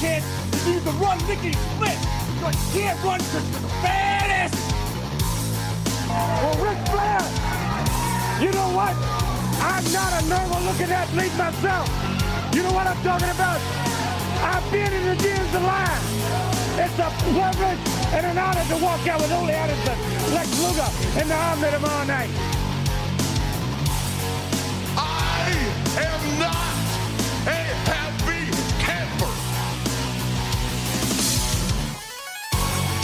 kid. You need to run lickety split. You can't run because you're the baddest. Well, Ric Flair, you know what? I'm not a normal looking athlete myself. You know what I'm talking about? I've been in the gyms alive. It's a privilege and an honor to walk out with Ole Anderson, Lex Luger, and the Omni tomorrow night. I am not a happy camper.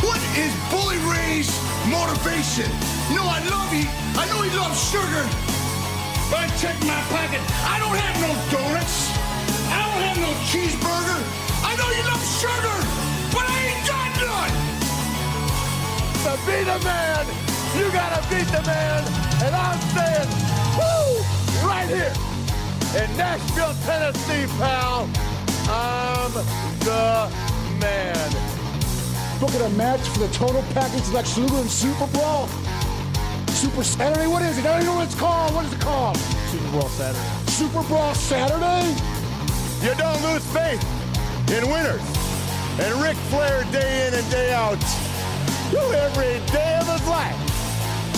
What is Bully Ray's motivation? No, I love you. I know he loves sugar. But I check my pocket. I don't have no donuts. I don't have no cheeseburger. I know you love sugar, but I ain't got none. To be the man, you gotta beat the man. And I'm saying, woo, right here in Nashville, Tennessee, pal, I'm the man. Booking a match for the total package, Lex Luger and Super Brawl. Super Saturday, what is it? I don't even know what it's called. What is it called? Super Brawl Saturday. Super Brawl Saturday? You don't lose faith in winners. And Ric Flair, day in and day out, every day of his life,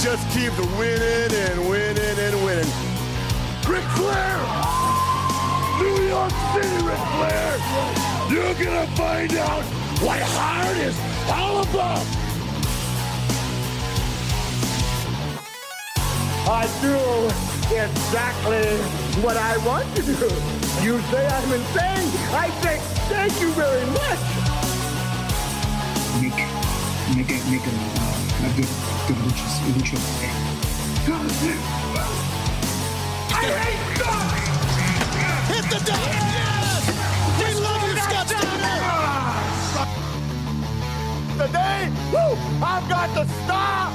just keeps winning and winning and winning. Ric Flair! New York City, Ric Flair! You're gonna find out what hard is all about! I do exactly what I want to do. You say I'm insane. I say thank you very much. I hate God. Hit the deck. Yes. We love you, Scott Steiner. Today, woo, I've got the star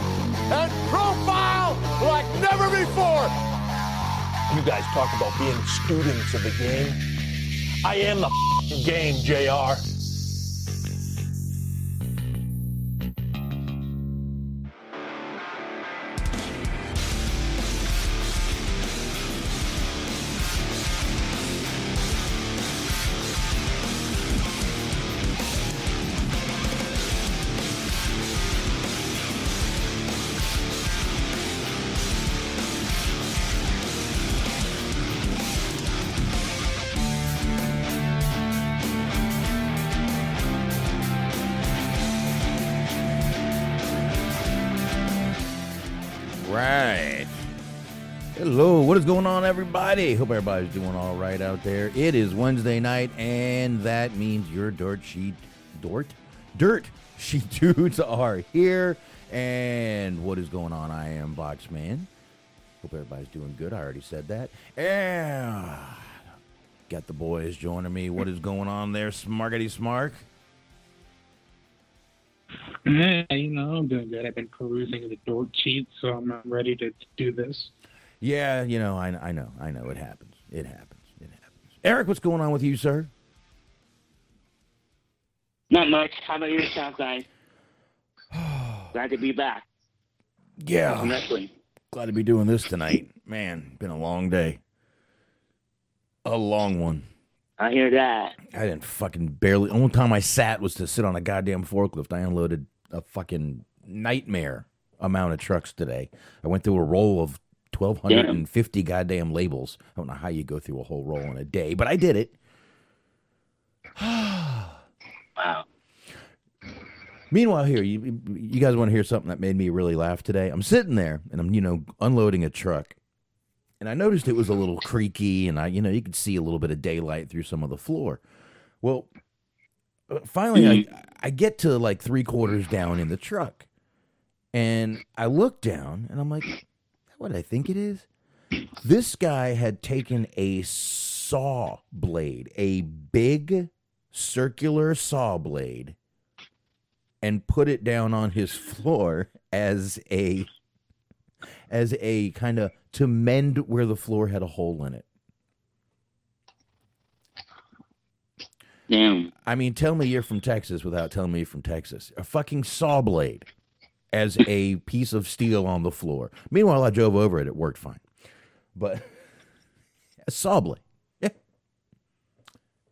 and profile like never before. You guys talk about being students of the game. I am the game, JR. What is going on, everybody? Hope everybody's doing all right out there. It is Wednesday night, and that means your dirt sheet dudes are here. And what is going on? I am Boxman. Hope everybody's doing good. I already said that. And got the boys joining me. What is going on there, Smarkety Smark? Yeah, you know, I'm doing good. I've been perusing the dirt sheet, so I'm ready to do this. Yeah, you know, I know. It happens. Eric, what's going on with you, sir? Not much. How about yourself, guys? Glad to be back. Yeah. Glad to be doing this tonight. Man, been a long day. A long one. I hear that. I didn't fucking barely. The only time I sat was to sit on a goddamn forklift. I unloaded a fucking nightmare amount of trucks today. I went through a roll of 1,250 goddamn labels. I don't know how you go through a whole roll in a day, but I did it. Wow. Meanwhile, here, you guys want to hear something that made me really laugh today? I'm sitting there, and I'm, you know, unloading a truck. And I noticed it was a little creaky, and I, you know, you could see a little bit of daylight through some of the floor. Well, finally, I get to, like, 3/4 down in the truck. And I look down, and I'm like... What I think it is, this guy had taken a saw blade, a big circular saw blade, and put it down on his floor as a kind of to mend where the floor had a hole in it. Damn. I mean, tell me you're from Texas without telling me you're from Texas. A fucking saw blade. As a piece of steel on the floor. Meanwhile, I drove over it. It worked fine. But a saw blade. Yeah.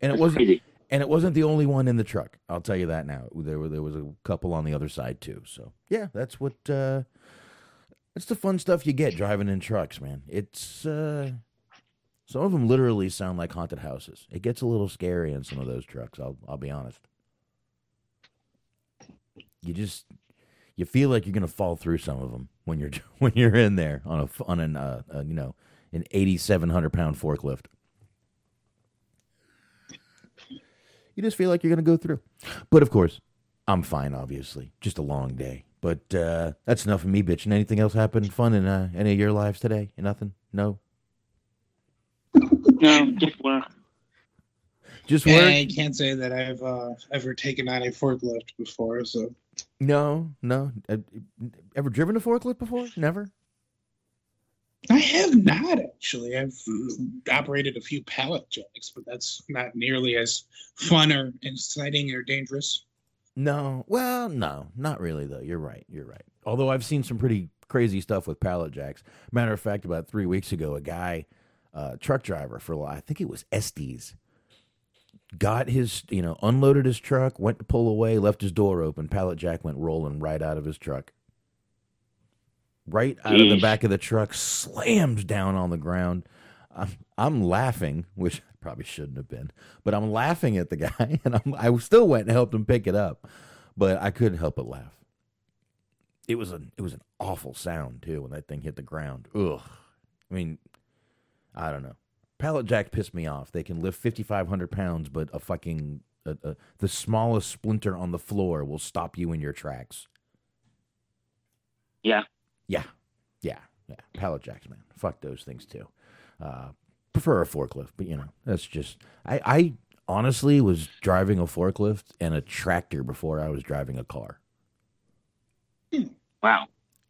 And it wasn't, And it wasn't the only one in the truck. I'll tell you that now. There was a couple on the other side too. So yeah, that's what. It's the fun stuff you get driving in trucks, man. It's some of them literally sound like haunted houses. It gets a little scary in some of those trucks. I'll be honest. You feel like you're gonna fall through some of them when you're in there on an 8,700-pound forklift. You just feel like you're gonna go through. But of course, I'm fine. Obviously, just a long day. But that's enough of me bitching. Anything else happened fun in any of your lives today? Nothing? No? No, just work. Just work? I can't say that I've ever taken on a forklift before, so. No? Ever driven a forklift before? Never? I have not, actually. I've operated a few pallet jacks, but that's not nearly as fun or exciting or dangerous. No, well, no, not really, though. You're right. Although I've seen some pretty crazy stuff with pallet jacks. Matter of fact, about 3 weeks ago, a guy, truck driver for, I think it was Estes, got his, unloaded his truck, went to pull away, left his door open, pallet jack went rolling right out of his truck. Right out of the back of the truck, slams down on the ground. I'm laughing, which... probably shouldn't have been, but I'm laughing at the guy, and I still went and helped him pick it up, but I couldn't help but laugh. It was an awful sound too when that thing hit the ground. Ugh. I mean, I don't know. Pallet jack pissed me off. They can lift 5,500 pounds, but a fucking the smallest splinter on the floor will stop you in your tracks. Yeah. Pallet jacks, man. Fuck those things too. Prefer a forklift, but that's just. I honestly was driving a forklift and a tractor before I was driving a car. Wow.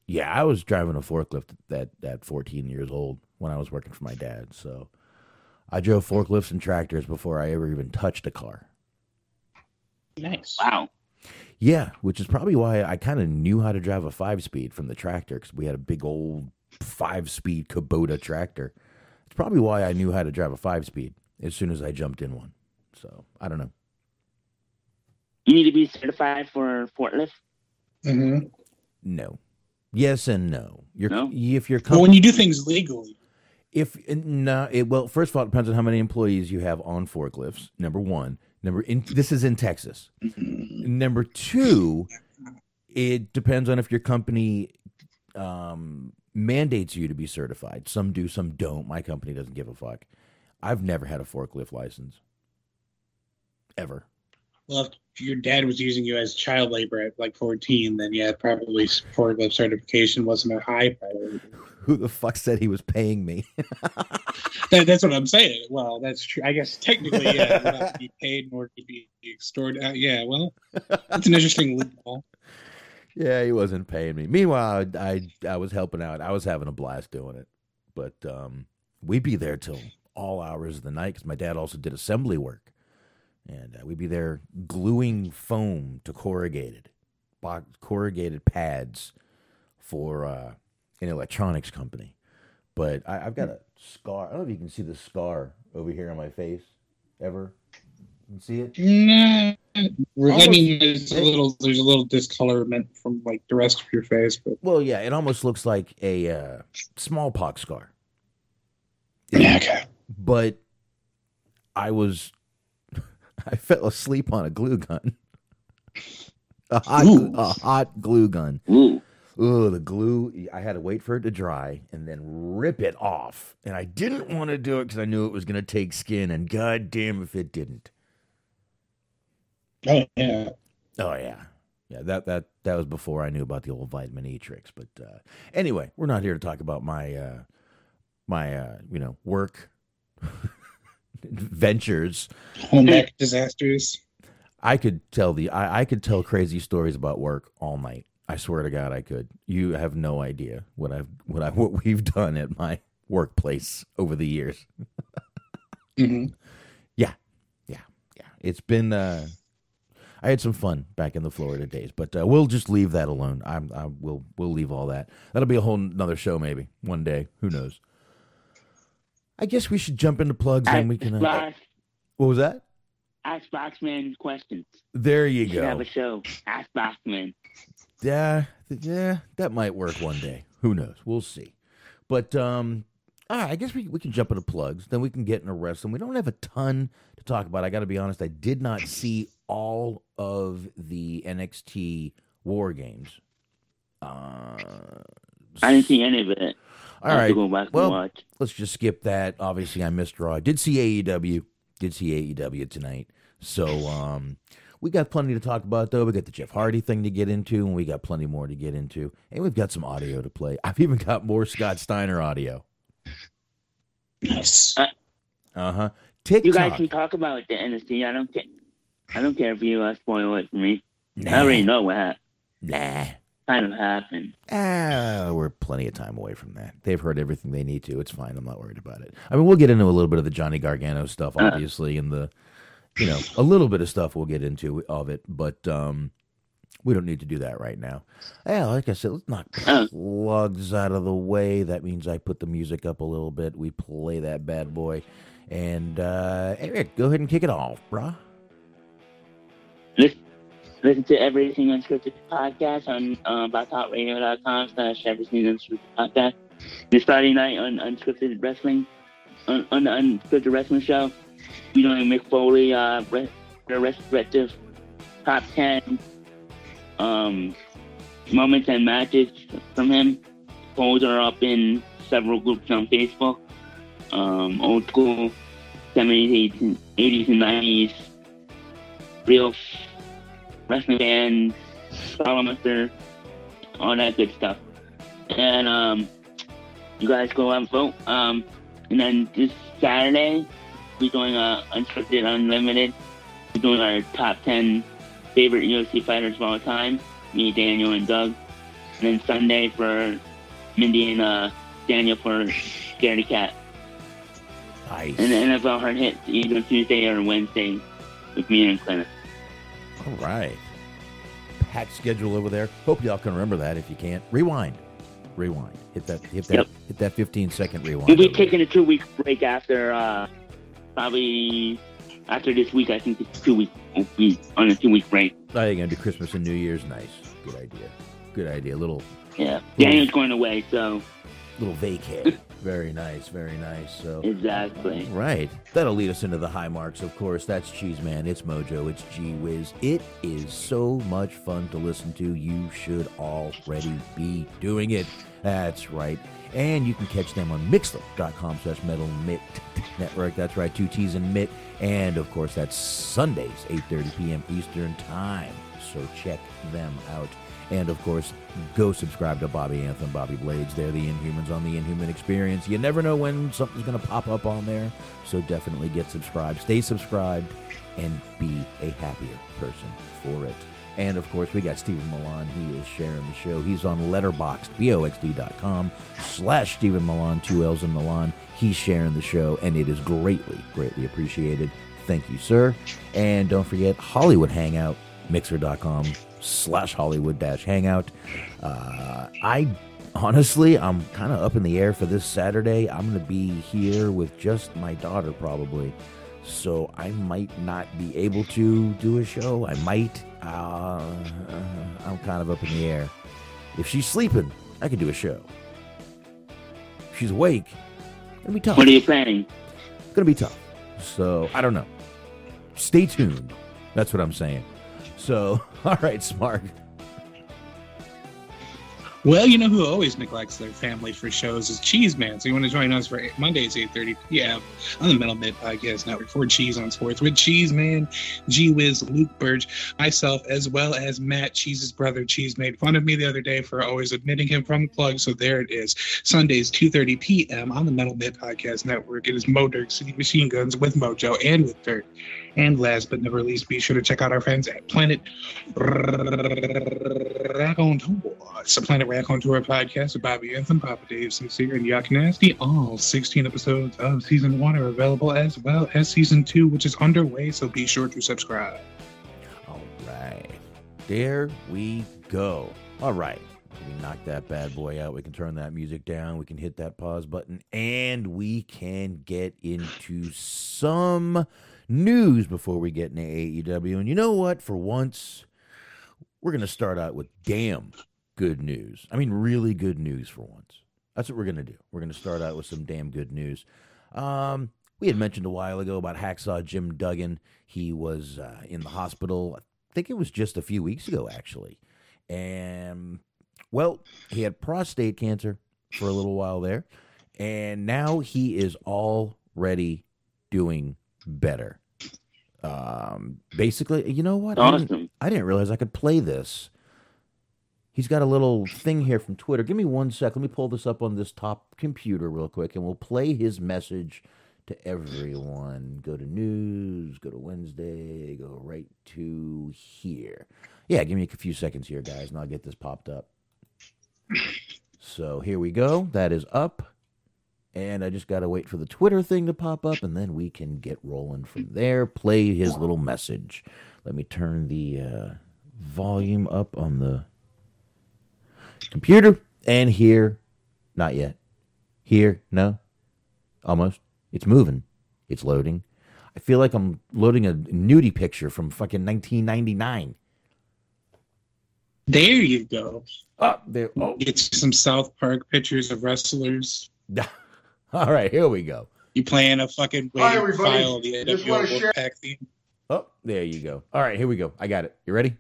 Yeah, I was driving a forklift at 14 years old when I was working for my dad. So I drove forklifts and tractors before I ever even touched a car. Nice. Wow. Yeah, which is probably why I kind of knew how to drive a 5-speed from the tractor, because we had a big old 5-speed Kubota tractor. It's probably why I knew how to drive a 5-speed as soon as I jumped in one. So, I don't know. You need to be certified for forklift? Mm-hmm. No. Yes and no. If you're company, well, when you do things legally. First of all, it depends on how many employees you have on forklifts, number one. This is in Texas. Mm-hmm. Number two, it depends on if your company... mandates you to be certified. Some do, some don't. My company doesn't give a fuck. I've never had a forklift license. Ever. Well, if your dad was using you as child labor at 14, then yeah, probably forklift certification wasn't a high priority. Who the fuck said he was paying me? That's what I'm saying. Well, that's true. I guess technically, yeah, you have to be paid nor to be extorted. Yeah, well, that's an interesting loophole. Yeah, he wasn't paying me. Meanwhile, I was helping out. I was having a blast doing it. But we'd be there till all hours of the night, because my dad also did assembly work. And we'd be there gluing foam to corrugated pads for an electronics company. But I've got a scar. I don't know if you can see the scar over here on my face ever. You see it? No. I mean, there's a little discolorment from the rest of your face, but well, yeah, it almost looks like a smallpox scar. Yeah, okay. But I fell asleep on a glue gun, a hot glue gun. Ooh, the glue! I had to wait for it to dry and then rip it off, and I didn't want to do it because I knew it was going to take skin, and goddamn if it didn't. Oh yeah. That was before I knew about the old vitamin E tricks. But anyway, we're not here to talk about my work ventures, home ec disasters. I could tell crazy stories about work all night. I swear to God, I could. You have no idea what we've done at my workplace over the years. Mm-hmm. Yeah. It's been. I had some fun back in the Florida days, but we'll just leave that alone. We'll leave all that. That'll be a whole another show, maybe one day. Who knows? I guess we should jump into plugs, and we can. What was that? Ask Boxman questions. There you go. Have a show. Ask Boxman. Yeah, that might work one day. Who knows? We'll see. But I guess we can jump into plugs. Then we can get into wrestling. We don't have a ton to talk about. I got to be honest. I did not see all of the NXT War Games. I didn't see any of it. All right. Well, let's just skip that. Obviously, I missed Raw. I did see AEW. Tonight. So we got plenty to talk about, though. We got the Jeff Hardy thing to get into, and we got plenty more to get into. And we've got some audio to play. I've even got more Scott Steiner audio. Nice. Uh-huh. TikTok. You guys can talk about the NXT. I don't care if you spoil it for me. Nah. I already know what happened. Nah. Kind of happened. We're plenty of time away from that. They've heard everything they need to. It's fine. I'm not worried about it. I mean, we'll get into a little bit of the Johnny Gargano stuff, obviously, and a little bit of stuff we'll get into of it, but we don't need to do that right now. Yeah, like I said, let's knock plugs out of the way. That means I put the music up a little bit. We play that bad boy. And Eric, go ahead and kick it off, brah. Listen to every single unscripted podcast on blogtalkradio.com/every single unscripted podcast. This Friday night on Unscripted Wrestling, on the Unscripted Wrestling Show, we doing Mick Foley, the retrospective top 10 moments and matches from him. Polls are up in several groups on Facebook. Old school, 70s, 80s, and 90s. Real wrestling fans, Solomon, all that good stuff. And you guys go out and vote. And then this Saturday, we're doing Unscripted Unlimited. We're doing our top 10 favorite UFC fighters of all time. Me, Daniel, and Doug. And then Sunday for Mindy and Daniel for Scaredy Cat. Nice. And the NFL Hard Hits either Tuesday or Wednesday with me and Clinton. All right. Packed schedule over there. Hope y'all can remember that. If you can't, rewind. Hit that. Yep. Hit that 15-second rewind. We'll be taking a 2-week break after probably after this week. I think it's 2 weeks. We'll be on a 2-week break. Oh, you're gonna do Christmas and New Year's. Nice. Good idea. Little. Yeah. Daniel's going away, so. Little vacay. Very nice. So exactly. Right. That'll lead us into the high marks, of course. That's Cheese Man. It's Mojo. It's Gee Whiz. It is so much fun to listen to. You should already be doing it. That's right. And you can catch them on mixler.com/metalmit network. That's right. 2 T's and Mitt. And, of course, that's Sundays, 8:30 p.m. Eastern Time. So check them out. And, of course, go subscribe to Bobby Anthem, Bobby Blades. They're the Inhumans on the Inhuman Experience. You never know when something's going to pop up on there. So definitely get subscribed. Stay subscribed and be a happier person for it. And, of course, we got Stephen Milan. He is sharing the show. He's on Letterboxd, BOXD.com/Stephen Milan, 2 L's in Milan. He's sharing the show, and it is greatly, greatly appreciated. Thank you, sir. And don't forget Hollywood Hangout, Mixer.com/Hollywood-Hangout. I'm kind of up in the air for this Saturday. I'm going to be here with just my daughter probably, so I might not be able to do a show. I might. I'm kind of up in the air. If she's sleeping, I could do a show. If she's awake, it'll be tough. What are you planning? It's going to be tough. So, I don't know. Stay tuned. That's what I'm saying. So, all right, Smart. Well, you know who always neglects their family for shows is Cheese Man. So you want to join us for Mondays, 8:30 p.m. on the Metal Mid Podcast Network for Cheese on Sports with Cheese Man, Gee Whiz, Luke Birch, myself, as well as Matt, Cheese's brother. Cheese made fun of me the other day for always admitting him from the plug, so there it is. Sundays, 2:30 p.m. on the Metal Mid Podcast Network. It is Mo Dirk City Machine Guns with Mojo and with Dirt. And last but never least, be sure to check out our friends at Planet Raconteur. It's a Planet Raconteur podcast with Bobby Anthem, Papa Dave Sincere, and Yuck Nasty. All 16 episodes of Season 1 are available, as well as Season 2, which is underway, so be sure to subscribe. All right. There we go. All right. We knocked that bad boy out. We can turn that music down. We can hit that pause button, and we can get into some news before we get into AEW. And you know what? For once, we're going to start out with damn good news. I mean, really good news for once. That's what we're going to do. We're going to start out with some damn good news. We had mentioned a while ago about Hacksaw Jim Duggan. He was in the hospital. I think it was just a few weeks ago, actually. And, well, he had prostate cancer for a little while there. And now he is already doing better. Basically, you know what? I didn't realize I could play this. He's got a little thing here from Twitter. Give me 1 sec. Let me pull this up on this top computer real quick, and we'll play his message to everyone. Go to news, go to Wednesday, go right to here. Yeah, give me a few seconds here, guys, and I'll get this popped up. So here we go. That is up. And I just got to wait for the Twitter thing to pop up, and then we can get rolling from there. Play his little message. Let me turn the volume up on the computer. And here, not yet. Here, no. Almost. It's moving. It's loading. I feel like I'm loading a nudie picture from fucking 1999. There you go. Oh. Get some South Park pictures of wrestlers. All right, here we go. You playing a fucking wave file of the NWO pack theme? Oh, there you go. All right, here we go. I got it. You ready?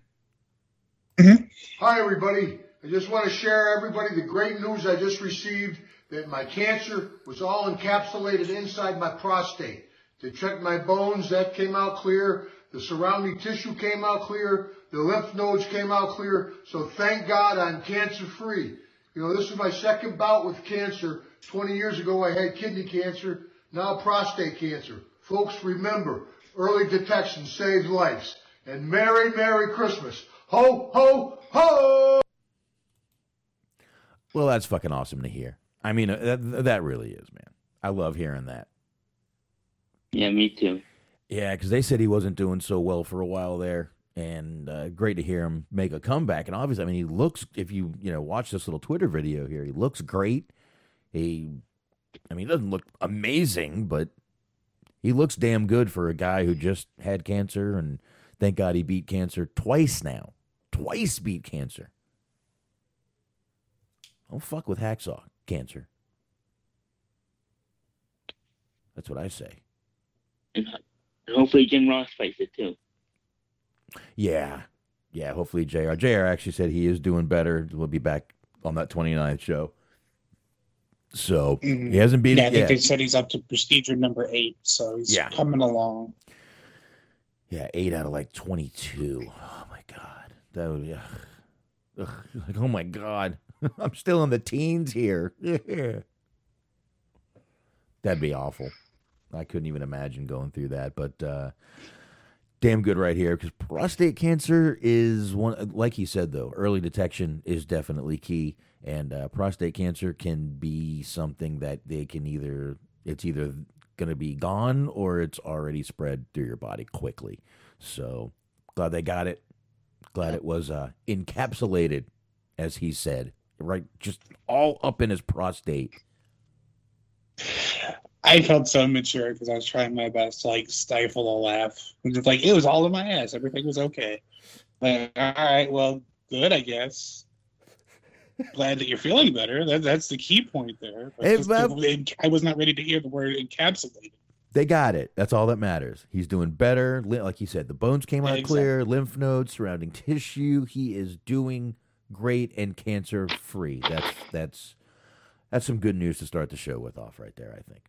Mm-hmm. Hi, everybody. I just want to share, everybody, the great news I just received that my cancer was all encapsulated inside my prostate. They checked my bones. That came out clear. The surrounding tissue came out clear. The lymph nodes came out clear. So thank God I'm cancer-free. You know, this is my second bout with cancer. 20 years ago, I had kidney cancer, now prostate cancer. Folks, remember, early detection saves lives. And Merry, Merry Christmas. Ho, ho, ho! Well, that's fucking awesome to hear. I mean, that really is, man. I love hearing that. Yeah, me too. Yeah, because they said he wasn't doing so well for a while there. And great to hear him make a comeback. And obviously, I mean, he looks, if you know, watch this little Twitter video here, he looks great. He doesn't look amazing, but he looks damn good for a guy who just had cancer, and thank God he beat cancer twice now. Twice beat cancer. Don't fuck with hacksaw cancer. That's what I say. And hopefully Jim Ross fights it, too. Yeah. Yeah, hopefully JR. JR actually said he is doing better. We'll be back on that 29th show. So he hasn't beaten it yet. I think they said he's up to procedure number 8, so he's coming along. Yeah, 8 out of like 22. Oh my God, that would be like, oh my God, I'm still in the teens here. That'd be awful. I couldn't even imagine going through that, but damn good right here, because prostate cancer is one. Like he said, though, early detection is definitely key. And prostate cancer can be something that they can it's either going to be gone or it's already spread through your body quickly. So glad they got it. Glad it was encapsulated, as he said, right? Just all up in his prostate. I felt so immature because I was trying my best to like stifle a laugh. I'm just like, it was all in my ass. Everything was okay. Like, all right, well, good, I guess. Glad that you're feeling better. That's the key point there. Hey, I was not ready to hear the word encapsulated. They got it. That's all that matters. He's doing better. Like you said, the bones came out clear, lymph nodes, surrounding tissue. He is doing great and cancer free. That's some good news to start the show with off right there, I think.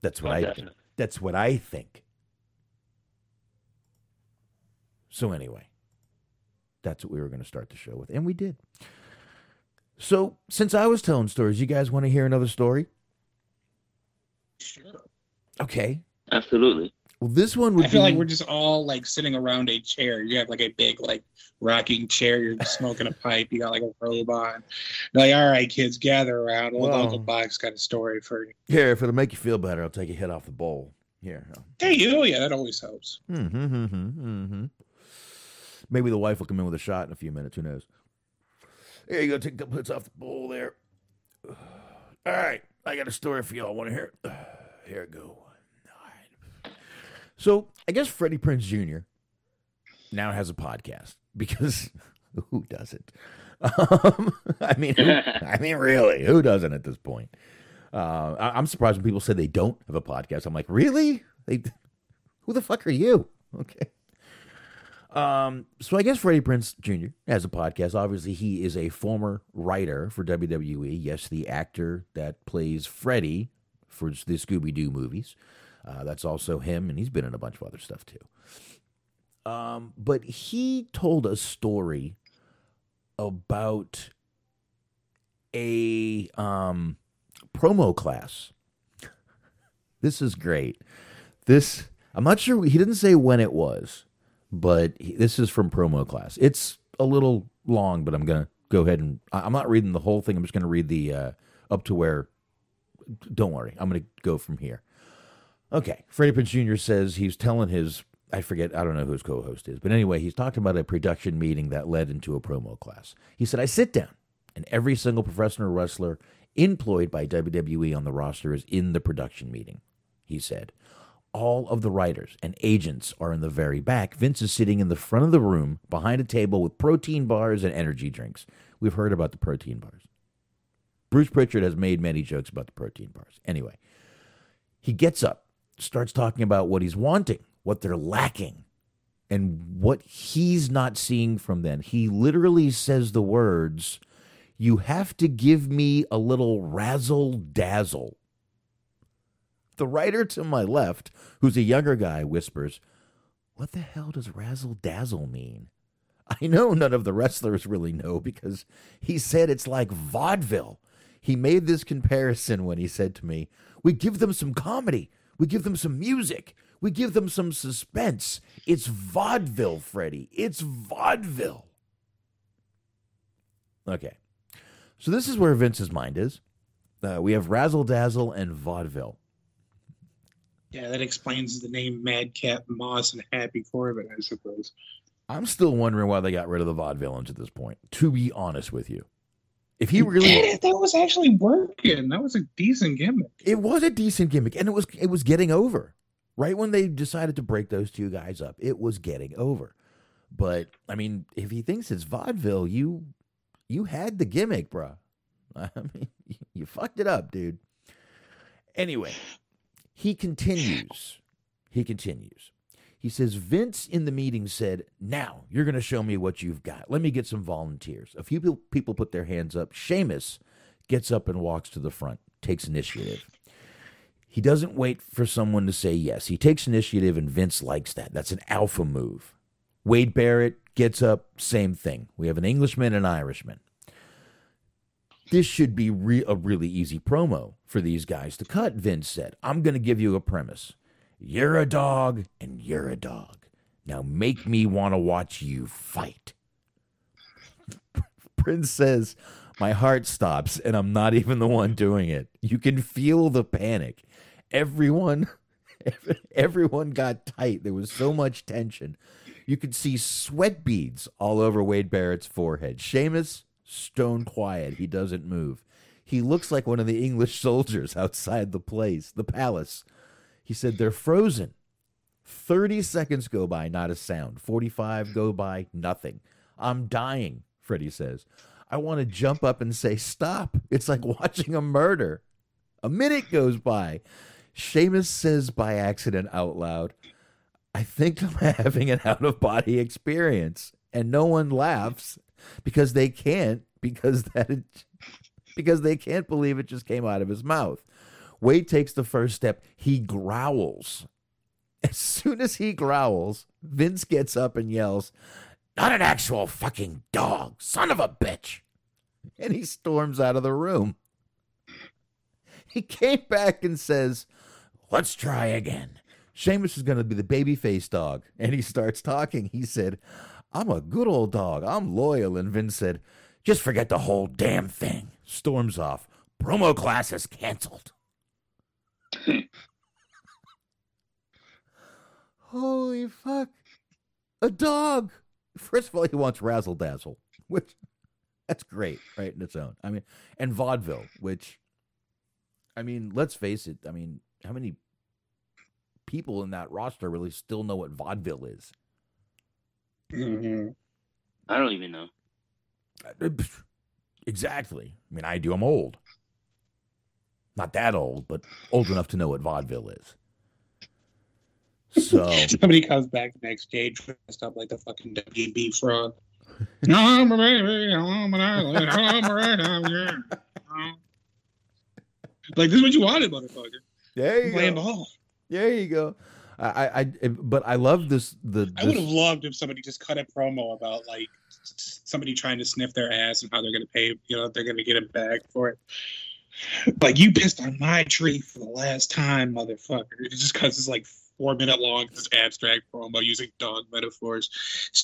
That's what I think. That's what I think. So anyway. That's what we were going to start the show with. And we did. So since I was telling stories, you guys want to hear another story? Sure. Okay. Absolutely. Well, this one would be... I feel like we're just all like sitting around a chair. You have like a big like rocking chair. You're smoking a pipe. You got like a robe on. You're like, all right, kids, gather around. Old Uncle Bob's got a story for you. Here, if it'll make you feel better, I'll take a hit off the bowl. Here. Yeah, that always helps. Maybe the wife will come in with a shot in a few minutes. Who knows? There you go. Take the plates off the bowl there. All right. I got a story for y'all. Want to hear it? Here it go. All right. So I guess Freddie Prinze Jr. now has a podcast, because who doesn't? I mean, really, who doesn't at this point? I'm surprised when people say they don't have a podcast. I'm like, really? Who the fuck are you? Okay. So I guess Freddie Prinze Jr. has a podcast. Obviously, he is a former writer for WWE. Yes, the actor that plays Freddie for the Scooby-Doo movies. That's also him, and he's been in a bunch of other stuff, too. But he told a story about a promo class. This is great. I'm not sure, he didn't say when it was, but this is from promo class. It's a little long, but I'm going to go ahead and, I'm not reading the whole thing. I'm just going to read the up to where, don't worry, I'm going to go from here. Okay, Freddie Prinze Jr. says he's telling his, I don't know who his co-host is, but anyway, he's talking about a production meeting that led into a promo class. He said, I sit down, and every single professional wrestler employed by WWE on the roster is in the production meeting, he said. All of the writers and agents are in the very back. Vince is sitting in the front of the room behind a table with protein bars and energy drinks. We've heard about the protein bars. Bruce Pritchard has made many jokes about the protein bars. Anyway, he gets up, starts talking about what he's wanting, what they're lacking, and what he's not seeing from them. He literally says the words, you have to give me a little razzle-dazzle. The writer to my left, who's a younger guy, whispers, what the hell does razzle-dazzle mean? I know none of the wrestlers really know, because he said it's like vaudeville. He made this comparison when he said to me, we give them some comedy. We give them some music. We give them some suspense. It's vaudeville, Freddie. It's vaudeville. Okay. So this is where Vince's mind is. We have razzle-dazzle and vaudeville. Yeah, that explains the name Madcap Moss and Happy Corbin, I suppose. I'm still wondering why they got rid of the vaudevillains at this point, to be honest with you. If he really... Yeah, that was actually working. That was a decent gimmick. It was a decent gimmick, and it was getting over. Right when they decided to break those two guys up, it was getting over. But, I mean, if he thinks it's vaudeville, you had the gimmick, bro. I mean, you fucked it up, dude. Anyway... He continues. He says, Vince in the meeting said, now you're going to show me what you've got. Let me get some volunteers. A few people put their hands up. Sheamus gets up and walks to the front, takes initiative. He doesn't wait for someone to say yes. He takes initiative, and Vince likes that. That's an alpha move. Wade Barrett gets up, same thing. We have an Englishman and an Irishman. This should be a really easy promo for these guys to cut, Vince said. I'm going to give you a premise. You're a dog, and you're a dog. Now make me want to watch you fight. Prince says, my heart stops, and I'm not even the one doing it. You can feel the panic. Everyone got tight. There was so much tension. You could see sweat beads all over Wade Barrett's forehead. Sheamus, stone quiet. He doesn't move. He looks like one of the English soldiers outside the palace. He said, they're frozen. 30 seconds go by, not a sound. 45 go by, nothing. I'm dying, Freddie says. I want to jump up and say, stop. It's like watching a murder. A minute goes by. Sheamus says by accident out loud, I think I'm having an out-of-body experience. And no one laughs. Because they can't believe it just came out of his mouth. Wade takes the first step. He growls. As soon as he growls, Vince gets up and yells, not an actual fucking dog, son of a bitch. And he storms out of the room. He came back and says, let's try again. Sheamus is going to be the babyface dog. And he starts talking. He said, I'm a good old dog. I'm loyal. And Vince said, just forget the whole damn thing. Storms off. Promo class is canceled. Holy fuck. A dog. First of all, he wants Razzle Dazzle, which that's great, right, in its own. I mean, and vaudeville, which, I mean, let's face it. I mean, how many people in that roster really still know what vaudeville is. Mm-hmm. I don't even know. Exactly. I mean, I do. I'm old. Not that old, but old enough to know what vaudeville is. So somebody comes back next day dressed up like the fucking WB frog. Like, this is what you wanted, motherfucker. There you go. Playing ball. There you go. But I love this. I would have loved if somebody just cut a promo about like somebody trying to sniff their ass and how they're going to pay, you know, they're going to get it back for it. Like, you pissed on my tree for the last time, motherfucker. It's just because it's like 4-minute long, this abstract promo using dog metaphors.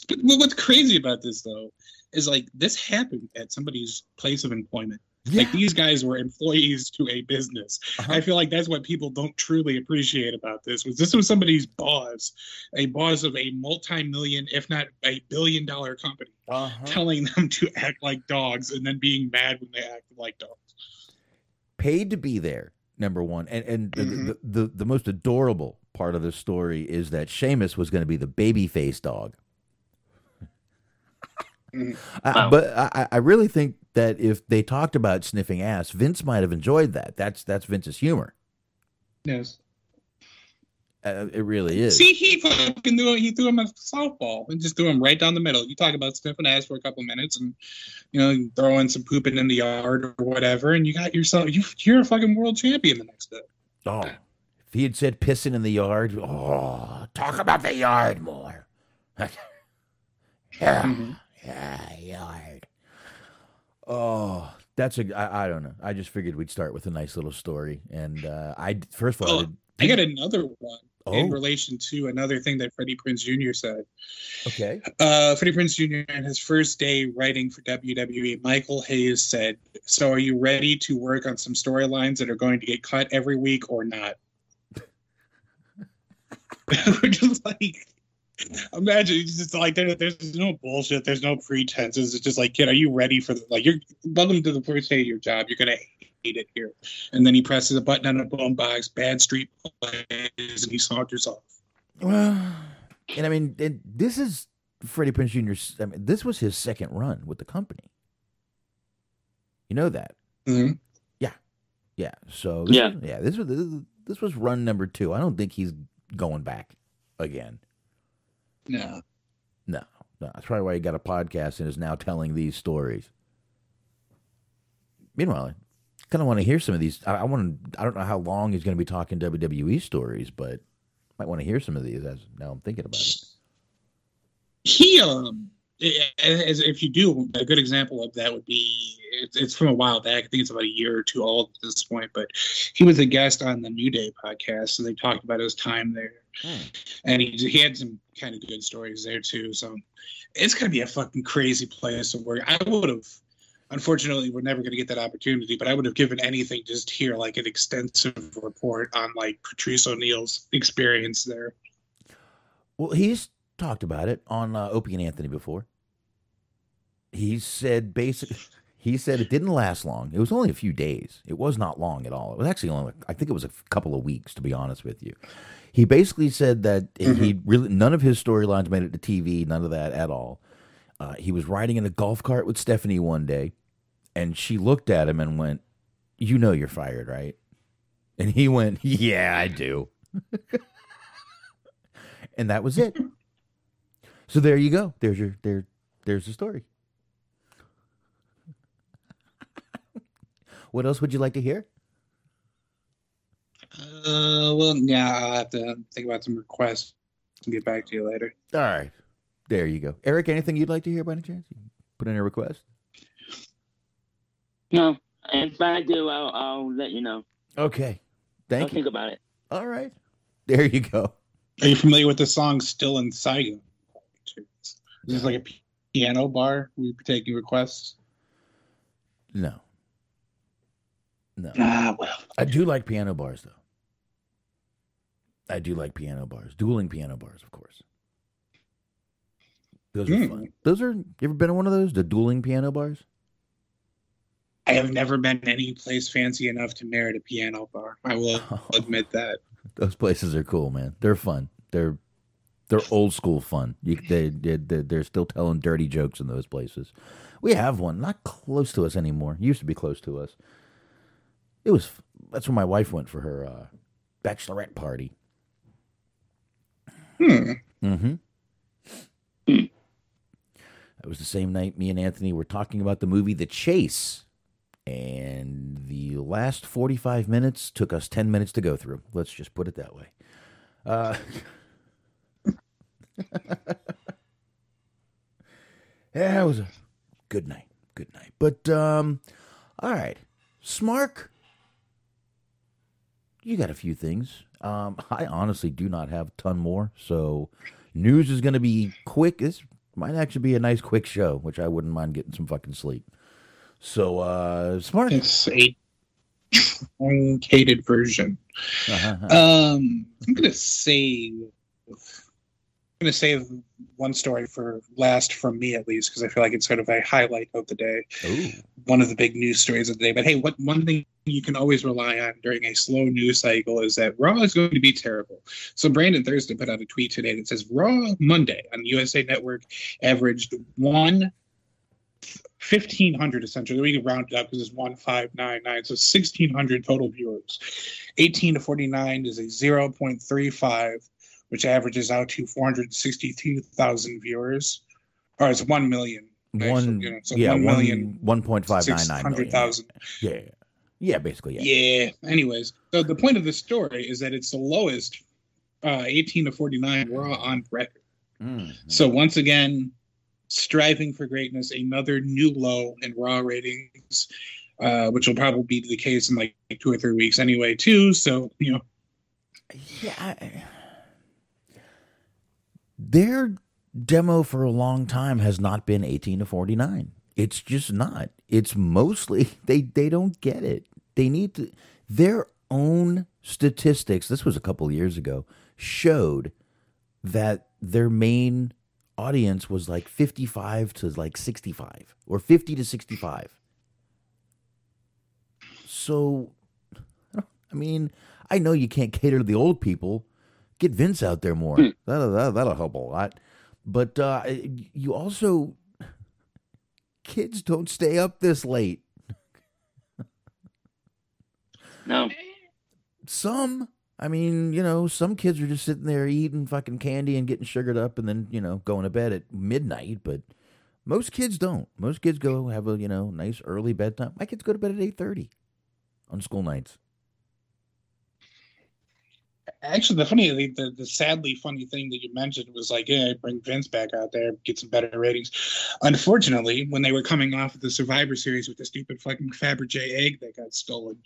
But what's crazy about this though is like this happened at somebody's place of employment. Yeah. Like, these guys were employees to a business. Uh-huh. I feel like that's what people don't truly appreciate about this. This was somebody's boss, a boss of a multi-million, if not $1 billion company, uh-huh, telling them to act like dogs and then being mad when they act like dogs. Paid to be there, number one. And mm-hmm, the most adorable part of the story is that Sheamus was going to be the baby-face dog. Mm-hmm. Wow. But I really think that if they talked about sniffing ass, Vince might have enjoyed that. That's Vince's humor. Yes, it really is. See, he fucking threw him a softball and just threw him right down the middle. You talk about sniffing ass for a couple minutes, and you know, throwing some pooping in the yard or whatever, and you got yourself you're a fucking world champion the next day. Oh, if he had said pissing in the yard, oh, talk about the yard more. Yeah, mm-hmm. Yeah, yard. Oh, that's I don't know. I just figured we'd start with a nice little story. And I got another one in relation to another thing that Freddie Prinze Jr. said. Okay. Freddie Prinze Jr. on his first day writing for WWE, Michael Hayes said, "So are you ready to work on some storylines that are going to get cut every week or not?" We're just like, imagine it's just like there's no bullshit, there's no pretenses. It's just like, kid, are you ready for the, like, you're welcome to the first day of your job, you're gonna hate it here. And then he presses a button on a boom box, Bad Street Boys, and he saunters off. Well, and I mean, this is Freddie Prinze Jr.'s, I mean, this was his second run with the company, you know that. Mm-hmm. yeah so this, yeah this was run number 2. I don't think he's going back again. No. That's probably why he got a podcast and is now telling these stories. Meanwhile, I kind of want to hear some of these. I don't know how long he's going to be talking WWE stories, but might want to hear some of these as now I'm thinking about it. He, as if you do, a good example of that would be, it's from a while back. I think it's about a year or two old at this point, but he was a guest on the New Day podcast, and they talked about his time there. Hmm. And he had some kind of good stories there too. So it's gonna be a fucking crazy place to work. I would have, unfortunately, we're never gonna get that opportunity, but I would have given anything just to hear like an extensive report on like Patrice O'Neal's experience there. Well, he's talked about it on Opie and Anthony before. He said basically, he said it didn't last long. It was only a few days. It was not long at all. It was actually only, I think it was a couple of weeks, to be honest with you. He basically said that mm-hmm, he really, none of his storylines made it to TV, none of that at all. He was riding in a golf cart with Stephanie one day, and she looked at him and went, "You know you're fired, right?" And he went, "Yeah, I do." And that was it. So there you go. There's the story. What else would you like to hear? Well, yeah, I'll have to think about some requests and get back to you later. All right. There you go. Eric, anything you'd like to hear by any chance? You put in a request? No. If I do, I'll let you know. Okay. Thank you. I'll think about it. All right. There you go. Are you familiar with the song Still in Saigon? This is like a piano bar. We take your requests. No. No. Well. I do like piano bars, though. I do like piano bars. Dueling piano bars, of course. Those are fun. You ever been to one of those? The dueling piano bars? I have never been any place fancy enough to merit a piano bar. I will admit that. Those places are cool, man. They're fun. They're old school fun. They're still telling dirty jokes in those places. We have one not close to us anymore. It used to be close to us. That's where my wife went for her bachelorette party. Mm-hmm. That was the same night me and Anthony were talking about the movie The Chase. And the last 45 minutes took us 10 minutes to go through. Let's just put it that way. Yeah, it was a good night. Good night. But, all right. Smark, you got a few things. I honestly do not have a ton more, so news is going to be quick. This might actually be a nice quick show, which I wouldn't mind getting some fucking sleep. So, Smark. It's a truncated version. I'm going to save one story for last from me, at least, because I feel like it's sort of a highlight of the day. Ooh. One of the big news stories of the day. But hey, what one thing you can always rely on during a slow news cycle is that Raw is going to be terrible. So Brandon Thurston put out a tweet today that says Raw Monday on the USA Network averaged 1,500, essentially. We can round it up because it's 1,599, so 1,600 total viewers. 18 to 49 is a 0.35. which averages out to 462,000 viewers, or it's 1 million. One million. 1.599 million. Yeah, basically. Yeah. Anyways, so the point of the story is that it's the lowest 18 to 49 Raw on record. Mm-hmm. So once again, striving for greatness, another new low in Raw ratings, which will probably be the case in like 2 or 3 weeks anyway, too. So you know. Yeah. Their demo for a long time has not been 18 to 49. It's just not. It's mostly they don't get it. They need to. Their own statistics, this was a couple of years ago, showed that their main audience was like 55 to like 65 or 50 to 65. So, I mean, I know you can't cater to the old people. Get Vince out there more. That'll help a lot. But you also, kids don't stay up this late. No. Some, I mean, you know, some kids are just sitting there eating fucking candy and getting sugared up and then, you know, going to bed at midnight. But most kids don't. Most kids go have a, you know, nice early bedtime. My kids go to bed at 8:30 on school nights. Actually, the sadly funny thing that you mentioned was like, yeah, bring Vince back out there, get some better ratings. Unfortunately, when they were coming off of the Survivor Series with the stupid fucking Fabergé egg that got stolen,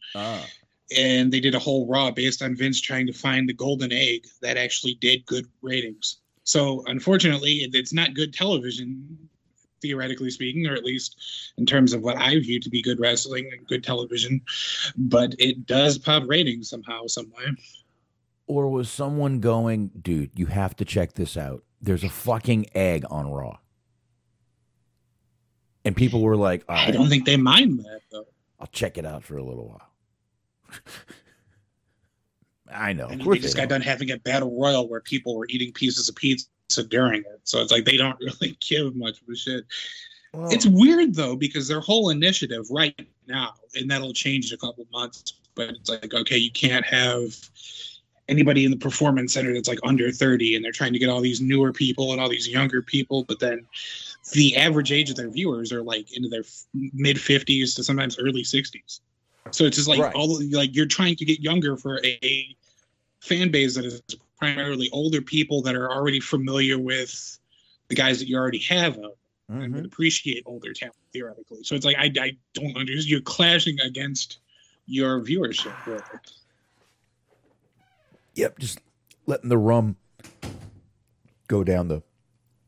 and they did a whole Raw based on Vince trying to find the golden egg that actually did good ratings. So, unfortunately, it's not good television, theoretically speaking, or at least in terms of what I view to be good wrestling and good television, but it does pop ratings somehow, some way. Or was someone going, dude, you have to check this out. There's a fucking egg on Raw. And people were like, oh, I don't think they mind that, though. I'll check it out for a little while. I know. I mean, they just got done having a battle royal where people were eating pieces of pizza during it. So it's like they don't really give much of a shit. Well, it's weird, though, because their whole initiative right now, and that'll change in a couple months, but it's like, okay, you can't have anybody in the performance center that's like under 30, and they're trying to get all these newer people and all these younger people, but then the average age of their viewers are like into their mid 50s to sometimes early 60s. So it's just like right. All like you're trying to get younger for a fan base that is primarily older people that are already familiar with the guys that you already have out there and would appreciate older talent theoretically. So it's like I don't understand. You're clashing against your viewership. Really. Yep, just letting the rum go down the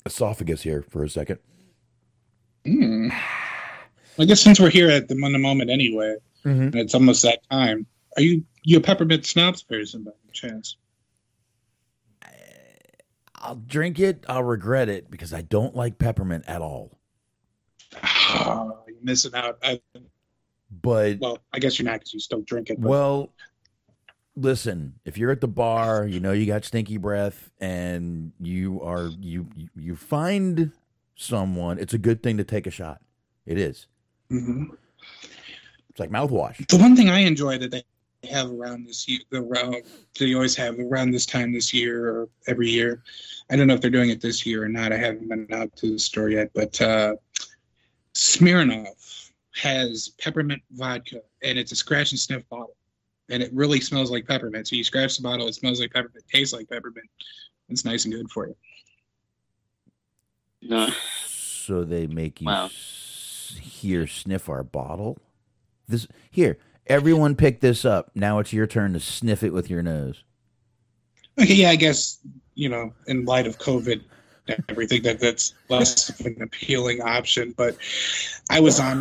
esophagus here for a second. Mm. I guess since we're here at the moment anyway, and it's almost that time, are you a peppermint schnapps person by any chance? I'll drink it. I'll regret it because I don't like peppermint at all. Oh, you're missing out. Well, I guess you're not because you still drink it. Well... listen, if you're at the bar, you know you got stinky breath, and you find someone, it's a good thing to take a shot. It is. Mm-hmm. It's like mouthwash. The one thing I enjoy that they have around this year, they always have around this time this year or every year. I don't know if they're doing it this year or not. I haven't been out to the store yet, but Smirnoff has peppermint vodka, and it's a scratch and sniff bottle, and it really smells like peppermint. So you scratch the bottle, it smells like peppermint, tastes like peppermint. It's nice and good for you. No. So they make you sniff our bottle. Everyone pick this up. Now it's your turn to sniff it with your nose. Okay, yeah, I guess, you know, in light of COVID and everything, that's less of an appealing option. But I was at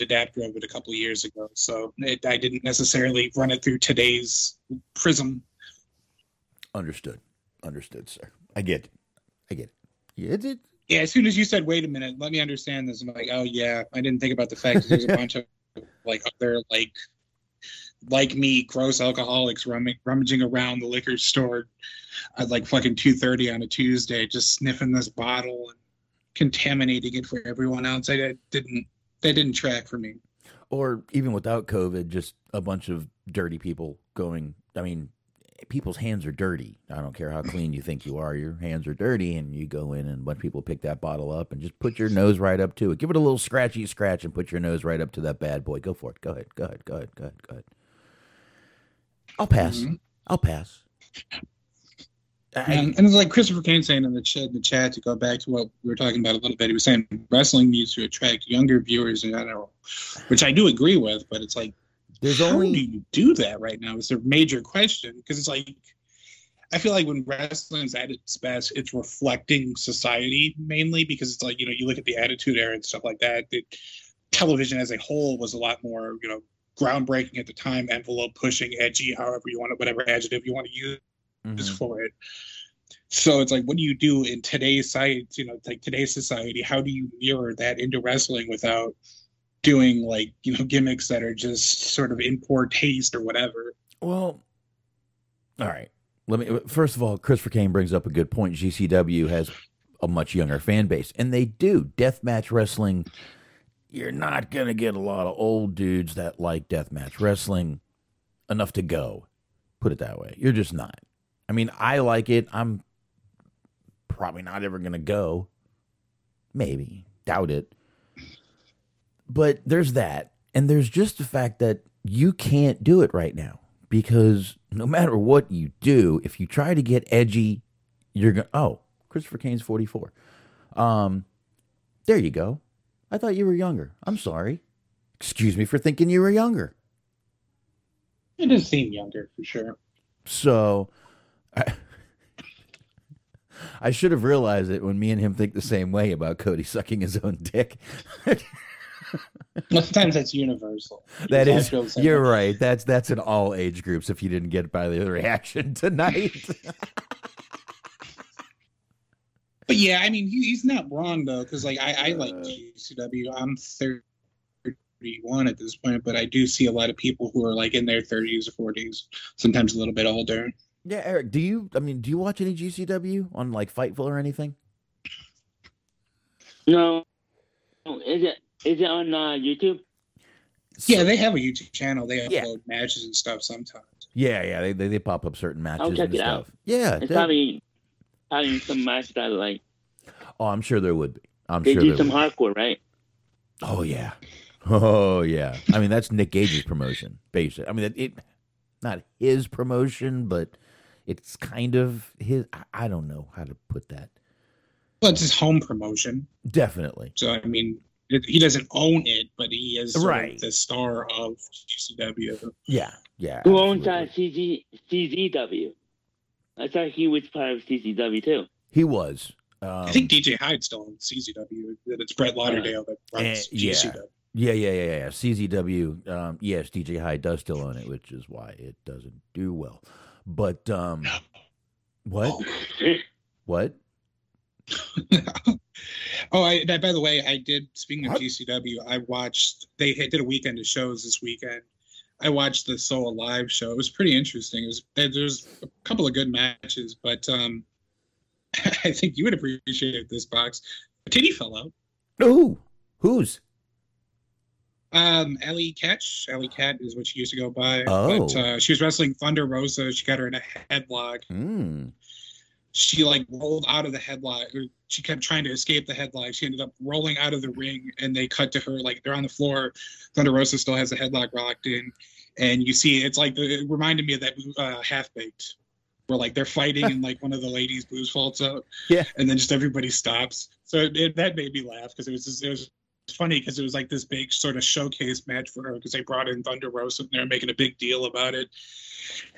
Adapter of it a couple of years ago, so I didn't necessarily run it through today's prism. Understood, sir. I get it. Yeah, as soon as you said, wait a minute, let me understand this, I'm like, oh, yeah, I didn't think about the fact that there's a bunch of, like, other, like me, gross alcoholics rummaging around the liquor store at, like, fucking 2:30 on a Tuesday, just sniffing this bottle and contaminating it for everyone else. That didn't track for me. Or even without COVID, just a bunch of dirty people going, I mean, people's hands are dirty. I don't care how clean you think you are. Your hands are dirty, and you go in and a bunch of people pick that bottle up and just put your nose right up to it. Give it a little scratchy scratch and put your nose right up to that bad boy. Go for it. Go ahead. I'll pass. And it's like Christopher Kane saying in the chat to go back to what we were talking about a little bit. He was saying wrestling needs to attract younger viewers in general, which I do agree with, but it's like, how do you do that right now? It's a major question, because it's like, I feel like when wrestling's at its best, it's reflecting society mainly, because it's like, you know, you look at the Attitude Era and stuff like that. Television as a whole was a lot more, you know, groundbreaking at the time, envelope pushing, edgy, however you want it, whatever adjective you want to use for it. So it's like, what do you do in today's science? You know, like today's society, how do you mirror that into wrestling without doing, like, you know, gimmicks that are just sort of in poor taste or whatever? Well, all right. First of all, Christopher Kane brings up a good point. GCW has a much younger fan base, and they do. Deathmatch wrestling, you're not going to get a lot of old dudes that like deathmatch wrestling enough to go. Put it that way. You're just not. I mean, I like it. I'm probably not ever going to go. Maybe. Doubt it. But there's that, and there's just the fact that you can't do it right now, because no matter what you do, if you try to get edgy, you're going to... Oh, Christopher Kane's 44. There you go. I thought you were younger. I'm sorry. Excuse me for thinking you were younger. It does seem younger, for sure. So... I should have realized it when me and him think the same way about Cody sucking his own dick. Sometimes that's universal. That is, you're right. That's in all age groups. If you didn't get by the reaction tonight, but yeah, I mean, he's not wrong though, because like I like GCW. I'm 31 at this point, but I do see a lot of people who are like in their 30s or 40s, sometimes a little bit older. Yeah, Eric, do you watch any GCW on like Fightful or anything? No, is it on YouTube? Yeah, they have a YouTube channel. They upload matches and stuff sometimes. Yeah, they pop up certain matches and stuff. Out. Yeah, it's probably some match that I like. Oh, I'm sure there would be. Hardcore, right? Oh yeah. I mean, that's Nick Gage's promotion, basically. I mean, it not his promotion, but it's kind of his. I don't know how to put that. Well, it's his home promotion, definitely. So I mean, he doesn't own it, but he is sort of the star of GCW. Yeah. Who owns CZW? I thought he was part of CZW too. He was. I think DJ Hyde still owns CZW. That it's Brett Lauderdale that runs GCW. Yeah. CZW. Yes, DJ Hyde does still own it, which is why it doesn't do well. But what? What? By the way, I did. Speaking of GCW, I watched. They did a weekend of shows this weekend. I watched the Soul Alive show. It was pretty interesting. It was, there's a couple of good matches, but I think you would appreciate this, Box. A titty fell out. Ooh, whose? Ellie Catch. Ellie Cat is what she used to go by. Oh. But she was wrestling Thunder Rosa. She got her in a headlock. Mm. She like rolled out of the headlock. She kept trying to escape the headlock. She ended up rolling out of the ring, and they cut to her like they're on the floor. Thunder Rosa still has the headlock locked in, and you see it's like it reminded me of that Half Baked, where like they're fighting and like one of the ladies' boobs falls out, yeah, and then just everybody stops. So that made me laugh because it was funny because it was like this big sort of showcase match for her because they brought in Thunder Rosa and they're making a big deal about it,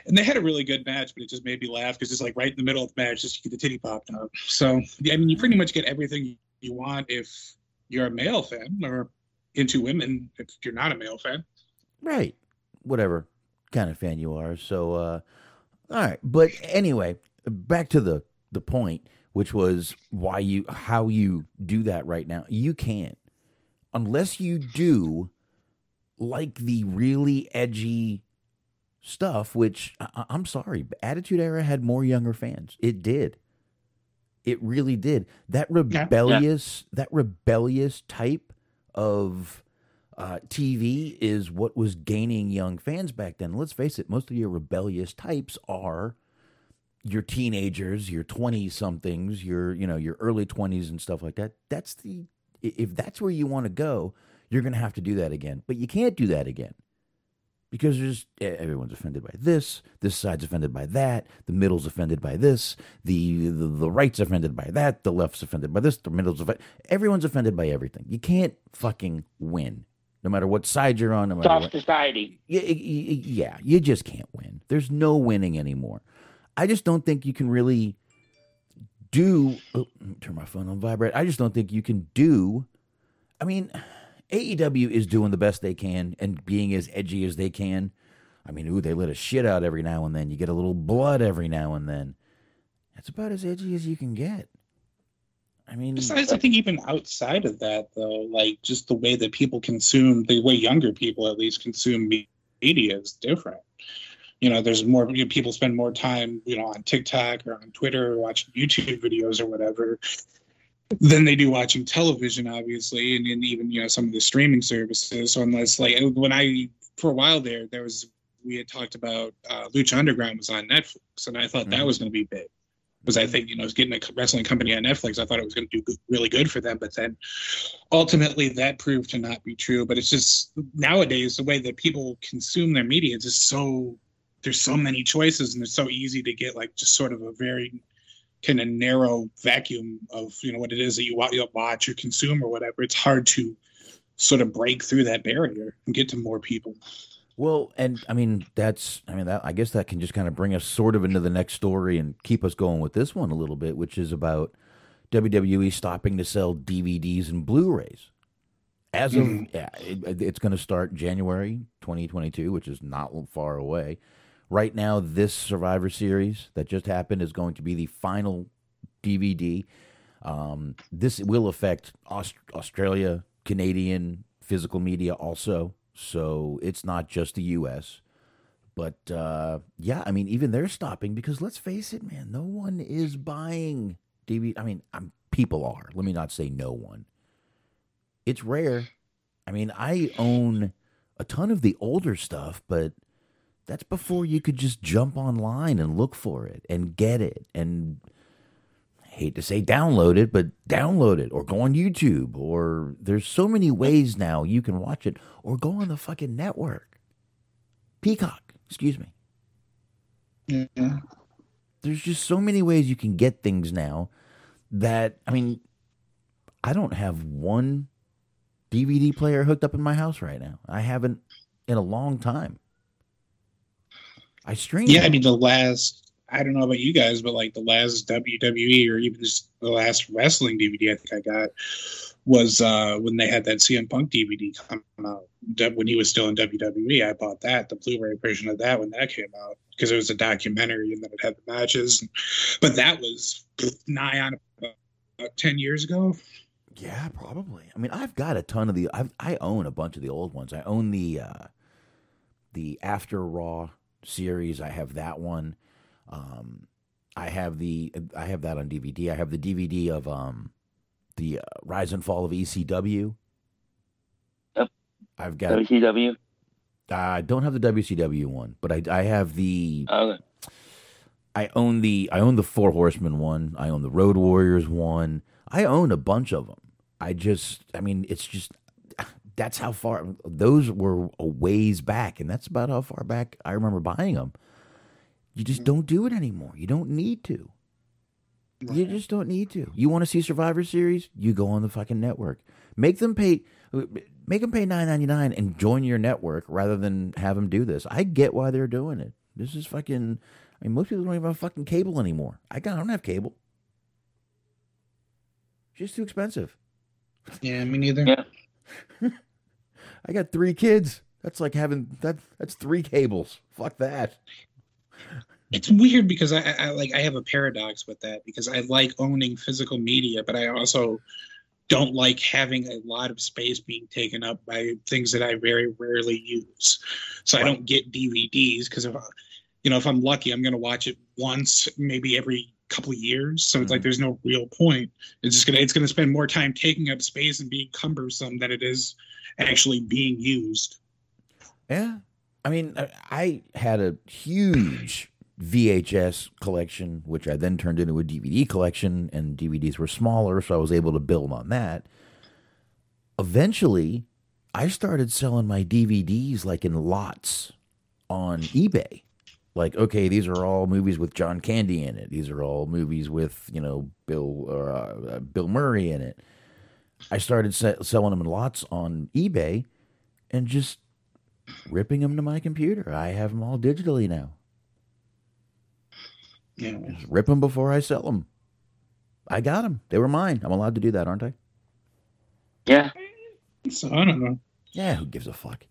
and they had a really good match, but it just made me laugh because it's like right in the middle of the match, just you get the titty popped out. So I mean, you pretty much get everything you want if you're a male fan or into women if you're not a male fan, right? Whatever kind of fan you are. So all right, but anyway, back to the point, which was why how you do that right now. You can't. Unless you do like the really edgy stuff, which I'm sorry, but Attitude Era had more younger fans. It did. It really did. That rebellious type of TV is what was gaining young fans back then. Let's face it, most of your rebellious types are your teenagers, your 20-somethings, your early 20s and stuff like that. If that's where you want to go, you're going to have to do that again. But you can't do that again because everyone's offended by this. This side's offended by that. The middle's offended by this. The right's offended by that. The left's offended by this. The middle's offended. Everyone's offended by everything. You can't fucking win, no matter what side you're on. Soft society. Yeah, you just can't win. There's no winning anymore. I just don't think you can really... turn my phone on vibrate. I just don't think you can do. I mean, AEW is doing the best they can and being as edgy as they can. I mean, they let a shit out every now and then. You get a little blood every now and then. That's about as edgy as you can get. I mean, besides, I think even outside of that, though, like just the way that people consume, the way younger people at least consume media is different. You know, there's more people spend more time, you know, on TikTok or on Twitter or watching YouTube videos or whatever than they do watching television, obviously, and even, you know, some of the streaming services. So unless, like, for a while there was, we had talked about Lucha Underground was on Netflix, and I thought that was going to be big. Because I think, you know, getting a wrestling company on Netflix, I thought it was going to do really good for them. But then ultimately that proved to not be true. But it's just nowadays the way that people consume their media is just so... There's so many choices, and it's so easy to get like just sort of a very kind of narrow vacuum of, you know, what it is that you watch or consume or whatever. It's hard to sort of break through that barrier and get to more people. Well, and I mean, I guess that can just kind of bring us sort of into the next story and keep us going with this one a little bit, which is about WWE stopping to sell DVDs and Blu-rays. As of it's going to start January 2022, which is not far away. Right now, this Survivor Series that just happened is going to be the final DVD. This will affect Australia, Canadian physical media also. So it's not just the U.S. But, yeah, I mean, even they're stopping because let's face it, man, no one is buying DVD. I mean, people are. Let me not say no one. It's rare. I mean, I own a ton of the older stuff, but... That's before you could just jump online and look for it and get it and I hate to say download it, but download it or go on YouTube or there's so many ways now you can watch it or go on the fucking network. Peacock, excuse me. Yeah. There's just so many ways you can get things now that, I mean, I don't have one DVD player hooked up in my house right now. I haven't in a long time. I stream. Yeah, I mean, I don't know about you guys, but like the last WWE or even just the last wrestling DVD I think I got was when they had that CM Punk DVD come out when he was still in WWE. I bought that, the Blu-ray version of that when that came out because it was a documentary and then it had the matches. But that was nigh on about 10 years ago. Yeah, probably. I mean, I own a bunch of the old ones. I own the the After Raw series. I have that one. I have that on DVD. I have the DVD of the Rise and Fall of ECW. Yep. I've got WCW. I don't have the WCW one, but I have the. Okay. I own the Four Horsemen one. I own the Road Warriors one. I own a bunch of them. That's how far those were a ways back, and that's about how far back I remember buying them. You just don't do it anymore. You don't need to. You just don't need to. You want to see Survivor Series? You go on the fucking network. Make them pay $9.99 and join your network rather than have them do this. I get why they're doing it. This is fucking. I mean, most people don't even have fucking cable anymore. I don't have cable. It's just too expensive. Yeah, me neither. Yeah. I got 3 kids. That's like having that's 3 cables. Fuck that. It's weird because I have a paradox with that because I like owning physical media, but I also don't like having a lot of space being taken up by things that I very rarely use. So right. I don't get DVDs because if I'm lucky, I'm going to watch it once, maybe every couple of years. So it's like there's no real point. It's going to spend more time taking up space and being cumbersome than it is actually being used. Yeah. I mean, I had a huge VHS collection, which I then turned into a DVD collection, and DVDs were smaller, so I was able to build on that. Eventually, I started selling my DVDs like in lots on eBay. Like, okay, these are all movies with John Candy in it. These are all movies with, Bill Murray in it. I started selling them in lots on eBay and just ripping them to my computer. I have them all digitally now. Yeah. Just rip them before I sell them. I got them. They were mine. I'm allowed to do that, aren't I? Yeah. So I don't know. Yeah, who gives a fuck?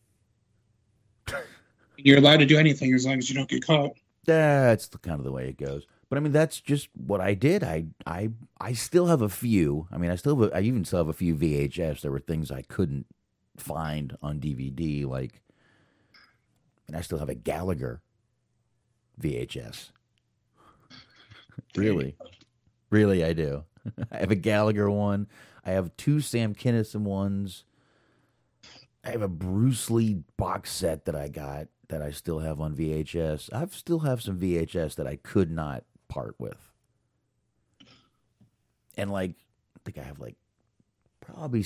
You're allowed to do anything as long as you don't get caught. That's kind of the way it goes. But I mean, that's just what I did. I still have a few. I mean, I even still have a few VHS. There were things I couldn't find on DVD, and I still have a Gallagher VHS. Really, I do. I have a Gallagher one. I have 2 Sam Kinison ones. I have a Bruce Lee box set that I got that I still have on VHS. I still have some VHS that I could not part with. And I think I have probably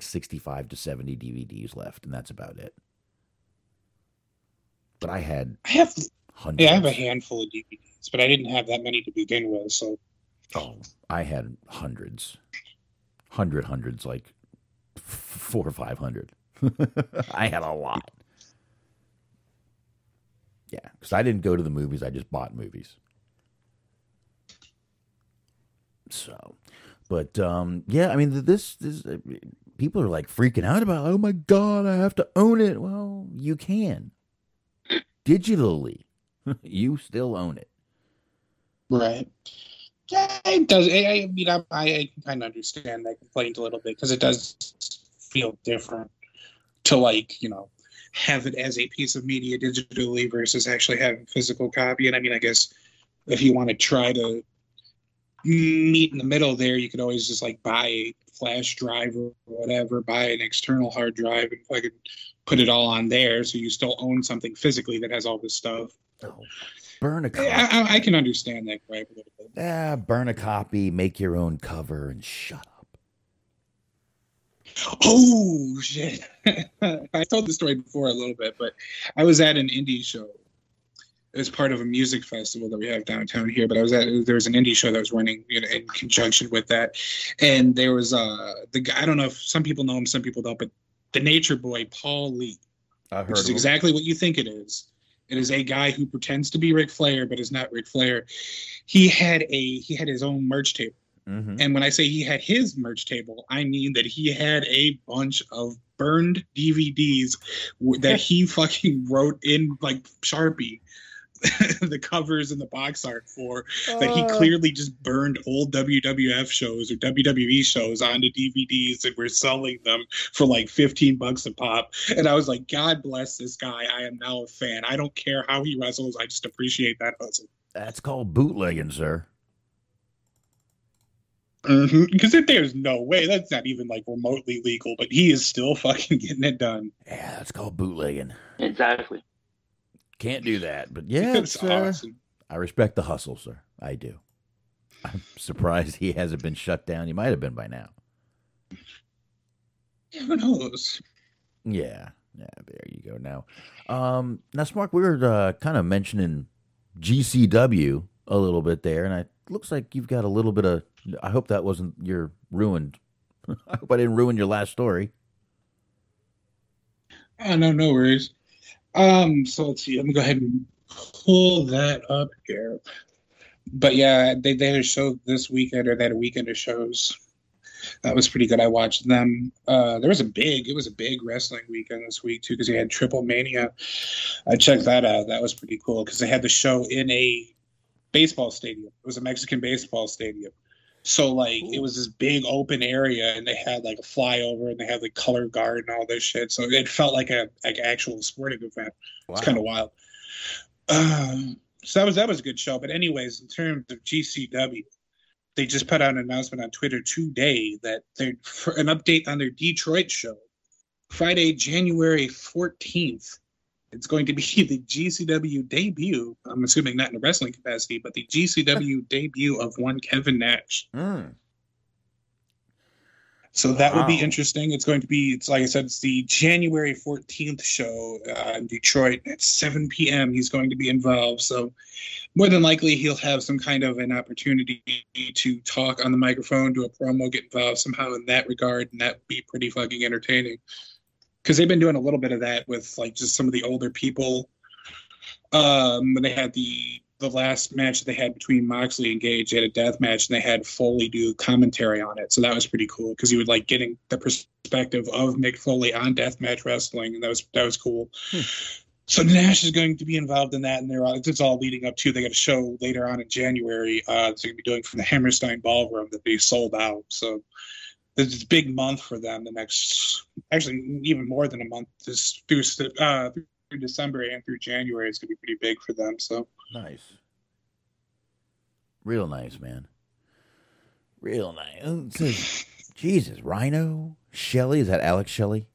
65 to 70 DVDs left, and that's about it. But I have hundreds. Yeah, I have a handful of DVDs, but I didn't have that many to begin with, so. Oh, I had hundreds. Hundreds, 400 or 500. I had a lot. Yeah, because I didn't go to the movies. I just bought movies. So, but yeah, I mean, this people are freaking out about, oh my God, I have to own it. Well, you can. Digitally, you still own it. Right. Yeah, it does. I kind of understand that complaint a little bit because it does feel different to have it as a piece of media digitally versus actually having a physical copy. And I mean, I guess if you want to try to meet in the middle there, you could always just buy a flash drive or whatever, buy an external hard drive and fucking put it all on there. So you still own something physically that has all this stuff. Oh, burn a copy. I can understand that gripe a little bit. Yeah, burn a copy, make your own cover and shut up. Oh, shit. I told the story before a little bit, but I was at an indie show. It was part of a music festival that we have downtown here, but there was an indie show that was running in conjunction with that. And there was the guy, I don't know if some people know him, some people don't, but the Nature Boy, Paul Lee. I heard which is exactly what you think it is. It is a guy who pretends to be Ric Flair, but is not Ric Flair. He had his own merch table. Mm-hmm. And when I say he had his merch table, I mean that he had a bunch of burned DVDs that he fucking wrote in Sharpie the covers and the box art for that he clearly just burned old WWF shows or WWE shows onto DVDs and we're selling them for like $15 a pop. And I was like, God bless this guy. I am now a fan. I don't care how he wrestles. I just appreciate that hustle. That's called bootlegging, sir. Because there's no way that's not even like remotely legal, but he is still fucking getting it done. Yeah, that's called bootlegging. Exactly. Can't do that, but yeah, it's awesome. I respect the hustle, sir. I do. I'm surprised he hasn't been shut down. He might have been by now. Yeah, who knows? Yeah. There you go. Now, now, Smark, we were kind of mentioning GCW a little bit there, and it looks like you've got a little bit of. I hope that wasn't your ruined. I hope I didn't ruin your last story. Oh, no worries. So let's see. Let me go ahead and pull that up here. But yeah, they had a show this weekend, or they had a weekend of shows. That was pretty good. I watched them. It was a big wrestling weekend this week too, because they had Triple Mania. I checked that out. That was pretty cool because they had the show in a baseball stadium. It was a Mexican baseball stadium. So like it was this big open area, and they had like a flyover, and they had like color guard and all this shit. So it felt like a actual sporting event. Wow. It's kind of wild. So that was a good show. But anyways, in terms of GCW, they just put out an announcement on Twitter today that they're for an update on their Detroit show, Friday, January 14th. It's going to be the GCW debut. I'm assuming not in a wrestling capacity, but the GCW debut of one Kevin Nash. Mm. So that will be interesting. It's like I said, it's the January 14th show in Detroit at 7 p.m. He's going to be involved. So more than likely, he'll have some kind of an opportunity to talk on the microphone, do a promo, get involved somehow in that regard. And that would be pretty fucking entertaining. Because they've been doing a little bit of that with like just some of the older people. When they had the last match that they had between Moxley and Gage, they had a death match, and they had Foley do commentary on it. So that was pretty cool because you would like getting the perspective of Mick Foley on deathmatch wrestling, and that was cool. Hmm. So Nash is going to be involved in that, and it's all leading up to. They got a show later on in January. They're going to be doing from the Hammerstein Ballroom that they sold out. So. It's a big month for them. The next, actually, even more than a month, just through December and through January, it's going to be pretty big for them. So nice, real nice, man, real nice. Says, Jesus, Rhino Shelley, is that Alex Shelley?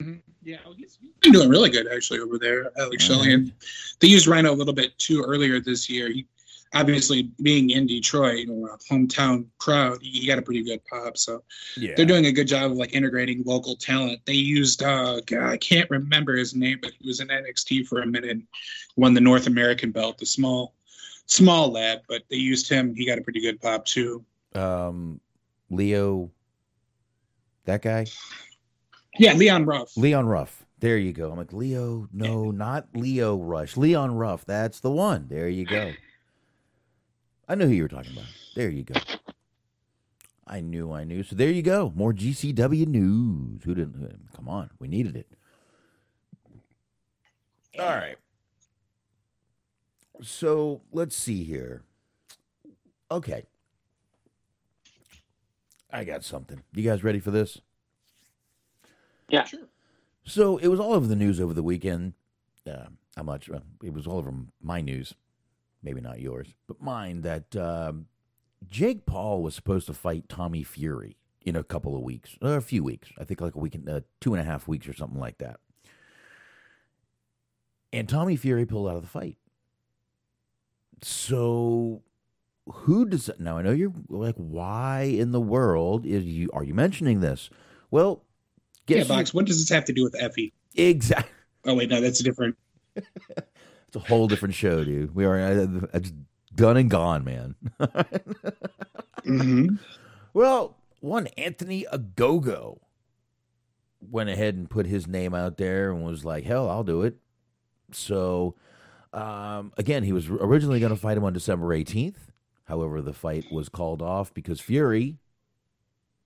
Mm-hmm. Yeah, he's been doing really good actually over there, Alex Shelley. And they used Rhino a little bit too earlier this year. He. Obviously, being in Detroit, you know, hometown crowd, you got a pretty good pop. So yeah. They're doing a good job of like integrating local talent. They used, God, I can't remember his name, but he was in NXT for a minute and won the North American belt, the small lad, but they used him. He got a pretty good pop too. Leo, that guy? Yeah, Leon Ruff. There you go. I'm like, Leo, no, not Leo Rush. Leon Ruff, that's the one. There you go. I knew who you were talking about. There you go. I knew. So there you go. More GCW news. Come on. We needed it. All right. So let's see here. Okay. I got something. You guys ready for this? Yeah. Sure. So it was all over the news over the weekend. I'm not sure. It was all over my news. Maybe not yours, but mine, that Jake Paul was supposed to fight Tommy Fury in a few weeks. I think like a week, 2.5 weeks or something like that. And Tommy Fury pulled out of the fight. So who does that? Now, I know you're like, why in the world are you mentioning this? Well, guess Box, what does this have to do with Effie? Exactly. Oh, wait, no, that's different. A whole different show, dude. We are done and gone, man. Mm-hmm. Well, one Anthony Ogogo went ahead and put his name out there and was like, hell, I'll do it. So, again, he was originally going to fight him on December 18th. However, the fight was called off because Fury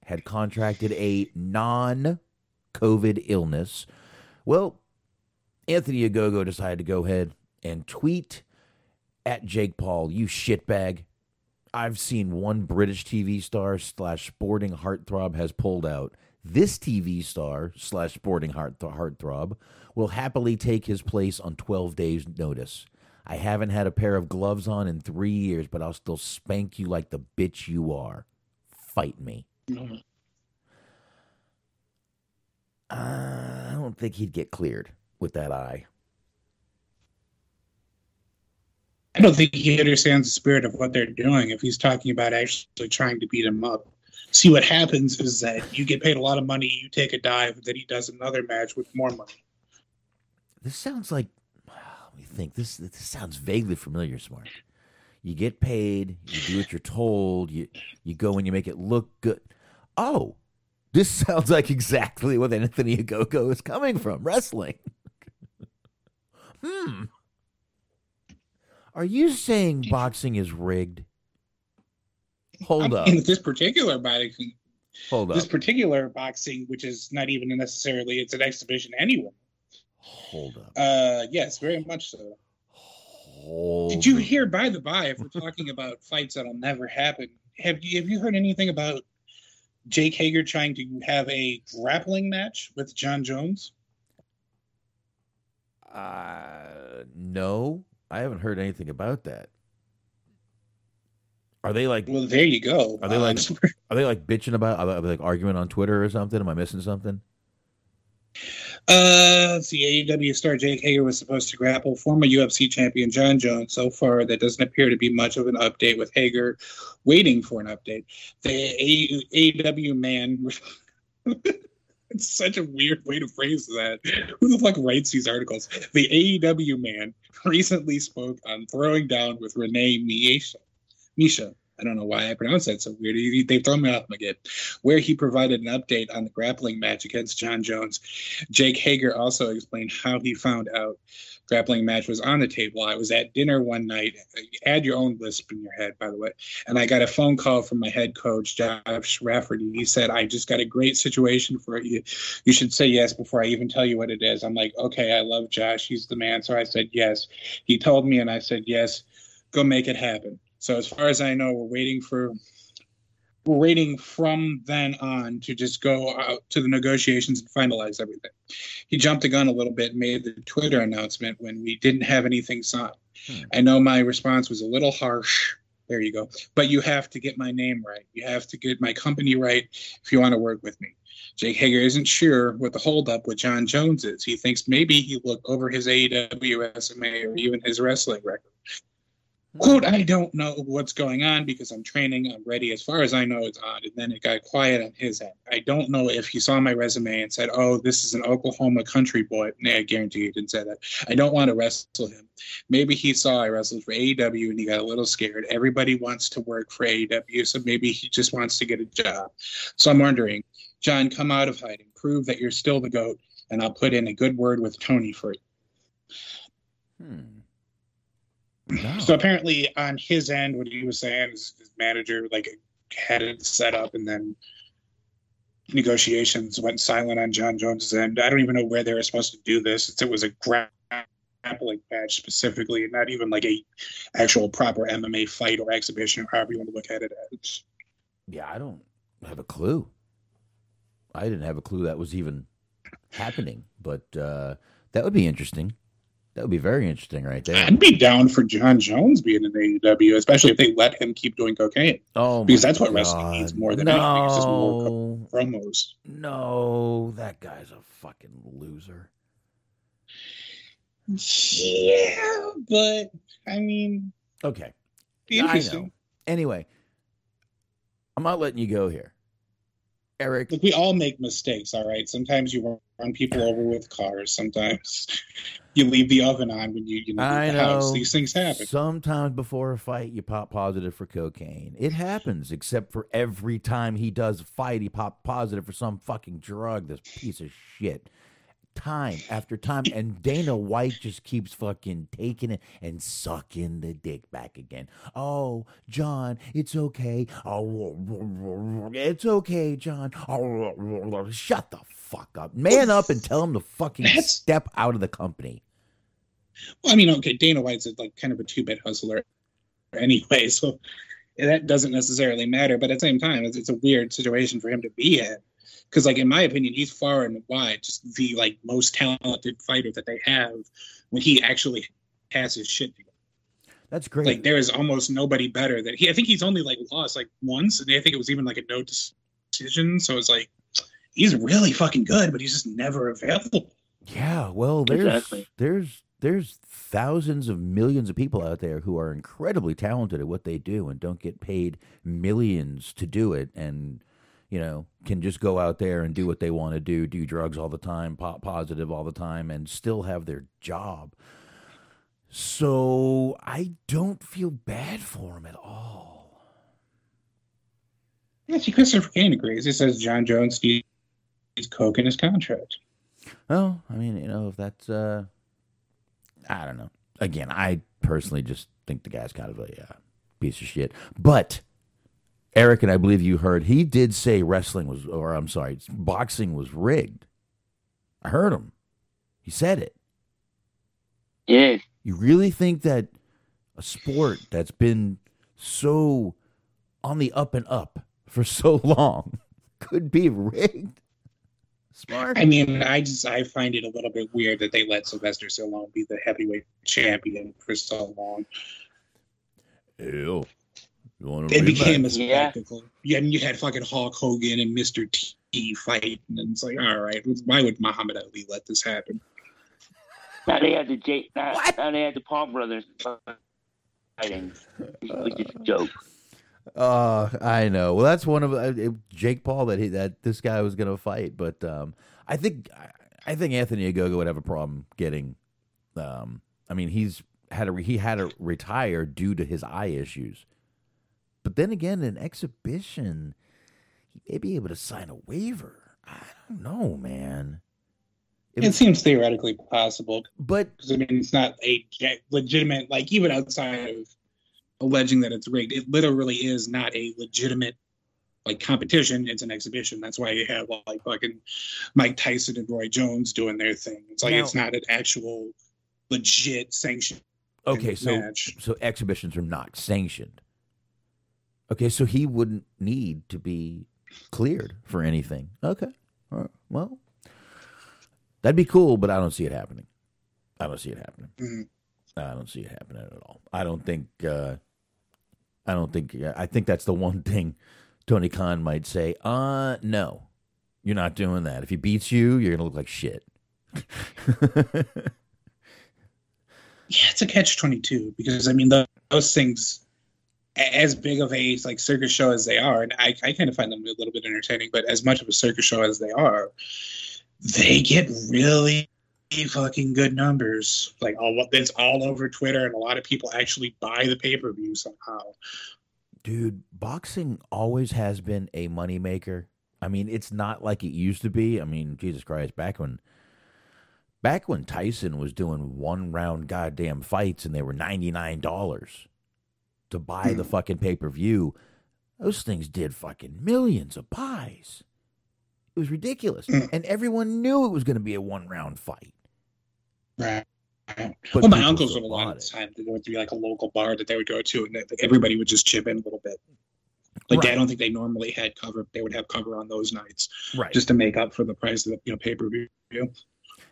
had contracted a non-COVID illness. Well, Anthony Ogogo decided to go ahead and tweet at Jake Paul, you shitbag. I've seen one British TV star / sporting heartthrob has pulled out. This TV star / sporting heartthrob will happily take his place on 12 days' notice. I haven't had a pair of gloves on in 3 years, but I'll still spank you like the bitch you are. Fight me. Mm-hmm. I don't think he'd get cleared with that eye. I don't think he understands the spirit of what they're doing if he's talking about actually trying to beat him up. See, what happens is that you get paid a lot of money, you take a dive, then he does another match with more money. This sounds like... You think this sounds vaguely familiar, Smart. You get paid, you do what you're told, you go and you make it look good. Oh, this sounds like exactly where Anthony Ogogo is coming from, wrestling. Are you saying boxing is rigged? Hold up. This particular boxing, which is not even necessarily, it's an exhibition anyway. Hold up. Yes, very much so. Did you hear, by the by, if we're talking about fights that'll never happen, have you heard anything about Jake Hager trying to have a grappling match with John Jones? No, I haven't heard anything about that. Are they like? Well, there you go. Are they like? Are they like bitching about? Are they like arguing on Twitter or something? Am I missing something? See, AEW star Jake Hager was supposed to grapple former UFC champion John Jones. So far, that doesn't appear to be much of an update, with Hager waiting for an update. The AEW man... It's such a weird way to phrase that. Who the fuck writes these articles? The AEW man recently spoke on Throwing Down with Renee Misha. I don't know why I pronounce that so weird. They throw me off again. Where he provided an update on the grappling match against John Jones. Jake Hager also explained how he found out grappling match was on the table. I was at dinner one night. Add your own lisp in your head, by the way. And I got a phone call from my head coach, Josh Rafferty. He said, I just got a great situation for you. You should say yes before I even tell you what it is. I'm like, okay, I love Josh. He's the man. So I said yes. He told me, and I said yes. Go make it happen. So as far as I know, we're waiting from then on to just go out to the negotiations and finalize everything. He jumped the gun a little bit and made the Twitter announcement when we didn't have anything signed. I know my response was a little harsh. There you go. But you have to get my name right. You have to get my company right if you want to work with me. Jake Hager isn't sure what the holdup with John Jones is. He thinks maybe he looked over his AEW, SMA, or even his wrestling record. Quote, I don't know what's going on because I'm training, I'm ready. As far as I know, it's on. And then it got quiet on his end. I don't know if he saw my resume and said, oh, this is an Oklahoma country boy. Nah, I guarantee he didn't say that. I don't want to wrestle him. Maybe he saw I wrestled for AEW and he got a little scared. Everybody wants to work for AEW, so maybe he just wants to get a job. So I'm wondering, John, come out of hiding. Prove that you're still the GOAT, and I'll put in a good word with Tony for you. No. So apparently on his end, what he was saying is his manager like had it set up, and then negotiations went silent on John Jones' end. I don't even know where they were supposed to do this. It was a grappling match specifically, and not even like a actual proper MMA fight or exhibition, however you want to look at it as. Yeah, I don't have a clue. I didn't have a clue that was even happening, but that would be interesting. That would be very interesting right there. I'd be down for John Jones being in AEW, especially if they let him keep doing cocaine. Oh, because that's what wrestling needs more than anything. It's just more promos. No, that guy's a fucking loser. Yeah, but, I mean... Okay. Be interesting. I know. Anyway, I'm not letting you go here. Eric. Look, we all make mistakes, all right? Sometimes you run people over with cars. Sometimes you leave the oven on when you leave the house. These things happen. Sometimes before a fight, you pop positive for cocaine. It happens, except for every time he does a fight, he popped positive for some fucking drug, this piece of shit. Time after time. And Dana White just keeps fucking taking it and sucking the dick back again. Oh, John, it's okay. Oh, it's okay, John. Oh, shut the fuck up. Man up and tell him to fucking step out of the company. Well, I mean, okay, Dana White's like kind of a two-bit hustler anyway, so that doesn't necessarily matter. But at the same time, it's a weird situation for him to be in. Because, like, in my opinion, he's far and wide just the, like, most talented fighter that they have when he actually has his shit together. That's great. Like, there is almost nobody better than he. I think he's only, like, lost, like, once, and I think it was even, like, a no decision. So it's like, he's really fucking good, but he's just never available. Yeah, well, there's thousands of millions of people out there who are incredibly talented at what they do and don't get paid millions to do it, and you know, can just go out there and do what they want to do drugs all the time, pop positive all the time, and still have their job. So I don't feel bad for him at all. Yeah, see, Christopher Kane agrees. He says John Jones needs coke in his contract. Well, I mean, you know, if that's, I don't know. Again, I personally just think the guy's kind of a piece of shit. But Eric, and I believe you heard, he did say boxing was rigged. I heard him. He said it. Yeah. You really think that a sport that's been so on the up and up for so long could be rigged? Smart. I mean, I find it a little bit weird that they let Sylvester Stallone be the heavyweight champion for so long. Ew. It became a spectacle. Yeah, and you had fucking Hulk Hogan and Mr. T fight, and it's like, all right, why would Muhammad Ali let this happen? Now they had the Palm Brothers fighting, which is a joke. I know. Well, that's one of Jake Paul that this guy was going to fight, but I think Anthony Ogogo would have a problem getting. I mean, he had to retire due to his eye issues. But then again, in exhibition, he may be able to sign a waiver. I don't know, man. It seems theoretically possible, but because I mean, it's not a legitimate, like, even outside of alleging that it's rigged, it literally is not a legitimate, like, competition. It's an exhibition. That's why you have, like, fucking Mike Tyson and Roy Jones doing their thing. It's like, it's not an actual legit sanctioned match. So exhibitions are not sanctioned. Okay, so he wouldn't need to be cleared for anything. Okay, all right. Well, that'd be cool, but I don't see it happening. Mm-hmm. I don't see it happening at all. I think that's the one thing Tony Khan might say. No, you're not doing that. If he beats you, you're going to look like shit. Yeah, it's a catch-22 because, I mean, those things, as big of a, like, circus show as they are, and I kind of find them a little bit entertaining, but as much of a circus show as they are, they get really fucking good numbers. Like, it's all over Twitter, and a lot of people actually buy the pay-per-view somehow. Dude, boxing always has been a moneymaker. I mean, it's not like it used to be. I mean, Jesus Christ, back when Tyson was doing one-round goddamn fights and they were $99 to buy the fucking pay-per-view, those things did fucking millions of buys. It was ridiculous. And everyone knew it was going to be a one-round fight. Right. But well, my uncles would a lot of the time, there would be like a local bar that they would go to, and everybody would just chip in a little bit. Like, right. I don't think they normally had cover. They would have cover on those nights, right? Just to make up for the price of the pay-per-view.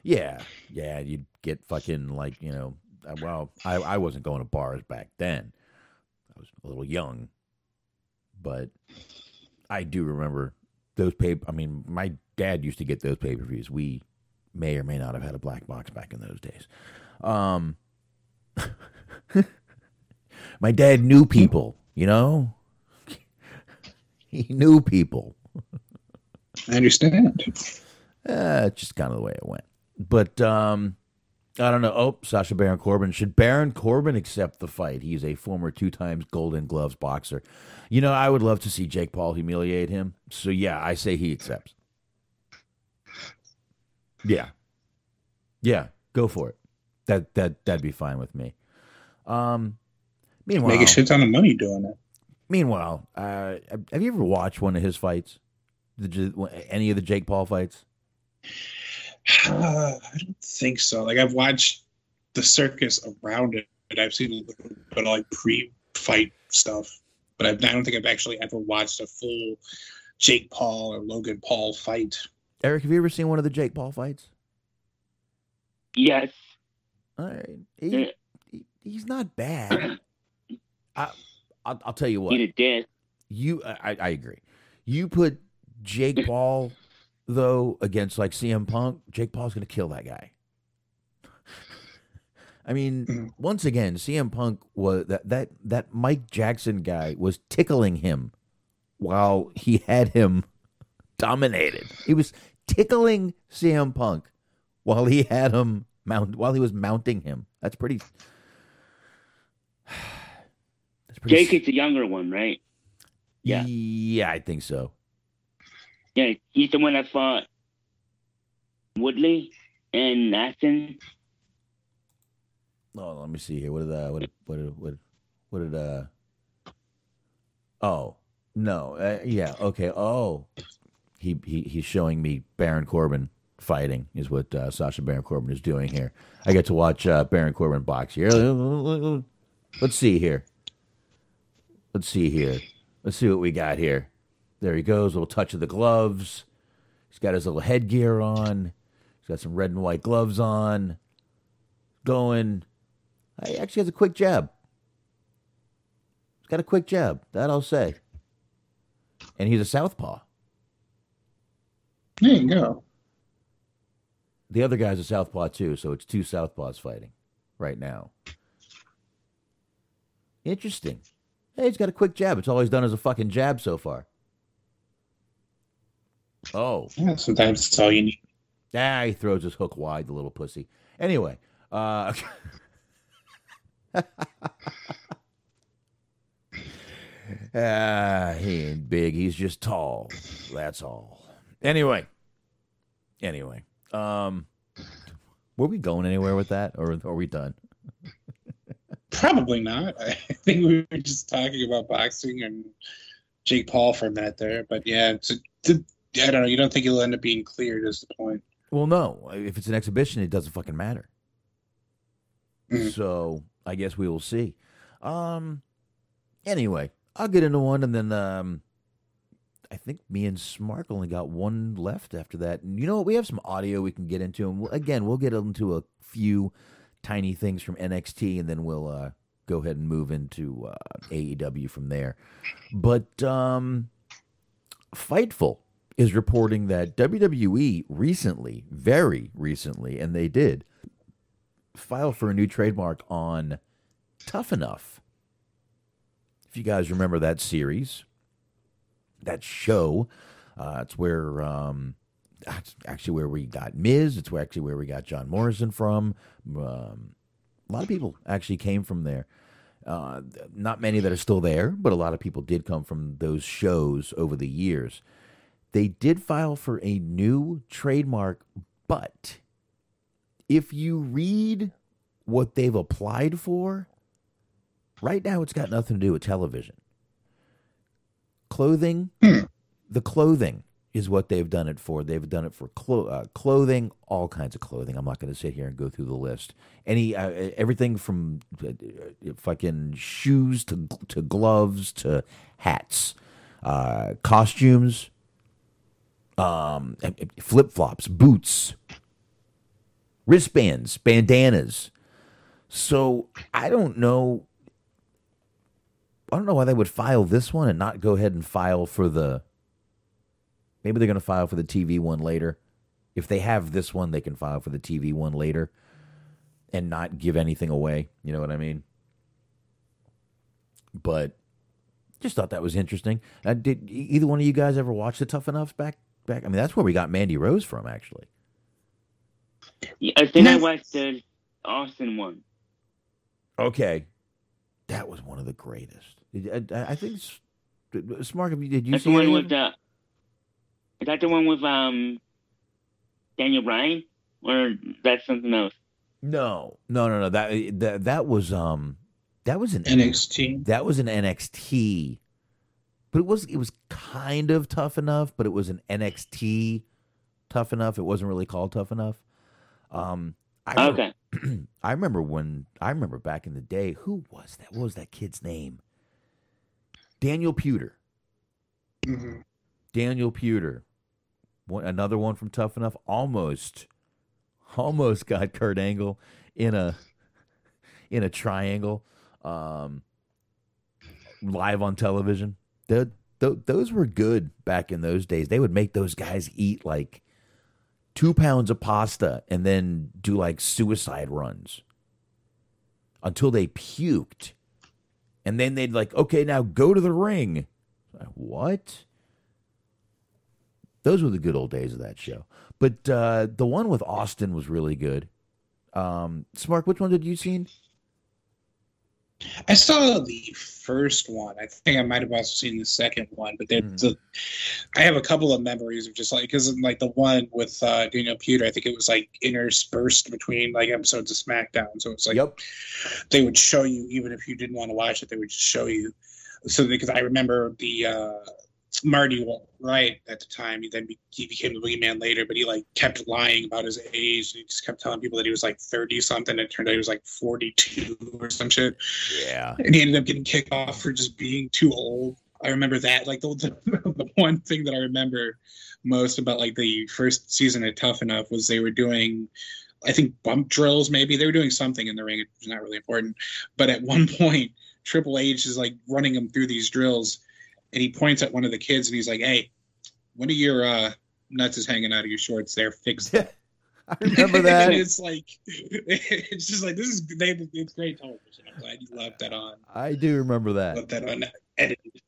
Yeah. Yeah, you'd get fucking, like, you know, well, I wasn't going to bars back then. I was a little young, but I do remember those my dad used to get those pay-per-views. We may or may not have had a black box back in those days. My dad knew people, you know? He knew people. I understand. It's just kind of the way it went. But, I don't know. Oh, Sacha Baron Corbin. Should Baron Corbin accept the fight? He's a former 2-time Golden Gloves boxer. You know, I would love to see Jake Paul humiliate him. So, yeah, I say he accepts. Yeah. Yeah, go for it. That'd be fine with me. Meanwhile, make a shit ton of money doing it. Meanwhile, have you ever watched one of his fights? Any of the Jake Paul fights? I don't think so. Like, I've watched the circus around it. I've seen a little bit of like pre-fight stuff, but I don't think I've actually ever watched a full Jake Paul or Logan Paul fight. Eric, have you ever seen one of the Jake Paul fights? Yes. All right. He's not bad. I'll tell you what. He did. I agree. You put Jake Paul though against like CM Punk, Jake Paul's gonna kill that guy. I mean, once again, CM Punk was that Mike Jackson guy was tickling him while he had him dominated. He was tickling CM Punk while he had him mounting him. That's pretty. Jake is the younger one, right? Yeah. Yeah, I think so. Yeah, he's the one that fought Woodley and Nathan. Oh, let me see here. He's showing me Baron Corbin fighting is what Sasha Baron Corbin is doing here. I get to watch Baron Corbin box here. Let's see here. Let's see what we got here. There he goes. A little touch of the gloves. He's got his little headgear on. He's got some red and white gloves on. He actually has a quick jab. He's got a quick jab. That I'll say. And he's a southpaw. There you go. The other guy's a southpaw too, so it's two southpaws fighting right now. Interesting. Hey, he's got a quick jab. It's all he's done is a fucking jab so far. Oh. Yeah, sometimes it's all you need. Ah, he throws his hook wide, the little pussy. Anyway. He ain't big. He's just tall. That's all. Anyway. Were we going anywhere with that, or are we done? Probably not. I think we were just talking about boxing and Jake Paul for a minute there, but yeah, I don't know. You don't think he'll end up being cleared? Is the point? Well, no. If it's an exhibition, it doesn't fucking matter. Mm-hmm. So I guess we will see. Anyway, I'll get into one, and then I think me and Smark only got one left after that. And you know what? We have some audio we can get into, and we'll get into a few tiny things from NXT, and then we'll go ahead and move into AEW from there. But Fightful is reporting that WWE recently, very recently, and they did file for a new trademark on Tough Enough. If you guys remember that series, that show, it's where actually where we got Miz. It's actually where we got John Morrison from. A lot of people actually came from there. Not many that are still there, but a lot of people did come from those shows over the years. They did file for a new trademark, but if you read what they've applied for, right now it's got nothing to do with television. Clothing, the clothing is what they've done it for. They've done it for clothing, all kinds of clothing. I'm not going to sit here and go through the list. Everything from fucking shoes to gloves to hats, costumes, flip-flops, boots, wristbands, bandanas. So I don't know why they would file this one and not go ahead and file for the... Maybe they're going to file for the TV one later. If they have this one, they can file for the TV one later and not give anything away. You know what I mean? But just thought that was interesting. Did either one of you guys ever watch the Tough Enoughs back? I mean, that's where we got Mandy Rose from, actually. Yeah, I think I watched the Austin one. Okay. That was one of the greatest. I think, Smark, did you see the one with the... Is that the one with Daniel Bryan? Or that's something else? No. That was an NXT. That was an NXT. But it was kind of Tough Enough, but it was an NXT Tough Enough. It wasn't really called Tough Enough. I remember, I remember back in the day, who was that? What was that kid's name? Daniel Pewter. Mm-hmm. Daniel Pewter, another one from Tough Enough, almost got Kurt Angle in a triangle, live on television. Those were good back in those days. They would make those guys eat like 2 pounds of pasta and then do like suicide runs until they puked. And then they'd like, okay, now go to the ring. Like, what? Those were the good old days of that show. But the one with Austin was really good. Smark, which one did you see? I saw the first one. I think I might have also seen the second one, but I have a couple of memories of just like, because like the one with Daniel Pewter, I think it was like interspersed between like episodes of SmackDown. So it's like they would show you, even if you didn't want to watch it, they would just show you. So because I remember the Marty Wright at the time, he became the lead man later, but he like kept lying about his age. He just kept telling people that he was like 30 something. It turned out he was like 42 or some shit. Yeah. And he ended up getting kicked off for just being too old. I remember that. Like the one thing that I remember most about like the first season of Tough Enough was they were doing, I think, bump drills maybe. They were doing something in the ring. It's not really important. But at one point, Triple H is like running him through these drills. And he points at one of the kids and he's like, hey, one of your nuts is hanging out of your shorts there. Fix that. I remember that. And it's like, it's just like, it's great television. I'm glad you left that on. I do remember that. Left that on edited.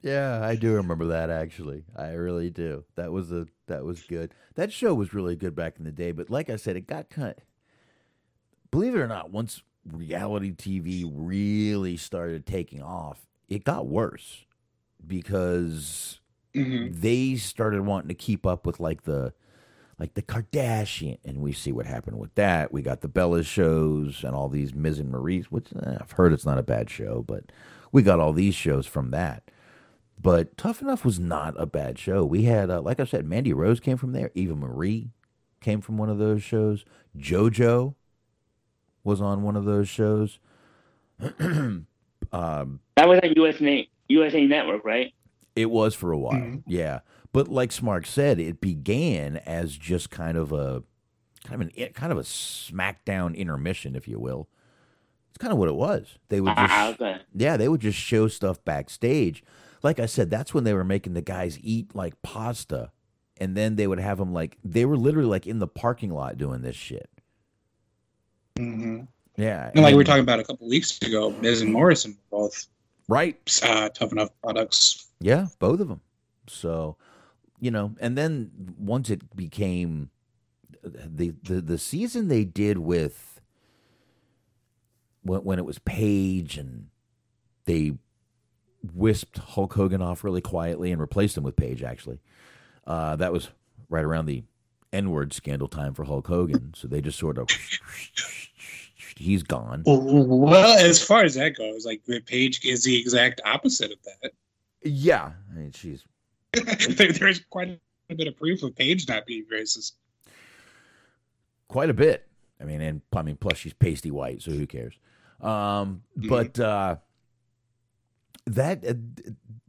Yeah, I do remember that, actually. I really do. That was good. That show was really good back in the day. But like I said, it got kind of, believe it or not, once reality TV really started taking off, it got worse. Because they started wanting to keep up with like the Kardashian, and we see what happened with that. We got the Bella shows and all these Miz and Maurice, which I've heard it's not a bad show, but we got all these shows from that. But Tough Enough was not a bad show. We had, like I said, Mandy Rose came from there. Eva Marie came from one of those shows. JoJo was on one of those shows. That was like USA Network, right? It was for a while, yeah. But like Smark said, it began as just kind of a SmackDown intermission, if you will. It's kind of what it was. They would just, they would just show stuff backstage. Like I said, that's when they were making the guys eat like pasta, and then they would have them like they were literally like in the parking lot doing this shit. Mm-hmm. Yeah, and like we were talking about a couple weeks ago, Miz and Morrison were both. Right. Tough Enough products. Yeah, both of them. So, and then once it became the season they did with when it was Paige and they whisked Hulk Hogan off really quietly and replaced him with Paige, actually. That was right around the N-word scandal time for Hulk Hogan. So they just sort of... he's gone. Well, as far as that goes, like Paige is the exact opposite of that. Yeah, I mean, she's there's quite a bit of proof of Paige not being racist. Quite a bit. I mean, plus she's pasty white, so who cares? But that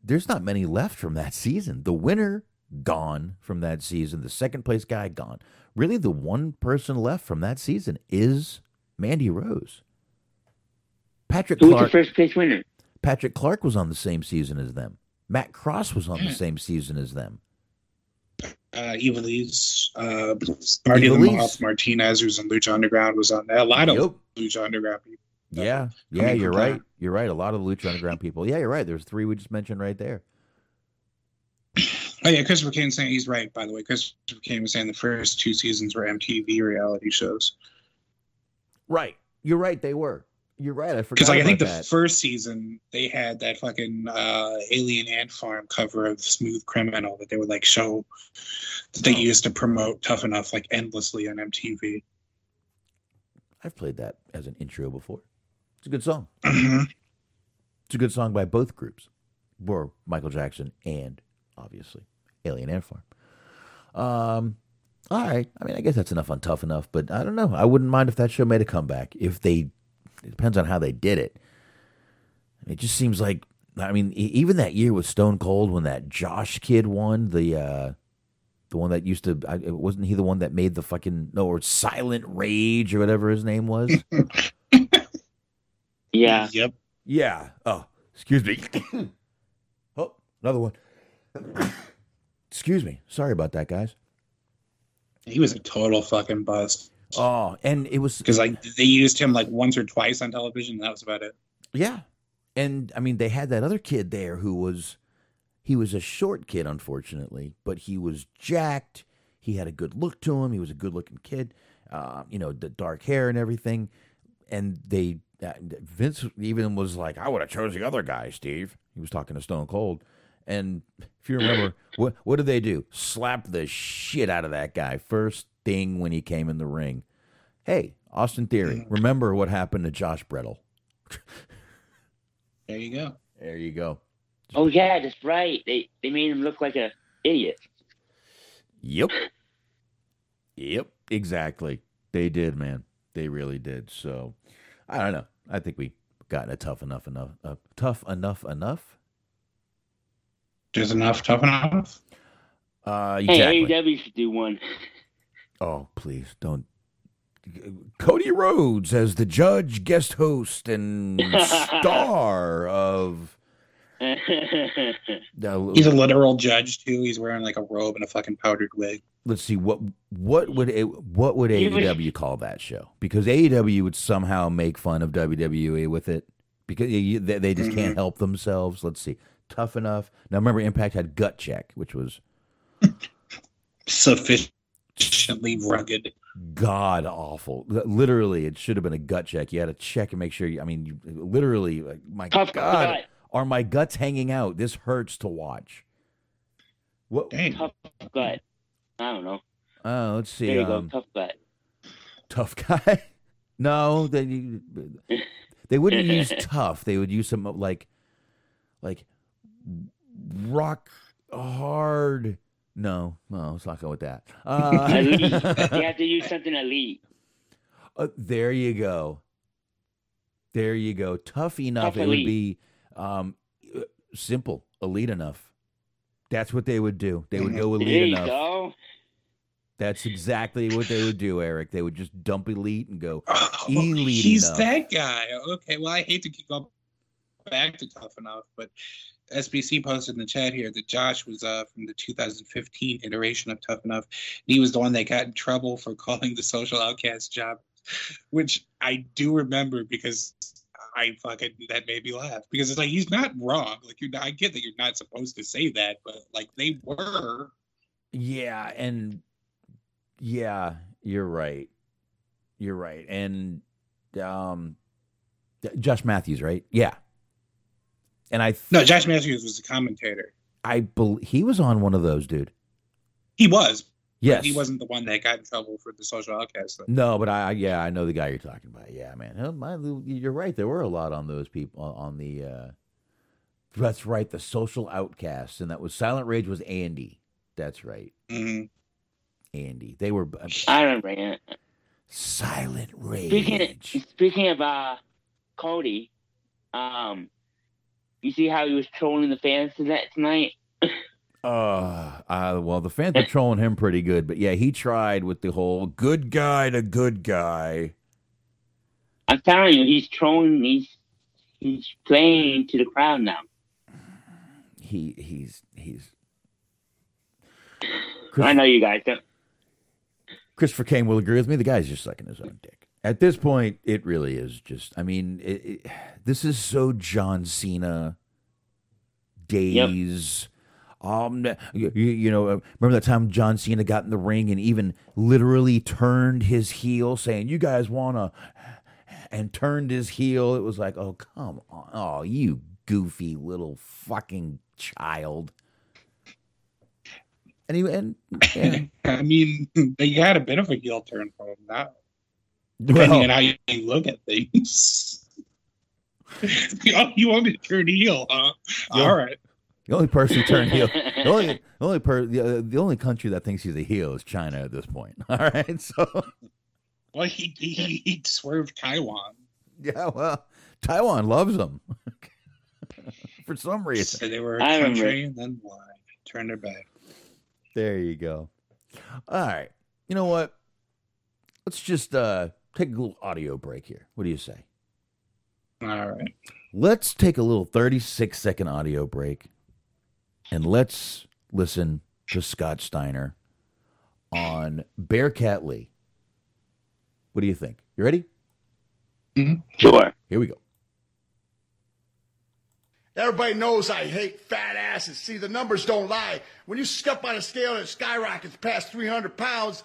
there's not many left from that season. The winner gone from that season. The second place guy gone. Really, the one person left from that season is Mandy Rose. Patrick Clark. Who was the first place winner? Patrick Clark was on the same season as them. Matt Cross was on the same season as them. Evilise, Marty Lamont, Martinez, who's in Lucha Underground, was on that. A lot of Lucha Underground people. Yeah, you're right. You're right. A lot of Lucha Underground people. Yeah, you're right. There's three we just mentioned right there. Oh, yeah, Christopher Kane's saying he's right, by the way. Christopher Kane was saying the first two seasons were MTV reality shows. Right. You're right. They were. You're right. I forgot. Because I think the first season they had that fucking Alien Ant Farm cover of Smooth Criminal that they would like show that they used to promote Tough Enough like endlessly on MTV. I've played that as an intro before. It's a good song. Mm-hmm. It's a good song by both groups, or Michael Jackson and obviously Alien Ant Farm. all right. I mean, I guess that's enough on Tough Enough, but I don't know. I wouldn't mind if that show made a comeback. It depends on how they did it. It just seems like, I mean, even that year with Stone Cold when that Josh kid won, the one that used to, wasn't he the one that made the fucking, no, or Silent Rage or whatever his name was? Yeah. Yep. Yeah. Oh, excuse me. Oh, another one. Excuse me. Sorry about that, guys. He was a total fucking bust. Oh, and it was... because like they used him like once or twice on television, and that was about it. Yeah. And, I mean, they had that other kid there who was... he was a short kid, unfortunately, but he was jacked. He had a good look to him. He was a good-looking kid. You know, the dark hair and everything. And they... Vince even was like, I would have chose the other guy, Steve. He was talking to Stone Cold. And if you remember, what did they do? Slap the shit out of that guy first thing when he came in the ring. Hey, Austin Theory, remember what happened to Josh Brettel. There you go. There you go. Oh, yeah, that's right. They made him look like an idiot. Yep. Yep, exactly. They did, man. They really did. So, I don't know. I think we gotten a tough enough. There's enough tough enough. Exactly. Hey, AEW should do one. Oh, please don't. Cody Rhodes as the judge, guest host, and star of. He's a literal judge too. He's wearing like a robe and a fucking powdered wig. Let's see what would AEW call that show? Because AEW would somehow make fun of WWE with it because they just can't help themselves. Let's see, Tough Enough. Now remember, Impact had Gut Check, which was sufficiently rugged, god awful. Literally, it should have been a gut check. You had to check and make sure. Literally, like my Tough God. Gut. Are my guts hanging out? This hurts to watch. What? Dang. Tough Gut. I don't know. Oh, let's see. There you go, Tough Gut. Tough guy? No, they wouldn't use tough. They would use some like rock hard. No, let's not go with that. Elite. You have to use something elite. There you go. There you go. Tough enough. Tough it elite. Would be. Simple, elite enough. That's what they would do. They would go elite there you enough. Go. That's exactly what they would do, Eric. They would just dump elite and go elite. He's enough. That guy. Okay. Well, I hate to keep going back to Tough Enough, but SBC posted in the chat here that Josh was from the 2015 iteration of Tough Enough. He was the one that got in trouble for calling the social outcast job, which I do remember because. I fucking that made me laugh because it's like he's not wrong. Like I get that you're not supposed to say that, but like they were. Yeah, and yeah, you're right. You're right, and Josh Matthews, right? Yeah, and no, Josh Matthews was the commentator. I believe he was on one of those, dude. He was. Yes. He wasn't the one that got in trouble for the social outcast. Though. No, but I know the guy you're talking about. Yeah, man, you're right. There were a lot on those people on the. That's right, the social outcasts, and that was Silent Rage was Andy. That's right, mm-hmm. Andy. They were. I remember Silent Rage. Speaking of Cody, you see how he was trolling the fans tonight. Well, the fans are trolling him pretty good, but yeah, he tried with the whole good guy to good guy. I'm telling you, he's trolling. He's playing to the crowd now. He's. I know you guys don't. Christopher Kane will agree with me. The guy's just sucking his own dick at this point. It really is just. I mean, this is so John Cena days. Yep. You know, remember that time John Cena got in the ring and even literally turned his heel saying, you guys wanna, and turned his heel. It was like, oh, come on. Oh, you goofy little fucking child. And I mean, they had a bit of a heel turn from him now. Depending on how you look at things. Oh, you want me to turn heel, huh? Yeah. All right. The only person who turned heel, the only country that thinks he's a heel is China at this point. All right, so well, he swerved Taiwan. Yeah, well, Taiwan loves him for some reason. So they were a country, then blind, turned their back. There you go. All right, you know what? Let's just take a little audio break here. What do you say? All right. Let's take a little 36-second audio break, and let's listen to Scott Steiner on Bearcat Lee. What do you think? You ready? Mm-hmm. Sure. Here we go. Everybody knows I hate fat asses. See, the numbers don't lie. When you step on a scale and it skyrockets past 300 pounds,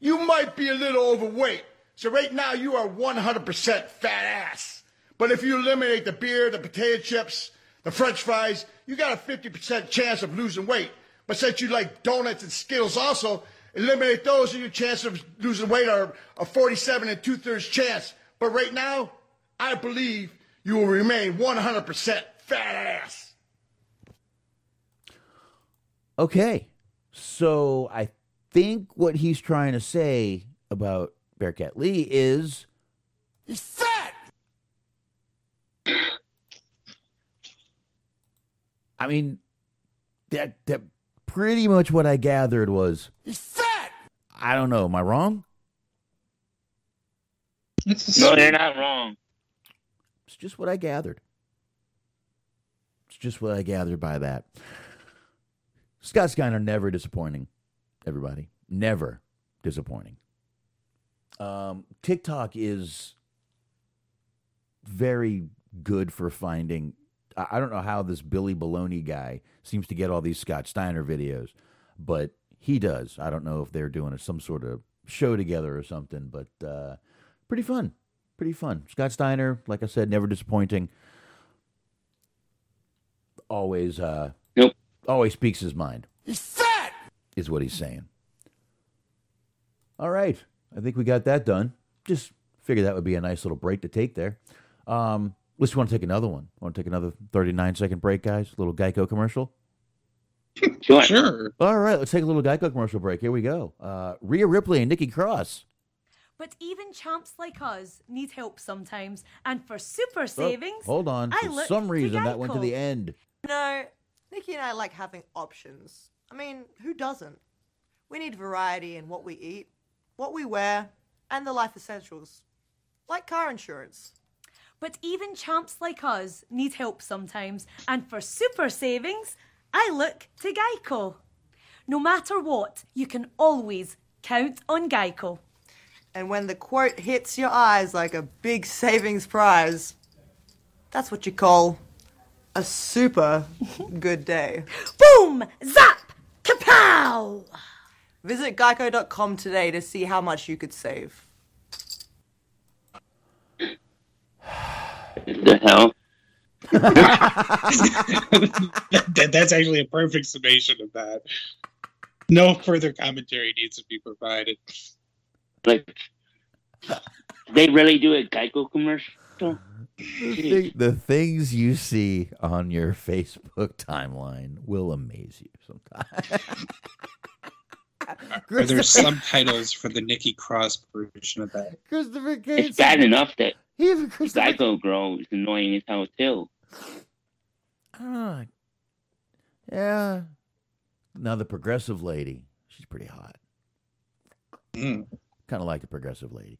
you might be a little overweight. So right now you are 100% fat ass. But if you eliminate the beer, the potato chips, the french fries, you got a 50% chance of losing weight. But since you like donuts and Skittles also, eliminate those and your chance of losing weight are a 47 2/3 chance. But right now, I believe you will remain 100% fat ass. Okay. So I think what he's trying to say about Bearcat Lee is he's fat. I mean, that pretty much what I gathered was he's fat. I don't know. Am I wrong? No, you're not wrong. It's just what I gathered. It's just what I gathered by that. Scott Steiner, never disappointing, everybody. Never disappointing. TikTok is very good for finding. I don't know how this Billy Baloney guy seems to get all these Scott Steiner videos, but he does. I don't know if they're doing some sort of show together or something, but pretty fun. Pretty fun. Scott Steiner, like I said, never disappointing. Always always speaks his mind. He's fat! Is what he's saying. All right. I think we got that done. Just figured that would be a nice little break to take there. Unless you want to take another one. Want to take another 39-second break, guys? Little Geico commercial? Sure. All right. Let's take a little Geico commercial break. Here we go. Rhea Ripley and Nikki Cross. But even chumps like us need help sometimes. And for super savings... Oh, hold on. For some reason, that went to the end. No, Nikki and I like having options. I mean, who doesn't? We need variety in what we eat, what we wear, and the life essentials. Like car insurance. But even chumps like us need help sometimes. And for super savings, I look to Geico. No matter what, you can always count on Geico. And when the quote hits your eyes like a big savings prize, that's what you call a super good day. Boom! Zap! Kapow! Visit geico.com today to see how much you could save. The hell? That's actually a perfect summation of that. No further commentary needs to be provided. Like, they really do a Geico commercial? The things you see on your Facebook timeline will amaze you sometimes. Are there subtitles for the Nikki Cross version of that? Christopher Gaines. It's bad enough that Geico girl is annoying as hell, too. Yeah. Now, the progressive lady, she's pretty hot. Mm. Kind of like the progressive lady.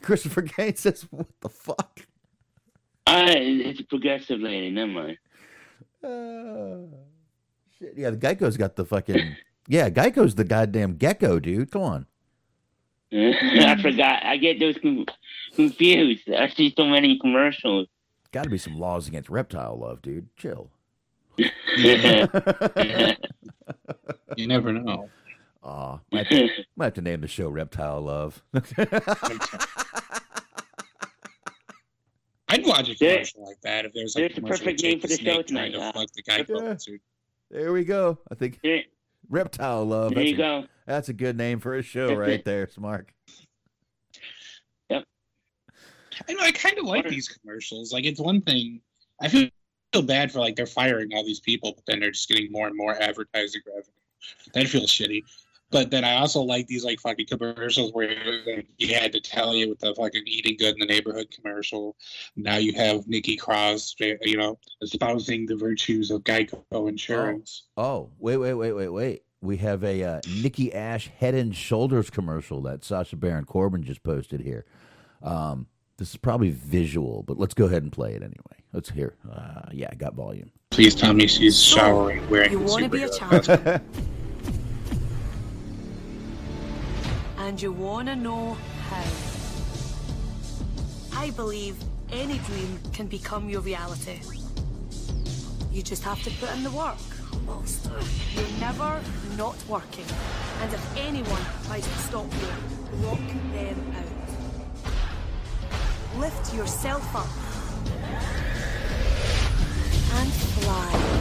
Christopher Gaines says, what the fuck? It's a progressive lady, never mind. Shit. Yeah, the Geico's got the fucking... Yeah, Geico's the goddamn gecko, dude. Come on. I forgot. I get those confused. I see so many commercials. Gotta be some laws against reptile love, dude. Chill. You never know. Aw, might have to name the show Reptile Love. I'd watch a commercial like that if there's like a perfect name for the show tonight. There we go. I think Reptile Love. There you go. That's a good name for a show right there, Smark. Yep. I know. I kind of like these commercials. Like, it's one thing. I feel feel bad for, like, they're firing all these people, but then they're just getting more and more advertising revenue. That feels shitty. But then I also like these, like, fucking commercials where you had to tell you with the fucking Eating Good in the Neighborhood commercial. Now you have Nikki Cross, you know, espousing the virtues of Geico Insurance. Oh, wait. We have a Nikki Ash Head and Shoulders commercial that Sacha Baron Corbin just posted here. This is probably visual, but let's go ahead and play it anyway. Let's hear. Yeah, I got volume. Please tell me she's showering wearing the superhero. You want to be a child. And you wanna know how? I believe any dream can become your reality. You just have to put in the work. You're never not working. And if anyone tries to stop you, block them out. Lift yourself up. And fly.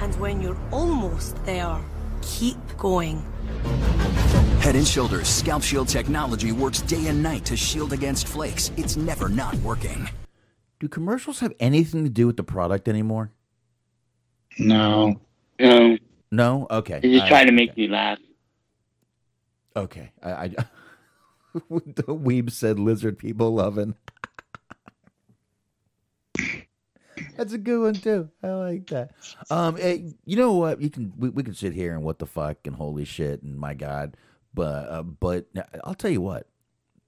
And when you're almost there, keep going. Head and Shoulders Scalp Shield technology works day and night to shield against flakes. It's never not working. Do commercials have anything to do with the product anymore? No. No? Okay. They just try to make me laugh. Okay. I the weeb said lizard people loving. That's a good one too. I like that. You know what? We can sit here and what the fuck and holy shit and my god, but I'll tell you what.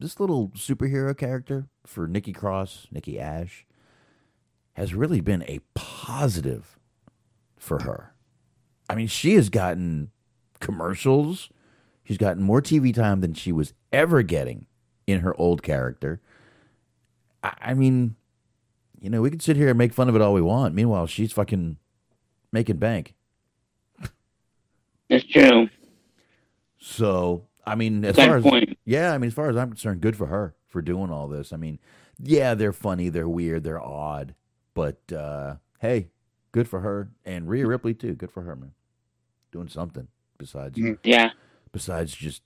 This little superhero character for Nikki Cross, Nikki Ash, has really been a positive for her. I mean, she has gotten commercials. She's gotten more TV time than she was ever getting in her old character. I mean. You know, we can sit here and make fun of it all we want. Meanwhile, she's fucking making bank. That's true. So, I mean, as far as I'm concerned, good for her for doing all this. I mean, yeah, they're funny, they're weird, they're odd, but hey, good for her, and Rhea Ripley too. Good for her, man. Doing something besides just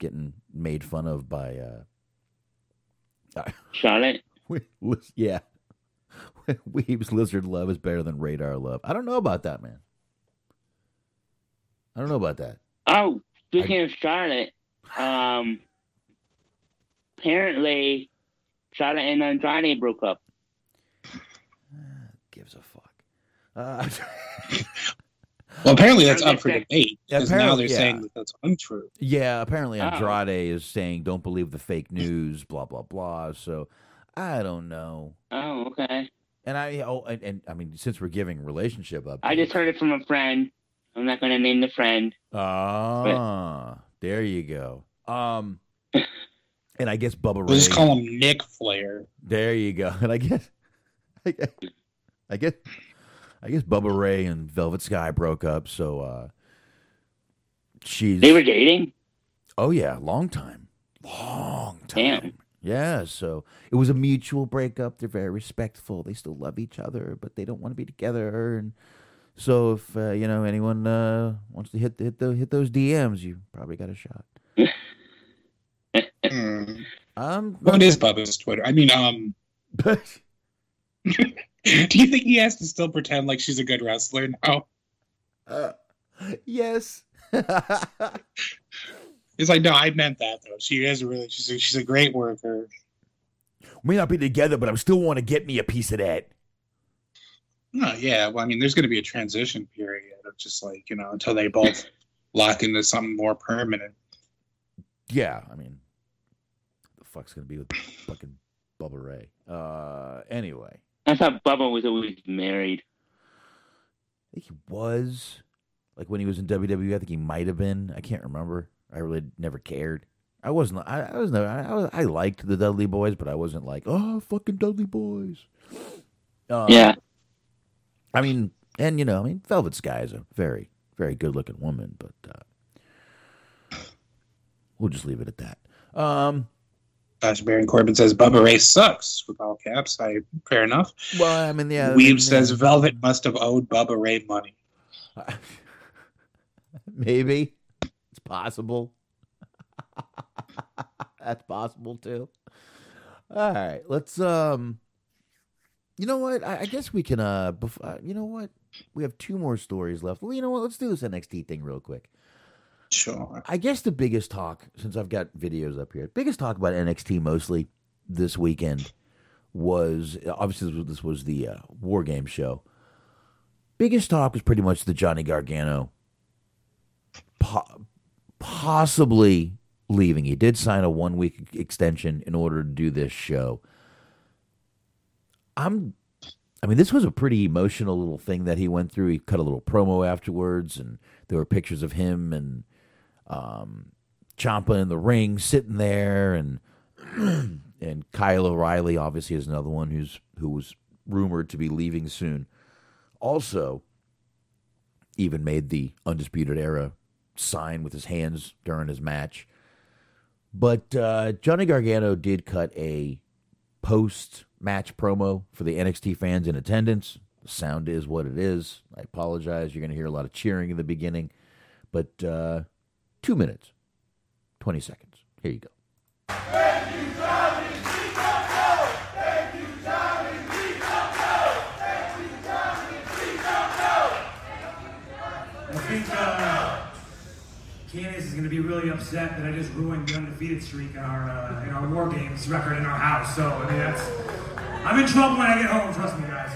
getting made fun of by Charlotte. Yeah. Weeb's lizard love is better than radar love. I don't know about that, man. I don't know about that. Oh, speaking of Charlotte, apparently Charlotte and Andrade broke up. Gives a fuck. Well, apparently that's up for debate. Because now they're saying that that's untrue. Yeah, apparently Andrade is saying don't believe the fake news, blah, blah, blah. So... I don't know. Oh, okay. And I mean, since we're giving relationship updates, I just heard it from a friend. I'm not going to name the friend. There you go. And I guess Bubba Ray. We'll just call him Nick Flair. There you go. And I guess Bubba Ray and Velvet Sky broke up. So they were dating. Oh yeah, long time. Damn. Yeah, so it was a mutual breakup. They're very respectful. They still love each other, but they don't want to be together. And so, if anyone wants to hit those DMs, you probably got a shot. What is Bubba's Twitter? I mean, do you think he has to still pretend like she's a good wrestler now? Yes. It's like, no, I meant that, though. She is really, she's a great worker. We may not be together, but I still want to get me a piece of that. Oh, yeah. Well, I mean, there's going to be a transition period of just like, until they both lock into something more permanent. Yeah. I mean, what the fuck's going to be with fucking Bubba Ray? Anyway. I thought Bubba was always married. I think he was. Like when he was in WWE, I think he might have been. I can't remember. I really never cared. I liked the Dudley Boys, but I wasn't like, oh, fucking Dudley Boys. Yeah. I mean, and Velvet Sky is a very, very good-looking woman, but we'll just leave it at that. Sacha Baron Corbin says Bubba Ray sucks with all caps. Fair enough. Well, I mean, yeah. Weeb says Velvet must have owed Bubba Ray money. Maybe. It's possible. That's possible too. All right, let's you know what? I guess we can you know what? We have two more stories left. Well, you know what? Let's do this NXT thing real quick. Sure. I guess the biggest talk, since I've got videos up here, biggest talk about NXT mostly this weekend was, obviously this was the War Game show. Biggest talk was pretty much the Johnny Gargano possibly leaving. He did sign a 1-week extension in order to do this show. I mean, this was a pretty emotional little thing that he went through. He cut a little promo afterwards, and there were pictures of him and Ciampa in the ring sitting there, and and Kyle O'Reilly obviously is another one who was rumored to be leaving soon. Also, even made the Undisputed Era sign with his hands during his match. But Johnny Gargano did cut a post-match promo for the NXT fans in attendance. The sound is what it is. I apologize. You're going to hear a lot of cheering in the beginning. But 2 minutes, 20 seconds. Here you go. Thank you, Johnny. Thank you, Johnny. Thank you, Johnny. I think Candace is going to be really upset that I just ruined the undefeated streak in our War Games record in our house. So, I mean, that's... I'm in trouble when I get home, trust me, guys.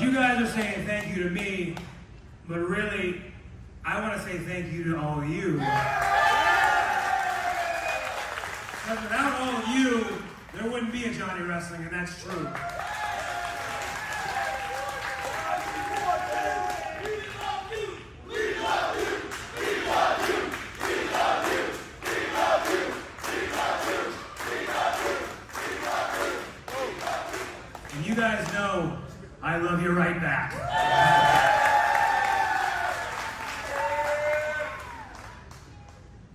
You guys are saying thank you to me, but really, I want to say thank you to all of you. Because without all of you, there wouldn't be a Johnny Wrestling, and that's true. And you guys know I love you right back.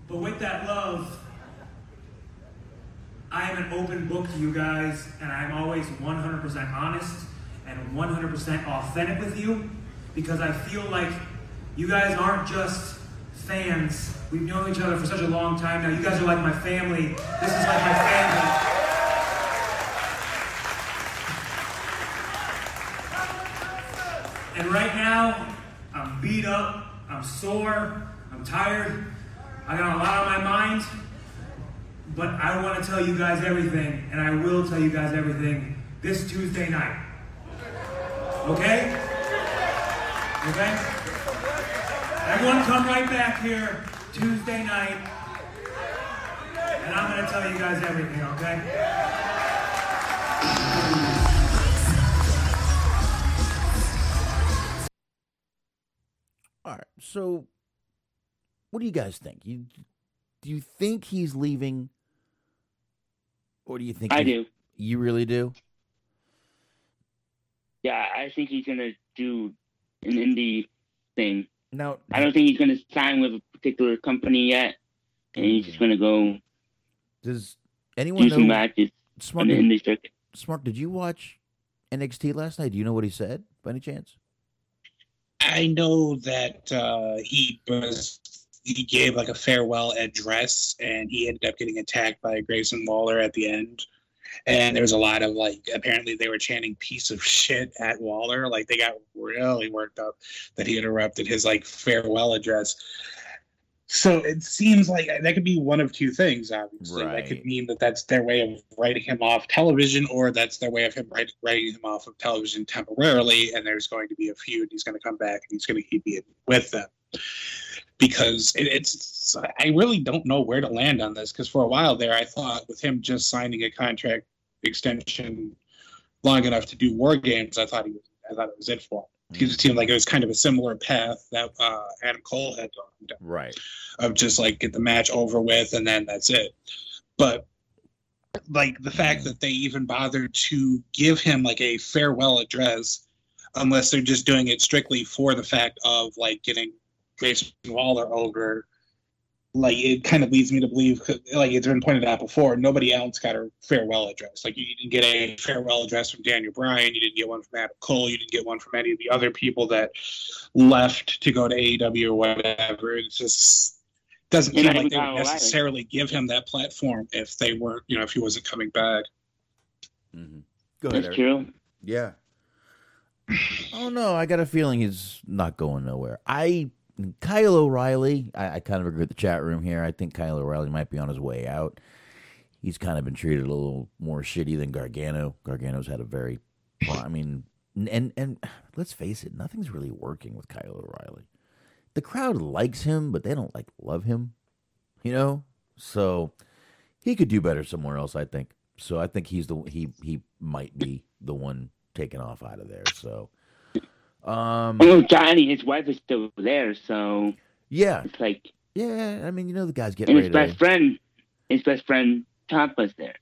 But with that love, I am an open book to you guys, and I'm always 100% honest and 100% authentic with you, because I feel like you guys aren't just fans. We've known each other for such a long time now. You guys are like my family. This is like my family. And right now, I'm beat up, I'm sore, I'm tired, I got a lot on my mind, but I want to tell you guys everything, and I will tell you guys everything this Tuesday night. Okay? Okay? Everyone come right back here Tuesday night, and I'm going to tell you guys everything, okay? All right, so what do you guys think? Do you think he's leaving, or do you think... I do. You really do? Yeah, I think he's going to do an indie thing. Now, I don't think he's going to sign with a particular company yet, and he's just going to go does anyone do some matches on the indie circuit. Smart, did you watch NXT last night? Do you know what he said, by any chance? I know that he gave like a farewell address, and he ended up getting attacked by Grayson Waller at the end. And there was a lot of like, apparently they were chanting "piece of shit" at Waller. Like they got really worked up that he interrupted his like farewell address. So it seems like that could be one of two things, obviously. Right. That could mean that that's their way of writing him off television, or that's their way of him writing him off of television temporarily, and there's going to be a feud. He's going to come back, and he's going to keep being with them. Because it's I really don't know where to land on this, because for a while there, I thought with him just signing a contract extension long enough to do War Games, I thought it was it for him. Because it seemed like it was kind of a similar path that Adam Cole had gone, right? Of just like get the match over with and then that's it. But like the fact that they even bothered to give him like a farewell address, unless they're just doing it strictly for the fact of like getting Grayson Waller over, like, it kind of leads me to believe, like it's been pointed out before, nobody else got a farewell address. Like, you didn't get a farewell address from Daniel Bryan, you didn't get one from Adam Cole, you didn't get one from any of the other people that left to go to AEW or whatever. It just doesn't feel like they would necessarily give him that platform if they weren't, you know, if he wasn't coming back. Mm-hmm. Go ahead, Eric. That's true. Yeah. Oh no, I got a feeling he's not going nowhere. Kyle O'Reilly, I kind of agree with the chat room here. I think Kyle O'Reilly might be on his way out. He's kind of been treated a little more shitty than Gargano. Gargano's had a very, I mean, and let's face it, nothing's really working with Kyle O'Reilly. The crowd likes him, but they don't like love him, you know. So he could do better somewhere else, I think. So I think he might be the one taken off out of there. So. Johnny, his wife is still there, so yeah, it's like, yeah, I mean, you know, the guy's getting ready. His best friend Tampa's there.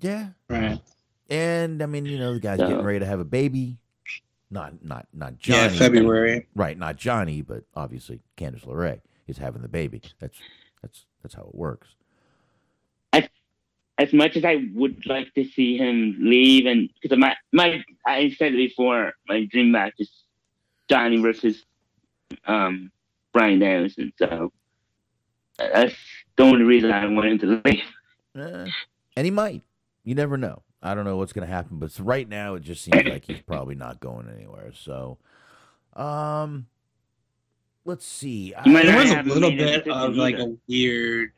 Yeah, right. And I mean, you know, the guy's getting ready to have a baby. Not Johnny. Yeah, February. But, right, not Johnny, but obviously Candice LeRae is having the baby. That's how it works. As much as I would like to see him leave, and because I said it before, my dream match is Johnny versus Bryan Danielson, so that's the only reason I wanted to leave. And he might. You never know. I don't know what's going to happen, but right now it just seems like he's probably not going anywhere. So, let's see. There was a little bit of like a weird.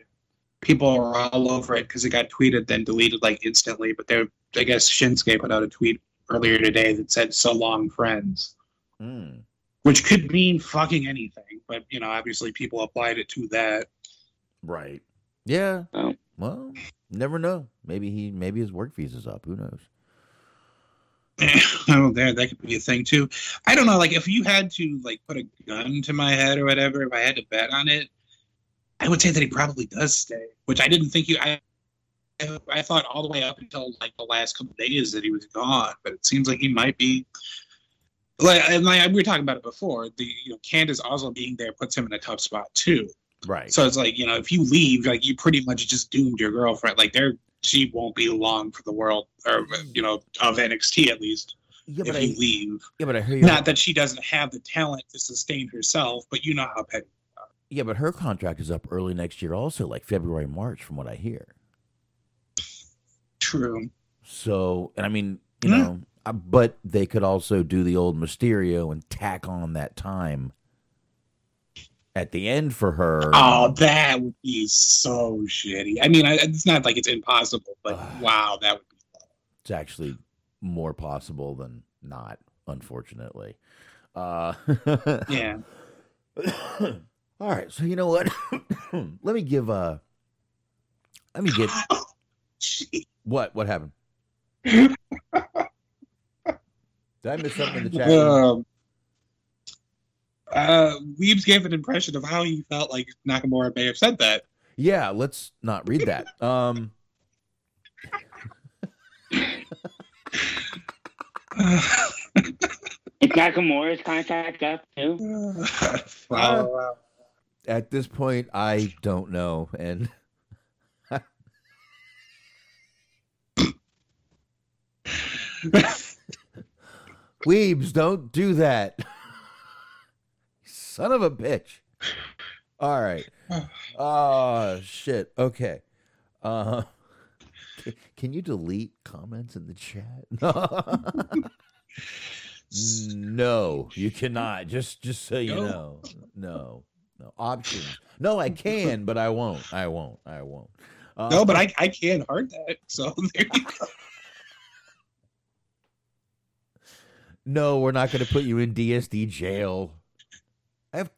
People are all over it because it got tweeted then deleted like instantly. But I guess Shinsuke put out a tweet earlier today that said "So long, friends." Mm. Which could mean fucking anything, but you know, obviously people applied it to that. Right. Yeah. Oh. Well, never know. Maybe his work visa's up. Who knows? Oh, that could be a thing too. I don't know. Like, if you had to like put a gun to my head or whatever, if I had to bet on it, I would say that he probably does stay. Which I didn't think I thought all the way up until like the last couple of days that he was gone, but it seems like he might be. Like we were talking about it before, Candace also being there puts him in a tough spot too. Right. So it's like, you know, if you leave, like you pretty much just doomed your girlfriend. Like she won't be long for the world, or you know, of NXT at least. Yeah, if you leave. Yeah, but I hear you. Not that she doesn't have the talent to sustain herself, but you know how petty. Yeah, but her contract is up early next year, also like February, March, from what I hear. True. So, and I mean, you know. But they could also do the old Mysterio and tack on that time at the end for her. Oh, that would be so shitty. I mean, it's not like it's impossible, but wow, that would be fun. It's actually more possible than not, unfortunately. Yeah. All right, so you know what? Let me give What happened? Did I miss something in the chat? Weebs gave an impression of how he felt like Nakamura may have said that. Yeah, let's not read that. Is Nakamura's contract up too? Wow. At this point, I don't know, and. Weebs, don't do that. Son of a bitch. All right. Oh, shit. Okay. Can you delete comments in the chat? No, you cannot. Just so you know. No. Options. No, I can, but I won't. No, but I can hard that. So there you go. No, we're not going to put you in DSD jail. I have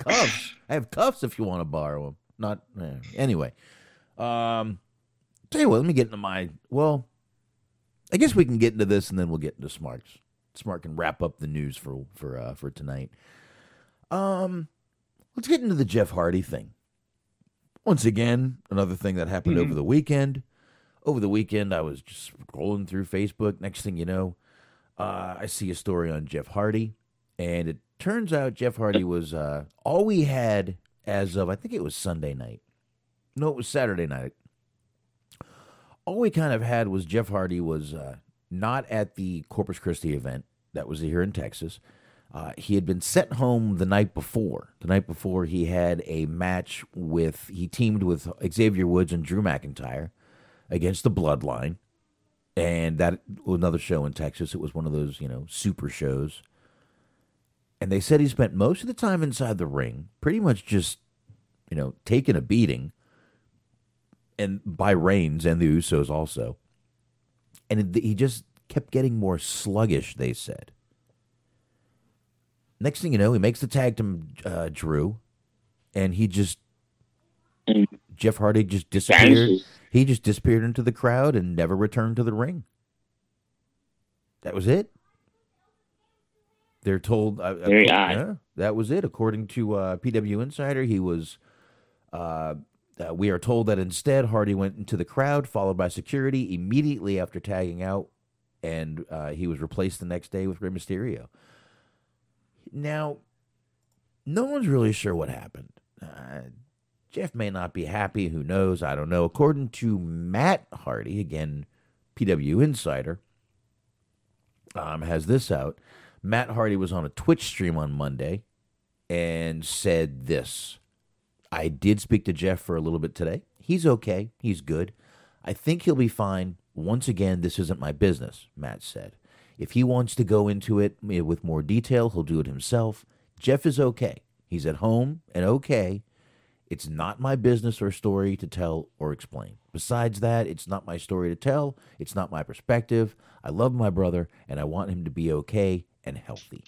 cuffs if you want to borrow them. Not anyway. Tell you what, let me get into my. Well, I guess we can get into this and then we'll get into Smart's. Smart can wrap up the news for tonight. Let's get into the Jeff Hardy thing. Once again, another thing that happened over the weekend. Over the weekend, I was just scrolling through Facebook. Next thing you know. I see a story on Jeff Hardy, and it turns out Jeff Hardy was all we had as of, I think it was Sunday night, No, it was Saturday night. All we kind of had was Jeff Hardy was not at the Corpus Christi event that was here in Texas. He had been sent home the night before. The night before, he had a match with, he teamed with Xavier Woods and Drew McIntyre against the Bloodline. And that was another show in Texas. It was one of those, you know, super shows. And they said he spent most of the time inside the ring, pretty much just, you know, taking a beating. And by Reigns and the Usos also. And he just kept getting more sluggish, they said. Next thing you know, he makes the tag to Drew, and he just, Jeff Hardy just disappeared. He just disappeared into the crowd and never returned to the ring. That was it. They're told that was it. According to PW Insider, he was, we are told that instead Hardy went into the crowd, followed by security immediately after tagging out, and he was replaced the next day with Rey Mysterio. Now, no one's really sure what happened. Jeff may not be happy. Who knows? I don't know. According to Matt Hardy, again, PW Insider, has this out. Matt Hardy was on a Twitch stream on Monday and said this. I did speak to Jeff for a little bit today. He's okay. He's good. I think he'll be fine. Once again, this isn't my business, Matt said. If he wants to go into it with more detail, he'll do it himself. Jeff is okay. He's at home and okay. It's not my business or story to tell or explain. Besides that, it's not my story to tell. It's not my perspective. I love my brother, and I want him to be okay and healthy.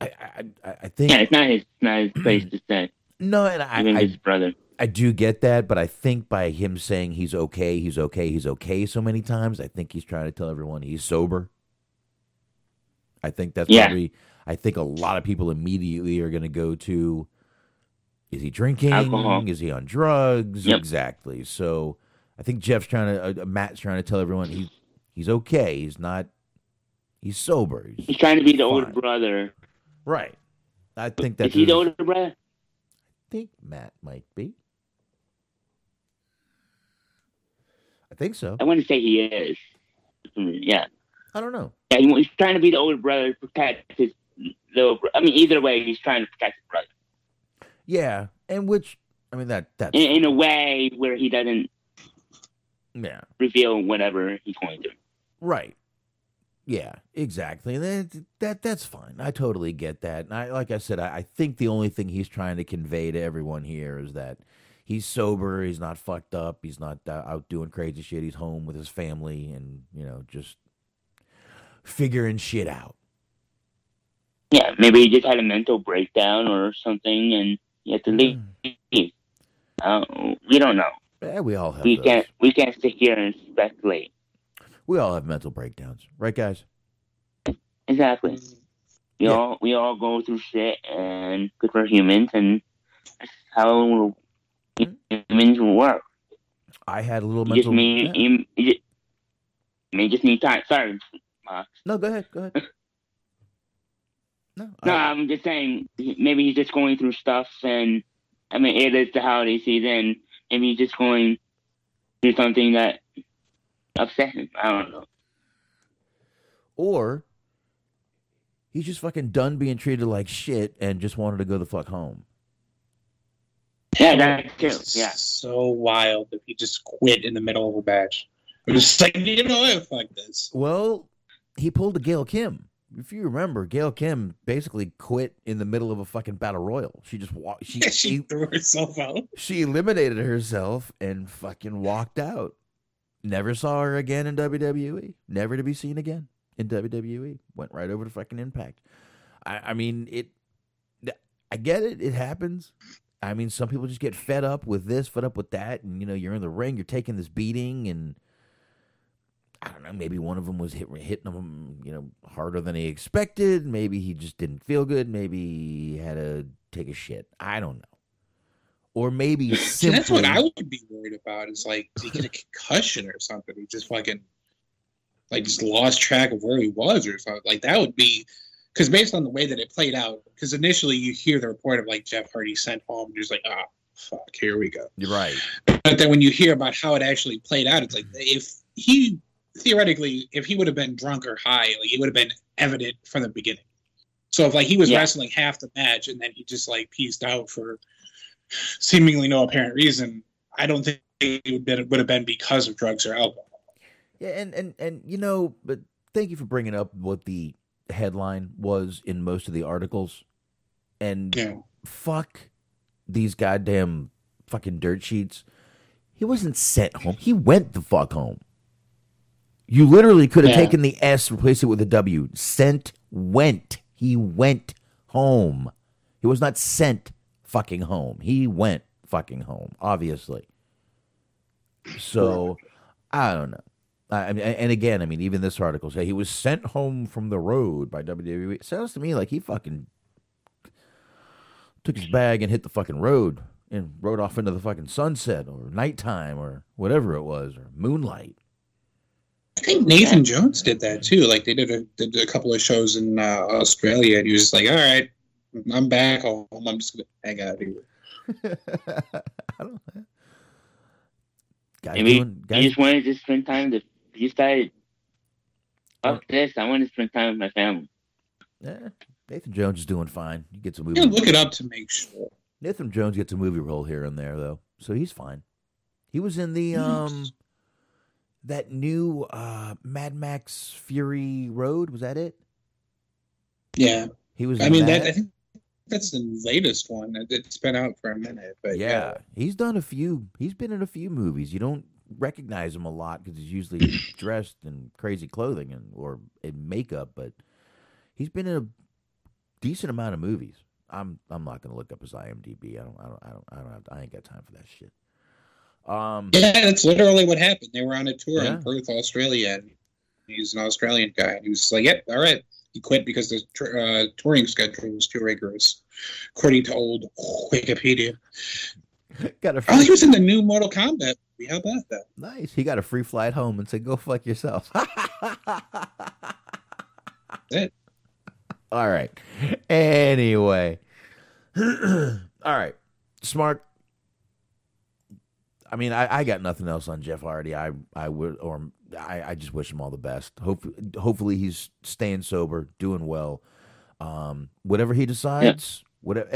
I think... Yeah, it's not his place to say. No, and his brother. I do get that, but I think by him saying he's okay, he's okay, he's okay so many times, I think he's trying to tell everyone he's sober. I think that's probably, I think a lot of people immediately are going to go to, is he drinking? Alcohol. Is he on drugs? Yep. Exactly. So I think Jeff's trying to, Matt's trying to tell everyone he's okay. He's not, he's sober. He's trying to be the older brother. Right. I think that's. Is he the older brother? I think Matt might be. I think so. I want to say he is. Yeah. I don't know. Yeah, he's trying to be the older brother, protect his little brother. I mean, either way, he's trying to protect his brother. Yeah, and which, I mean, that's... In a way where he doesn't reveal whatever he's going to. Right. Yeah, exactly. That's fine. I totally get that. And I think the only thing he's trying to convey to everyone here is that he's sober, he's not fucked up, he's not out doing crazy shit, he's home with his family and, you know, just figuring shit out. Yeah, maybe he just had a mental breakdown or something and he had to leave. We don't know. Yeah, we all have those. We can't sit here and speculate. We all have mental breakdowns. Right, guys? Exactly. We all go through shit and good for humans and that's how humans will work. I had a little mental... You just need time. Sorry, Mark. No, go ahead. No, I'm just saying maybe he's just going through stuff and, I mean, it is the holiday season and he's just going through something that upsets him. I don't know. Or he's just fucking done being treated like shit and just wanted to go the fuck home. Yeah, that's true. Yeah. So wild that he just quit in the middle of a match. I'm just like, you know, I fuck this. Well, he pulled a Gail Kim. If you remember, Gail Kim basically quit in the middle of a fucking battle royal. She just walked. She threw herself out. She eliminated herself and fucking walked out. Never saw her again in WWE. Never to be seen again in WWE. Went right over to fucking Impact. I mean, it. I get it. It happens. I mean, some people just get fed up with this, fed up with that, and you know, you're in the ring, you're taking this beating, and. I don't know, maybe one of them was hitting him, you know, harder than he expected. Maybe he just didn't feel good. Maybe he had to take a shit. I don't know. Or maybe simply... That's what I would be worried about is, like, did he get a concussion or something? He just fucking, like, just lost track of where he was or something. Like, that would be... Because based on the way that it played out, because initially you hear the report of, like, Jeff Hardy sent home, and you're just like, fuck, here we go. You're right. But then when you hear about how it actually played out, it's like, if he theoretically, if he would have been drunk or high, like, it would have been evident from the beginning. So if like he was wrestling half the match and then he just like peaced out for seemingly no apparent reason, I don't think it would have been because of drugs or alcohol. Yeah, and you know, but thank you for bringing up what the headline was in most of the articles. And fuck these goddamn fucking dirt sheets. He wasn't sent home. He went the fuck home. You literally could have taken the S, replaced it with a W. Sent, went. He went home. He was not sent fucking home. He went fucking home, obviously. So, I don't know. I mean, and again, I mean, even this article said he was sent home from the road by WWE. It sounds to me like he fucking took his bag and hit the fucking road and rode off into the fucking sunset or nighttime or whatever it was, or moonlight. I think Nathan Jones did that too. Like they did a couple of shows in Australia, and he was just like, "All right, I'm back home. I'm just gonna hang out here." I don't know. He just wanted to spend time to. He started, fuck this, I want to spend time with my family. Yeah, Nathan Jones is doing fine. He gets a movie. You look it up to make sure. Nathan Jones gets a movie role here and there, though, so he's fine. He was in the that new Mad Max Fury Road. Was that it? Yeah, he was. I mean, that I think that's the latest one. It's been out for a minute, but yeah, he's done a few. He's been in a few movies. You don't recognize him a lot because he's usually dressed in crazy clothing and or in makeup, but he's been in a decent amount of movies. I'm not gonna look up his IMDb. I ain't got time for that shit. Yeah, that's literally what happened. They were on a tour in Perth, Australia, and he's an Australian guy, and he was like, "Yep, all right." He quit because the touring schedule was too rigorous, according to old Wikipedia. He was in the new Mortal Kombat. How about that? Nice. He got a free flight home and said, "Go fuck yourself." It. All right. Anyway. All right. Smart. I mean, I got nothing else on Jeff Hardy. I just wish him all the best. Hopefully he's staying sober, doing well. Whatever he decides,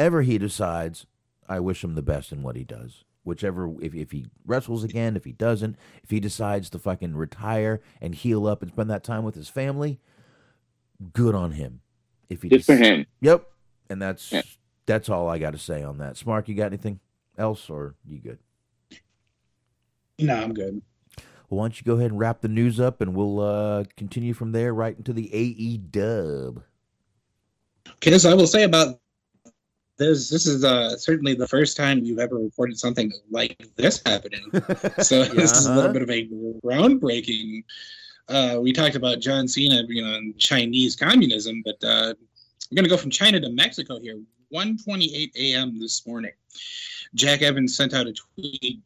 I wish him the best in what he does. Whichever, if he wrestles again, if he doesn't, if he decides to fucking retire and heal up and spend that time with his family, good on him. If he just for him. Yep. And that's all I got to say on that. Smark, you got anything else, or you good? No, I'm good. Well, why don't you go ahead and wrap the news up, and we'll continue from there right into the AEW. Okay, so I will say about this is certainly the first time you've ever reported something like this happening. So this is a little bit of a groundbreaking. We talked about John Cena, you know, and Chinese communism, but we're going to go from China to Mexico here. 1:28 a.m. this morning, Jack Evans sent out a tweet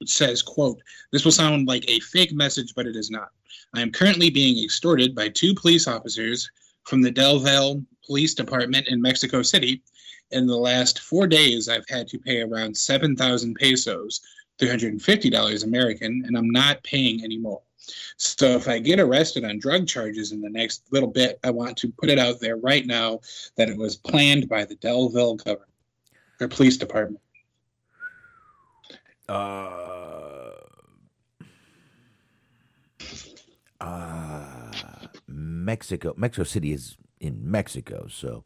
that says, quote, "This will sound like a fake message, but it is not. I am currently being extorted by two police officers from the Del Valle Police Department in Mexico City. In the last 4 days, I've had to pay around 7,000 pesos, $350 American, and I'm not paying anymore. So if I get arrested on drug charges in the next little bit, I want to put it out there right now that it was planned by the Del Valle government, or police department." Mexico City is in Mexico, so...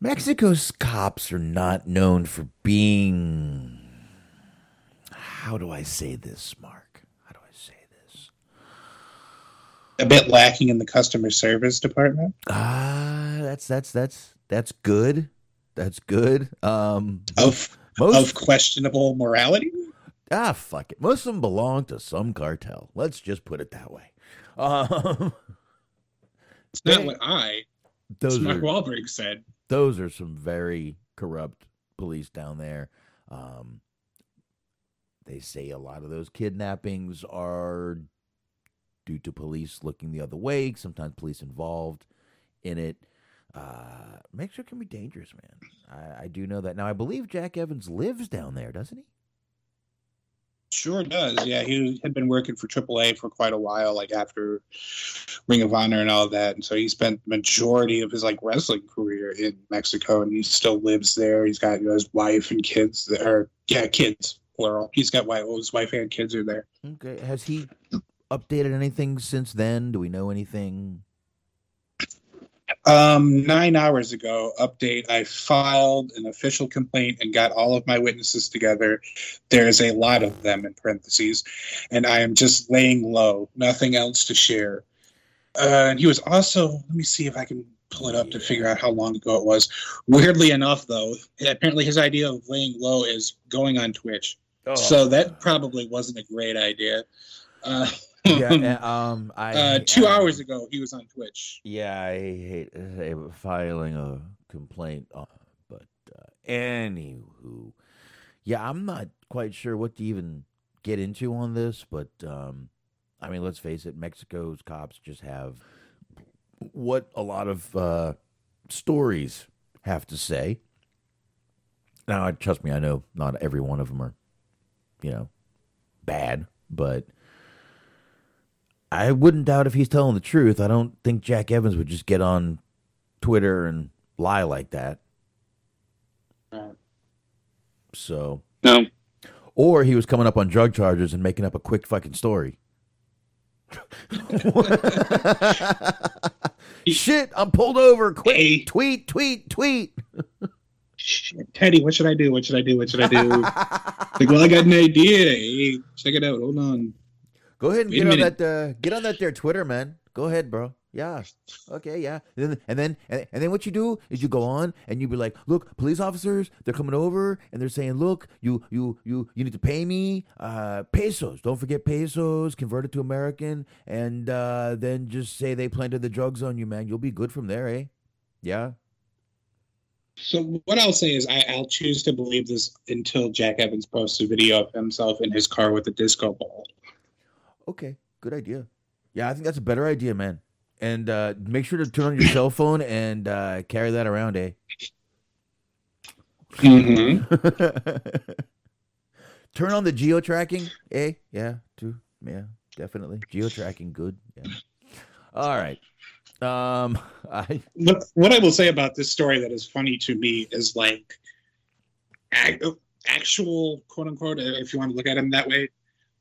Mexico's cops are not known for being, How do I say this? A bit lacking in the customer service department? That's good. That's good. Of questionable morality? Ah, fuck it. Most of them belong to some cartel. Let's just put it that way. It's not what Mark Wahlberg said. Those are some very corrupt police down there. They say a lot of those kidnappings are due to police looking the other way, sometimes police involved in it. Mexico can be dangerous, man. I do know that. Now, I believe Jack Evans lives down there, doesn't he? Sure does. Yeah, he had been working for AAA for quite a while, like after Ring of Honor and all that. And so he spent the majority of his like wrestling career in Mexico, and he still lives there. He's got, you know, his wife and kids there. Yeah, kids, plural. He's got his wife and kids are there. Okay. Has he updated anything since then? Do we know anything? 9 hours ago, update, I filed an official complaint and got all of my witnesses together. There's a lot of them in parentheses, and I am just laying low. Nothing else to share. He was also, let me see if I can pull it up to figure out how long ago it was. Weirdly enough, though, apparently his idea of laying low is going on Twitch. Oh. So that probably wasn't a great idea. Yeah, 2 hours ago, he was on Twitch. Yeah, I hate filing a complaint. Anywho, yeah, I'm not quite sure what to even get into on this, but I mean, let's face it, Mexico's cops just have what a lot of stories have to say. Now, trust me, I know not every one of them are, you know, bad, but I wouldn't doubt if he's telling the truth. I don't think Jack Evans would just get on Twitter and lie like that. So no, or he was coming up on drug charges and making up a quick fucking story. Shit, I'm pulled over. Quick, hey. Tweet. Teddy, what should I do? Like, well, I got an idea. Hey, check it out. Hold on. Go ahead and get on that there Twitter, man. Go ahead, bro. Yeah. Okay, yeah. And then what you do is you go on and you be like, look, police officers, they're coming over and they're saying, look, you need to pay me pesos. Don't forget pesos, convert it to American, and then just say they planted the drugs on you, man. You'll be good from there, eh? Yeah. So what I'll say is I'll choose to believe this until Jack Evans posts a video of himself in his car with a disco ball. Okay, good idea. Yeah, I think that's a better idea, man. And make sure to turn on your cell phone and carry that around, eh? Mm-hmm. Turn on the geo-tracking, eh? Yeah, too. Yeah, definitely. Geo-tracking, good. Yeah. All right. What I will say about this story that is funny to me is, like, actual, quote-unquote, if you want to look at them that way,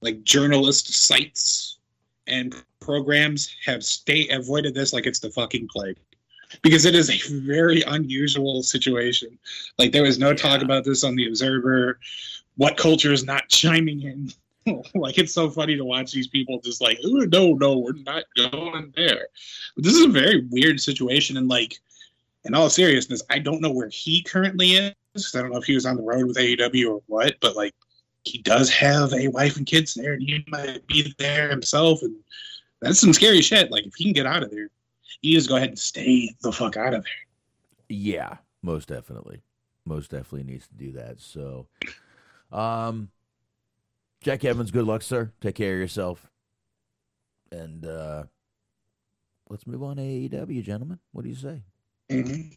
like journalist sites and programs have avoided this like it's the fucking plague, because it is a very unusual situation. Like, there was no talk about this on The Observer. What culture is not chiming in? Like, it's so funny to watch these people just like, oh, no, we're not going there. But this is a very weird situation. And like, in all seriousness, I don't know where he currently is, because I don't know if he was on the road with AEW or what, but like, he does have a wife and kids there, and he might be there himself, and that's some scary shit. Like, if he can get out of there, you just go ahead and stay the fuck out of there. Yeah, most definitely. Most definitely needs to do that. So, Jack Evans, good luck, sir. Take care of yourself. And let's move on to AEW, gentlemen. What do you say? Mm-hmm.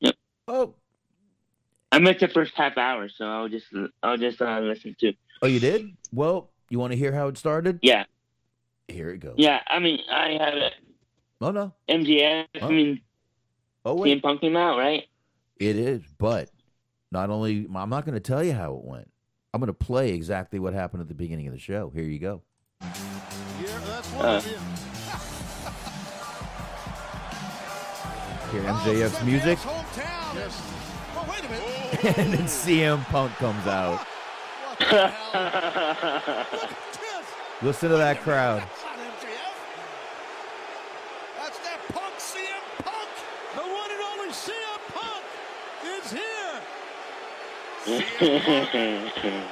Yep. Oh. I missed the first half hour, so I'll just listen to. Oh, you did? Well, you want to hear how it started? Yeah. Here it goes. Yeah, I mean, I have it. Oh no. MJF. Oh. I mean, CM Punk came out, right? It is, but not only I'm not going to tell you how it went. I'm going to play exactly what happened at the beginning of the show. Here you go. Yeah, that's one of you. Hear MJF's music. Yes. Wait a minute. And then CM Punk comes out. Listen to that crowd. That's that Punk, CM Punk. The one and only CM Punk is here. CM Punk,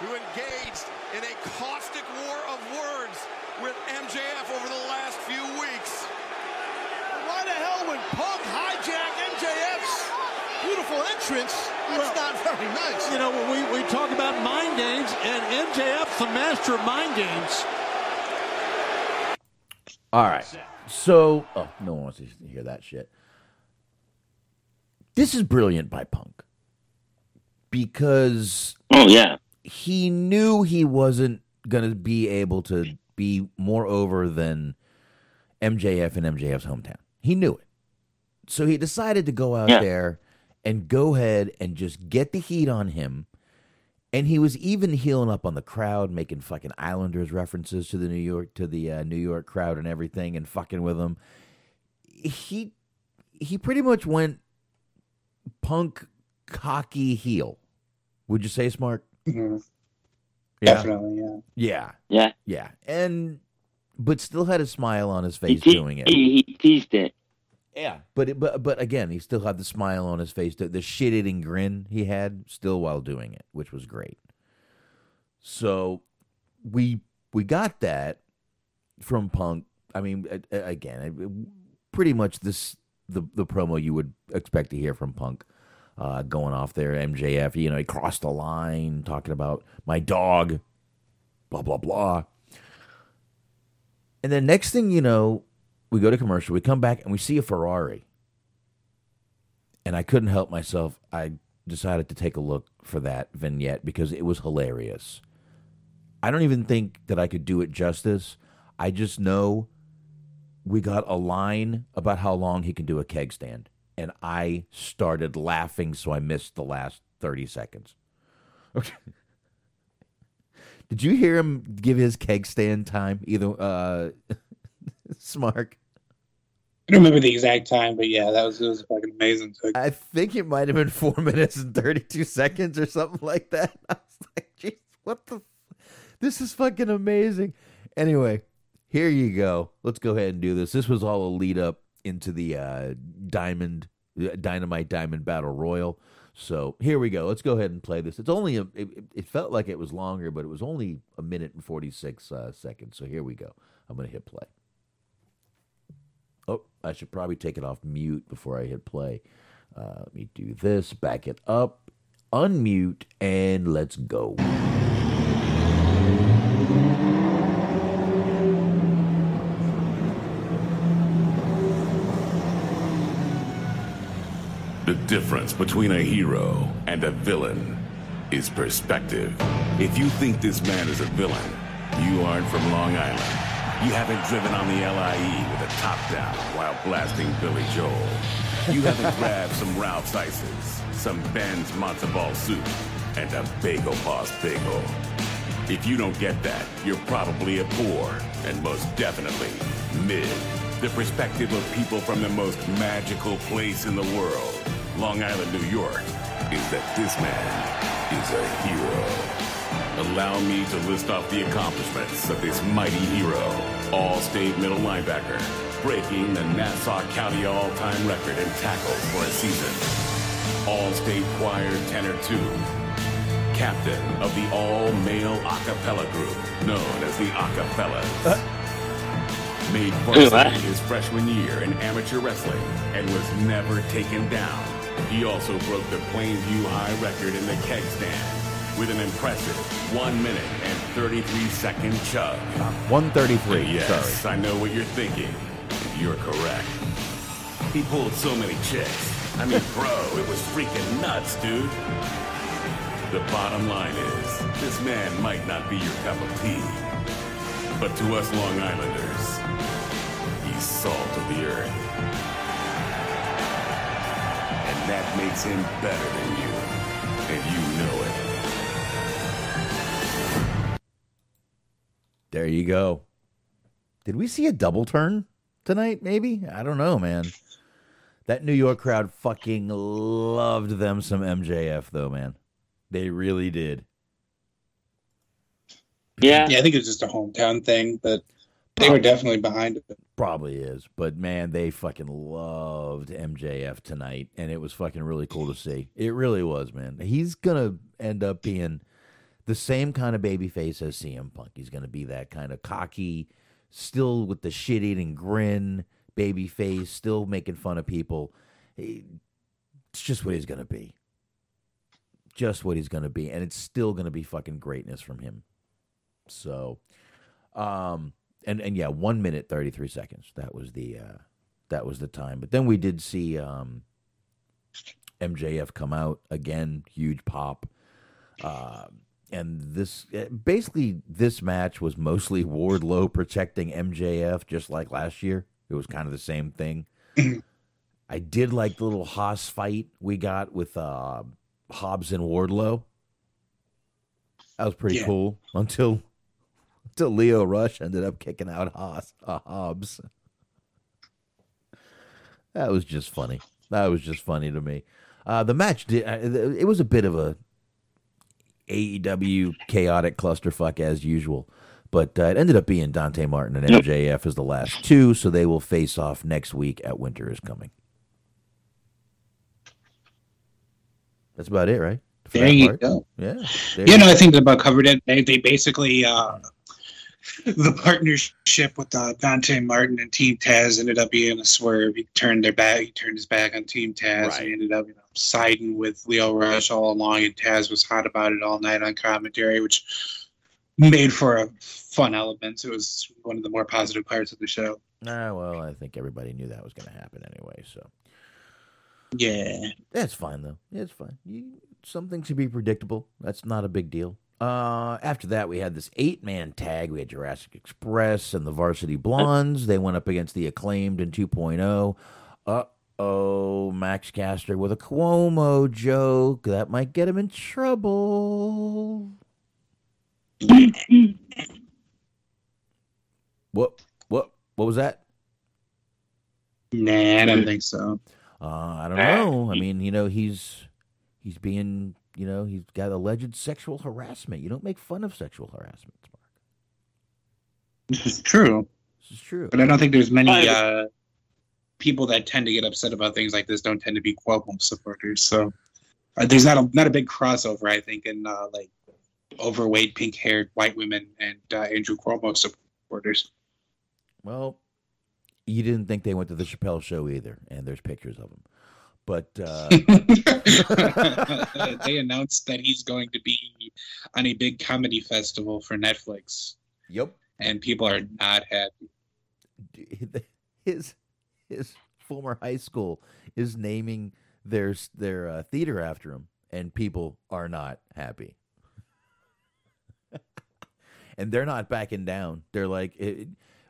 who engaged in a caustic war of words with MJF over the last few weeks. Why the hell would Punk hijack MJF's beautiful entrance? That's not very nice. You know, when we talk about mind games, and MJF's the master of mind games. All right. So, no one wants to hear that shit. This is brilliant by Punk because he knew he wasn't going to be able to be more over than MJF in MJF's hometown. He knew it. So he decided to go out there and go ahead and just get the heat on him. And he was even healing up on the crowd, making fucking Islanders references to the New York crowd and everything, and fucking with them. He pretty much went Punk cocky heel. Would you say, Smart? Mm-hmm. Yeah. Definitely, yeah. But still had a smile on his face doing it. He teased it. Yeah, but again, he still had the smile on his face, the shit-eating grin he had still while doing it, which was great. So we got that from Punk. I mean, again, pretty much this the promo you would expect to hear from Punk, going off there. MJF, you know, he crossed the line, talking about my dog, blah, blah, blah. And then next thing you know, we go to commercial, we come back, and we see a Ferrari. And I couldn't help myself. I decided to take a look for that vignette because it was hilarious. I don't even think that I could do it justice. I just know we got a line about how long he can do a keg stand. And I started laughing, so I missed the last 30 seconds. Okay. Did you hear him give his keg stand time? Smark. I don't remember the exact time, but yeah, it was fucking amazing. I think it might have been 4 minutes and 32 seconds or something like that. I was like, "Jeez, what the? This is fucking amazing." Anyway, here you go. Let's go ahead and do this. This was all a lead up into the Dynamite Diamond Battle Royal. So here we go. Let's go ahead and play this. It's only it felt like it was longer, but it was only 1 minute and 46 seconds. So here we go. I'm gonna hit play. Oh, I should probably take it off mute before I hit play. Let me do this, back it up, unmute, and let's go. The difference between a hero and a villain is perspective. If you think this man is a villain, you aren't from Long Island. You haven't driven on the LIE with a top down while blasting Billy Joel. You haven't grabbed some Ralph's Ices, some Ben's matzo ball soup, and a Bagel Boss bagel. If you don't get that, you're probably a poor, and most definitely mid. The perspective of people from the most magical place in the world, Long Island, New York, is that this man is a hero. Allow me to list off the accomplishments of this mighty hero. All-state middle linebacker, breaking the Nassau County all-time record in tackles for a season. All-state choir tenor 2. Captain of the all-male a cappella group, known as the Acapellas. Made varsity his freshman year in amateur wrestling and was never taken down. He also broke the Plainview High record in the keg stand with an impressive 1 minute and 33 second chug. 1:33. Yes, sorry. I know what you're thinking. You're correct. He pulled so many chicks. I mean, bro, it was freaking nuts, dude. The bottom line is, this man might not be your cup of tea, but to us Long Islanders, he's salt of the earth. And that makes him better than you, and you know it. There you go. Did we see a double turn tonight, maybe? I don't know, man. That New York crowd fucking loved them some MJF, though, man. They really did. Yeah, I think it was just a hometown thing, but they were definitely behind it. Probably is, but man, they fucking loved MJF tonight, and it was fucking really cool to see. It really was, man. He's going to end up being the same kind of babyface as CM Punk. He's going to be that kind of cocky, still with the shit-eating grin, babyface, still making fun of people. It's just what he's going to be. Just what he's going to be. And it's still going to be fucking greatness from him. So, and 1 minute, 33 seconds. That was the time. But then we did see MJF come out again, huge pop. And this basically, this match was mostly Wardlow protecting MJF, just like last year. It was kind of the same thing. I did like the little Haas fight we got with Hobbs and Wardlow. That was pretty cool until Leo Rush ended up kicking out Hobbs. That was just funny. That was just funny to me. The match it was a bit of a AEW chaotic clusterfuck as usual, but it ended up being Dante Martin and MJF as the last two, so they will face off next week at Winter Is Coming. That's about it, right? There you go. Yeah. Yeah, no, I think they about covered it. They basically, the partnership with Dante Martin and Team Taz ended up being a swerve. He turned his back on Team Taz. Right. And he ended up siding with Leo Rush all along, and Taz was hot about it all night on commentary, which made for a fun element. It was one of the more positive parts of the show. Well, I think everybody knew that was going to happen anyway, so. Yeah. That's fine, though. It's fine. Some things should be predictable. That's not a big deal. After that, we had this 8-man tag. We had Jurassic Express and the Varsity Blondes. They went up against the Acclaimed in 2.0. Uh-oh, Max Caster with a Cuomo joke. That might get him in trouble. What was that? Nah, I don't think so. I don't know. I mean, you know, he's being... You know, he's got alleged sexual harassment. You don't make fun of sexual harassment, Mark. This is true. But I don't think there's many people that tend to get upset about things like this. Don't tend to be Cuomo supporters. So there's not a big crossover, I think, in like overweight, pink-haired white women and Andrew Cuomo supporters. Well, you didn't think they went to the Chappelle show either, and there's pictures of them. But they announced that he's going to be on a big comedy festival for Netflix. Yep. And people are not happy. His former high school is naming their theater after him, and people are not happy. And they're not backing down. They're like,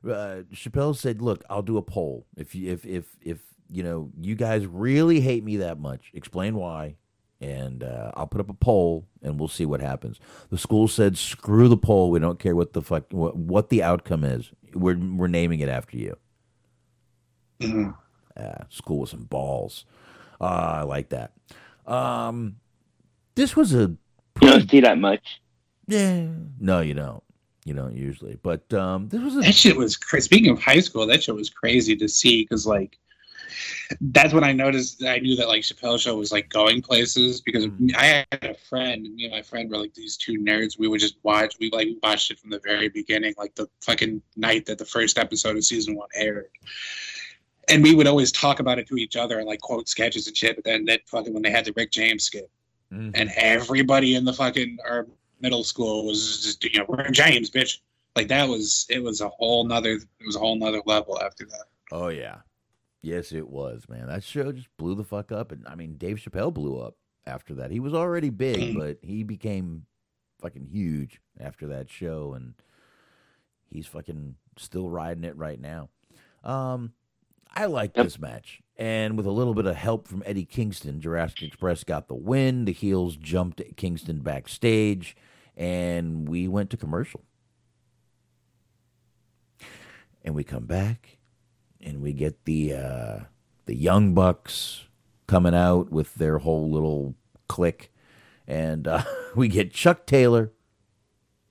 Chappelle said, "Look, I'll do a poll. If you know, you guys really hate me that much, explain why, and I'll put up a poll, and we'll see what happens." The school said, "Screw the poll. We don't care what the fuck what the outcome is. We're naming it after you." School with some balls. I like that. This was a. You don't see that much. Yeah. No, you don't. You don't usually. But this was that shit was crazy. Speaking of high school, that shit was crazy to see because like. That's when I noticed I knew that like Chappelle's show was like going places because I had a friend and me and my friend were like these two nerds. We would just watch. We like watched it from the very beginning, like the fucking night that the first episode of season 1 aired. And we would always talk about it to each other and like quote sketches and shit. But then that fucking when they had the Rick James skit, and everybody in the fucking our middle school was just Rick James, bitch. Like that was it was a whole nother level after that. Oh yeah. Yes, it was, man. That show just blew the fuck up. And I mean, Dave Chappelle blew up after that. He was already big, but he became fucking huge after that show. And he's fucking still riding it right now. I like this match. And with a little bit of help from Eddie Kingston, Jurassic Express got the win. The heels jumped at Kingston backstage. And we went to commercial. And we come back. And we get the Young Bucks coming out with their whole little clique. And we get Chuck Taylor.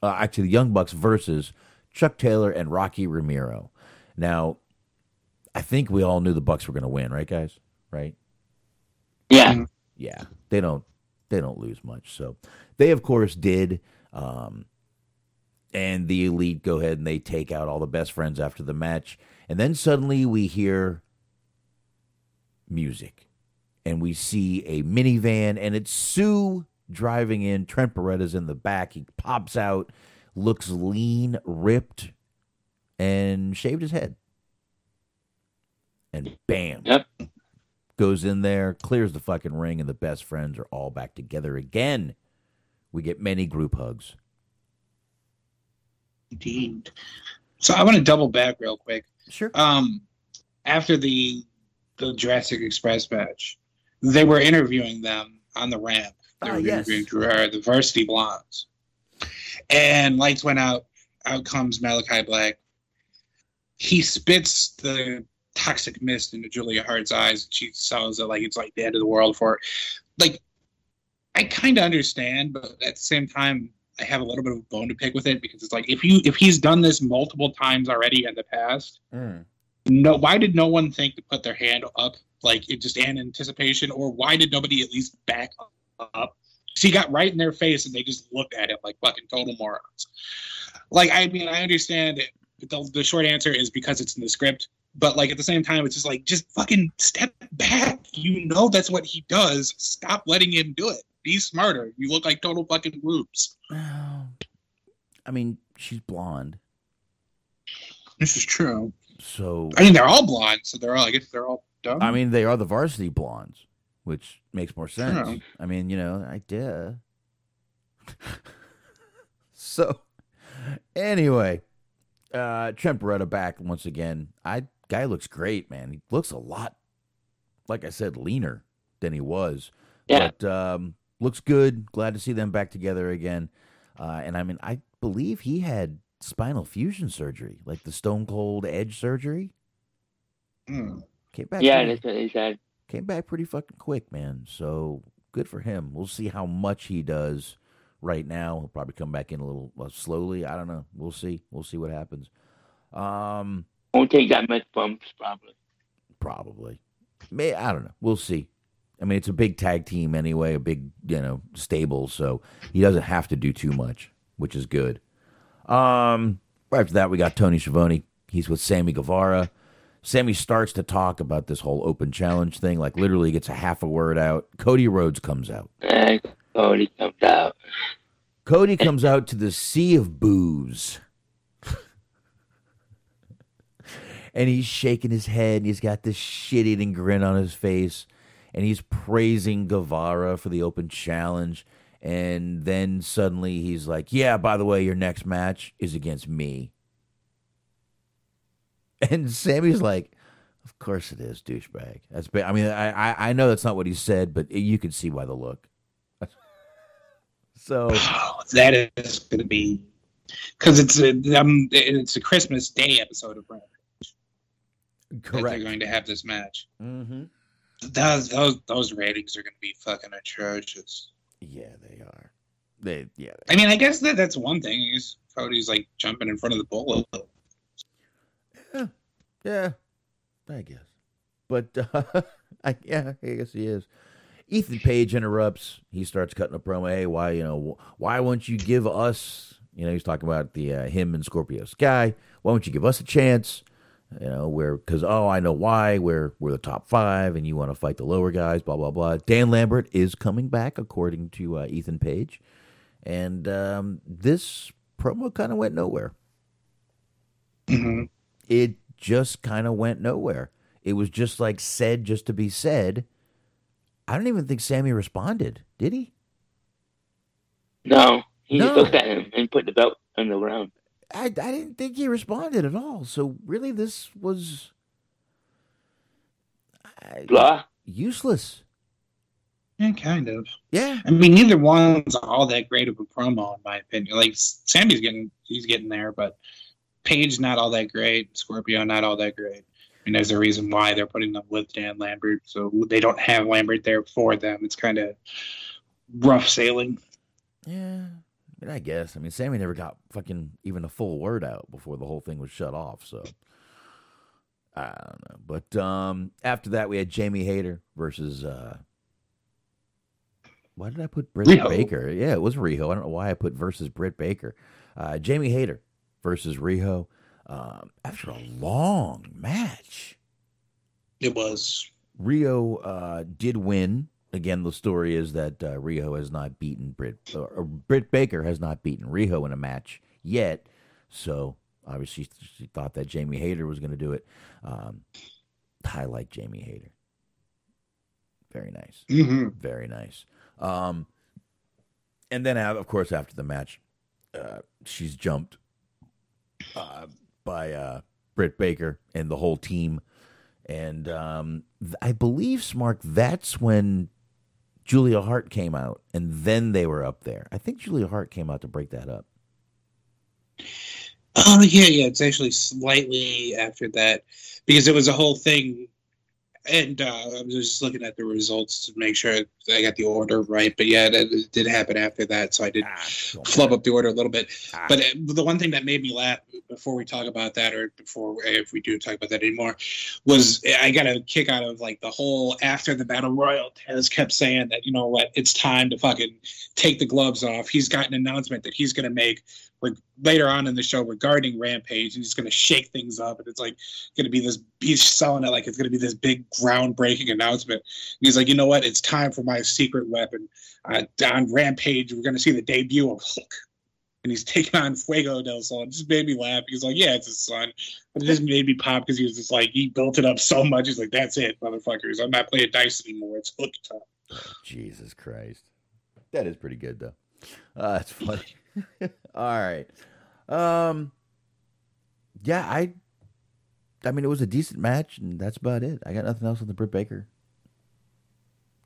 Actually, the Young Bucks versus Chuck Taylor and Rocky Romero. Now, I think we all knew the Bucks were going to win, right, guys? Right? Yeah. Yeah. They don't lose much. So they, of course, did. And the Elite go ahead and they take out all the Best Friends after the match. And then suddenly we hear music and we see a minivan and it's Sue driving in. Trent Beretta's in the back. He pops out, looks lean, ripped, and shaved his head. And bam. Yep. goes in there, clears the fucking ring, and the best friends are all back together again. We get many group hugs. Indeed. So I want to double back real quick. Sure. After the Jurassic Express match, they were interviewing them on the ramp. They were interviewing the Varsity Blondes. And lights went out. Out comes Malachi Black. He spits the toxic mist into Julia Hart's eyes, and she sounds like it's like the end of the world for her. Like, I kind of understand, but at the same time, I have a little bit of a bone to pick with it, because it's like, if he's done this multiple times already in the past, why did no one think to put their hand up, like it just in anticipation, or why did nobody at least back up? So he got right in their face, and they just looked at it like fucking total morons. Like, I mean, I understand it. The short answer is because it's in the script, but like at the same time, it's just like, just fucking step back. You know that's what he does. Stop letting him do it. Be smarter. You look like total fucking loops. I mean, she's blonde. This is true. So I mean, they're all blonde, so they're all. I guess they're all dumb. I mean, they are the Varsity Blondes, which makes more sense. True. I mean, you know, idea. So, anyway, Trent Beretta back once again. Guy looks great, man. He looks a lot, like I said, leaner than he was. Yeah. But looks good. Glad to see them back together again. And I mean, I believe he had spinal fusion surgery, like the Stone Cold Edge surgery. Came back. Yeah, that's what he said. Came back pretty fucking quick, man. So good for him. We'll see how much he does right now. He'll probably come back in a little slowly. I don't know. We'll see. We'll see what happens. Won't take that much bumps, probably. May I don't know. We'll see. I mean, it's a big tag team anyway, a big, you know, stable, so he doesn't have to do too much, which is good. Right after that, we got Tony Schiavone. He's with Sammy Guevara. Sammy starts to talk about this whole open challenge thing, like literally gets a half a word out. Cody Rhodes comes out. Cody comes out to the sea of boos. And he's shaking his head, and he's got this shit-eating grin on his face. And he's praising Guevara for the open challenge. And then suddenly he's like, yeah, by the way, your next match is against me. And Sammy's like, of course it is, douchebag. I mean, I know that's not what he said, but you can see by the look. So that is going to be, because it's a Christmas Day episode of Rampage. Correct. That they're going to have this match. Mm-hmm. Those ratings are going to be fucking atrocious. Yeah, they are. They are. I mean, I guess that's one thing. He's Cody's like jumping in front of the bull. Yeah, I guess. But I guess he is. Ethan Page interrupts. He starts cutting a promo. Hey, why won't you give us? You know, he's talking about the him and Scorpio Sky. Why won't you give us a chance? You know, I know why. We're the top five, and you want to fight the lower guys, blah, blah, blah. Dan Lambert is coming back, according to Ethan Page. And this promo kind of went nowhere. Mm-hmm. It just kind of went nowhere. It was just like said just to be said. I don't even think Sammy responded, did he? No. He just looked at him and put the belt on the ground. I didn't think he responded at all. So really, this was useless. Yeah, kind of. Yeah. I mean, neither one's all that great of a promo, in my opinion. Like Sammy's getting there, but Paige not all that great. Scorpio not all that great. I mean, there's a reason why they're putting them with Dan Lambert, so they don't have Lambert there for them. It's kind of rough sailing. Yeah. I guess. I mean, Sammy never got fucking even a full word out before the whole thing was shut off, so I don't know. But after that, we had Jamie Hayter versus why did I put Britt Baker? Yeah, it was Riho. I don't know why I put versus Britt Baker. Jamie Hayter versus Riho. After a long match. It was. Riho did win. Again, the story is that Riho has not beaten Britt Baker has not beaten Riho in a match yet. So obviously she thought that Jamie Hayter was going to do it. I like Jamie Hayter. Very nice. Mm-hmm. Very nice. And then, of course, after the match, she's jumped by Britt Baker and the whole team. And I believe, Smark, that's when Julia Hart came out, and then they were up there. I think Julia Hart came out to break that up. Oh, yeah. It's actually slightly after that, because it was a whole thing. And I was just looking at the results to make sure I got the order right. But yeah, it did happen after that, so I did flub up the order a little bit. But the one thing that made me laugh before we talk about that, or before if we do talk about that anymore, was I got a kick out of like the whole after the Battle Royal, Taz kept saying that, you know what, it's time to fucking take the gloves off. He's got an announcement that he's going to make later on in the show regarding Rampage, and he's going to shake things up, and it's like going to be this beast selling it like it's going to be this big groundbreaking announcement. And he's like, you know what, it's time for my secret weapon. On Rampage, we're going to see the debut of Hulk, and he's taking on Fuego del Sol. It just made me laugh. He's like, yeah, it's his son, but it just made me pop because he was just like, he built it up so much. He's like, that's it, motherfuckers, I'm not playing dice anymore, it's Hook time. Jesus Christ, that is pretty good though. It's funny. All right. Yeah, I mean, it was a decent match, and that's about it. I got nothing else on the Britt Baker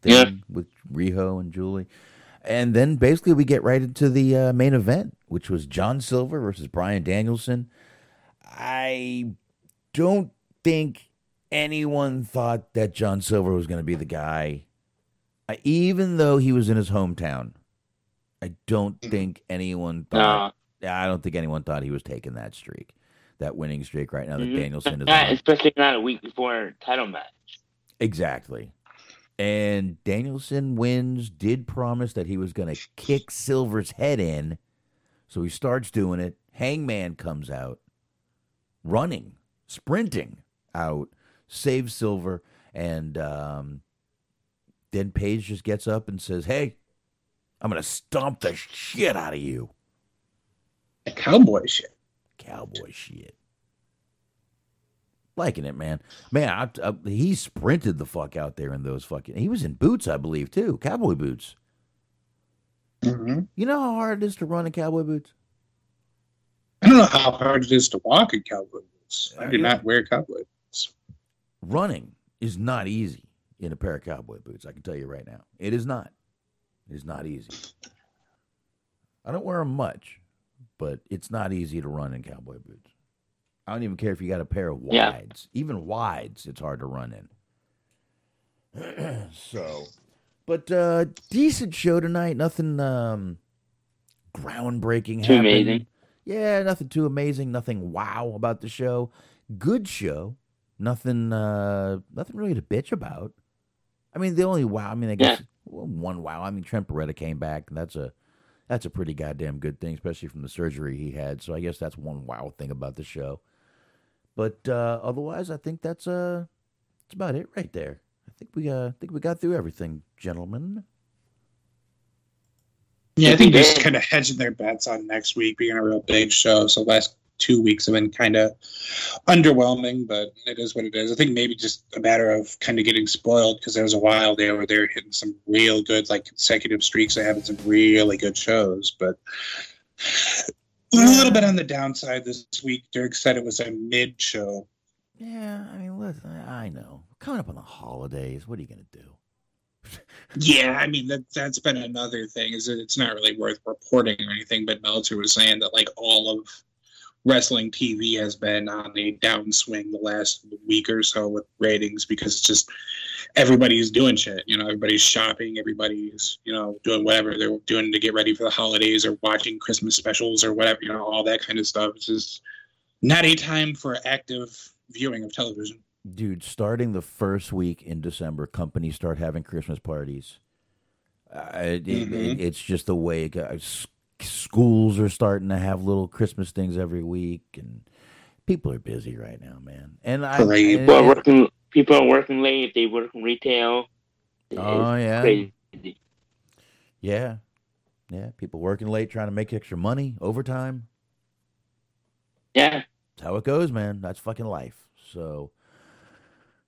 thing with Riho and Julie. And then basically we get right into the main event, which was John Silver versus Bryan Danielson. I don't think anyone thought that John Silver was going to be the guy, even though he was in his hometown. I don't think anyone thought. I don't think anyone thought he was taking that streak, that winning streak right now that Danielson is on. Especially not a week before title match. Exactly. And Danielson wins, did promise that he was going to kick Silver's head in. So he starts doing it. Hangman comes out, running, sprinting out, saves Silver. And then Paige just gets up and says, hey, I'm going to stomp the shit out of you. Cowboy shit. Cowboy shit. Liking it, man. Man, he sprinted the fuck out there in those fucking... He was in boots, I believe, too. Cowboy boots. Mm-hmm. You know how hard it is to run in cowboy boots? I don't know how hard it is to walk in cowboy boots. I do not wear cowboy boots. Running is not easy in a pair of cowboy boots, I can tell you right now. It is not. It's not easy. I don't wear them much, but it's not easy to run in cowboy boots. I don't even care if you got a pair of wides. Yeah. Even wides, it's hard to run in. So, but decent show tonight. Nothing groundbreaking happened. Amazing. Yeah, nothing too amazing. Nothing wow about the show. Good show. Nothing. Nothing really to bitch about. I mean, the only wow. I mean, I guess. Yeah. One wow. I mean, Trent Beretta came back, and that's a pretty goddamn good thing, especially from the surgery he had. So I guess that's one wow thing about the show. But otherwise, I think that's about it right there. I think we got through everything, gentlemen. Yeah, I think just kind of hedging their bets on next week being a real big show. So last 2 weeks have been kind of underwhelming, but it is what it is. I think maybe just a matter of kind of getting spoiled, because there was a while there where they were hitting some real good, like, consecutive streaks of having some really good shows. But a little bit on the downside this week. Dirk said it was a mid show. Yeah, I mean, listen, I know. Coming up on the holidays, what are you going to do? Yeah, I mean, that's been another thing, is that it's not really worth reporting or anything, but Meltzer was saying that, like, all of wrestling TV has been on a downswing the last week or so with ratings, because it's just everybody's doing shit. You know, everybody's shopping, everybody's, you know, doing whatever they're doing to get ready for the holidays, or watching Christmas specials or whatever, you know, all that kind of stuff. It's just not a time for active viewing of television. Dude, starting the first week in December, companies start having Christmas parties. It's just the way it goes. Schools are starting to have little Christmas things every week, and people are busy right now, man. And people are working late. They work in retail. It's crazy. Yeah. People working late, trying to make extra money, overtime. Yeah, that's how it goes, man. That's fucking life. So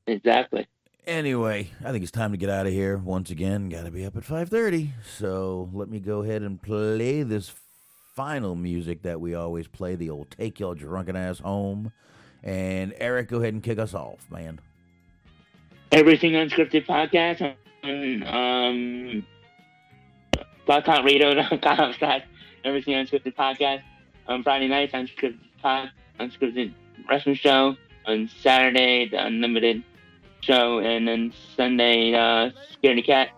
exactly. Anyway, I think it's time to get out of here. Once again, got to be up at 5:30. So let me go ahead and play this final music that we always play, the old Take Y'all Drunken Ass Home. And Eric, go ahead and kick us off, man. Everything Unscripted podcast on blogtalkradio.com/everythingunscriptedpodcast. On Friday nights, Unscripted Wrestling Show. On Saturday, the Unlimited Show. And then Sunday, Scaredy Cat.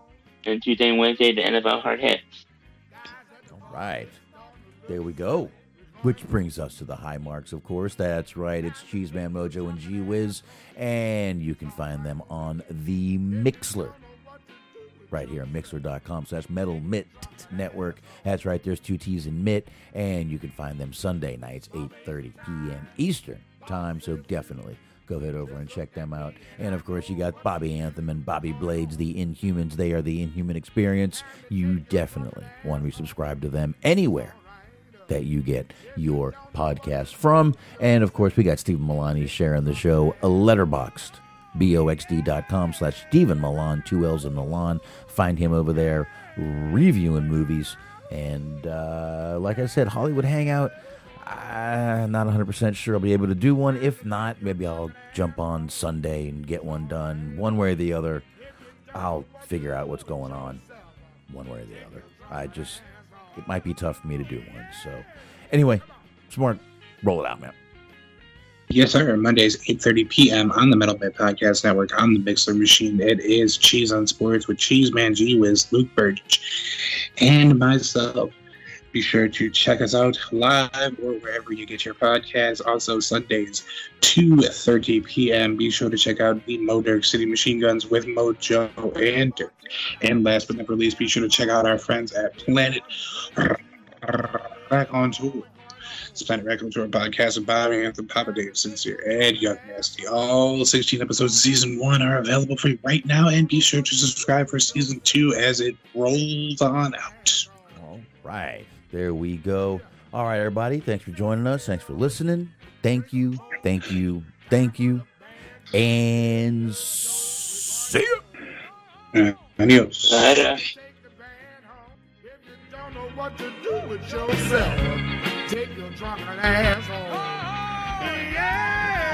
And Tuesday and Wednesday, the NFL Hard Hits. All right. There we go. Which brings us to the high marks, of course. That's right. It's Cheeseman Mojo and G-Wiz. And you can find them on the Mixler. Right here on Mixler.com/Metal Mitt Network. That's right. There's two T's in Mitt. And you can find them Sunday nights, 8:30 p.m. Eastern time. So definitely go ahead over and check them out. And, of course, you got Bobby Anthem and Bobby Blades, the Inhumans. They are the Inhuman Experience. You definitely want to subscribe to them anywhere that you get your podcast from. And, of course, we got Stephen Milani sharing the show, Letterboxd, BOXD.com/Stephen Milan, two L's in Milan. Find him over there reviewing movies. And, like I said, Hollywood Hangout. I'm not 100% sure I'll be able to do one. If not, maybe I'll jump on Sunday and get one done. One way or the other, I'll figure out what's going on. One way or the other. It might be tough for me to do one. So, anyway, Smart, roll it out, man. Yes, sir. Mondays, 8:30 p.m. on the Metal Mitt Podcast Network, on the Mixler Machine. It is Cheese on Sports with Cheeseman G-Wiz, Luke Birch, and myself. Be sure to check us out live or wherever you get your podcasts. Also, Sundays, 2:30 p.m. Be sure to check out the Mo Dirk City Machine Guns with Mojo and Dirk. And last but not least, be sure to check out our friends at Planet Rack on Tour. It's Planet Rack on Tour podcast with Bobby Anthem, Papa Dave, Sincere, and Young Nasty. All 16 episodes of Season 1 are available for you right now. And be sure to subscribe for Season 2 as it rolls on out. All right. There we go. All right, everybody. Thanks for joining us. Thanks for listening. Thank you. Thank you. Thank you. And see ya. Adios. Later. If you don't know what to do with yourself, take your drunken ass home. Oh, yeah.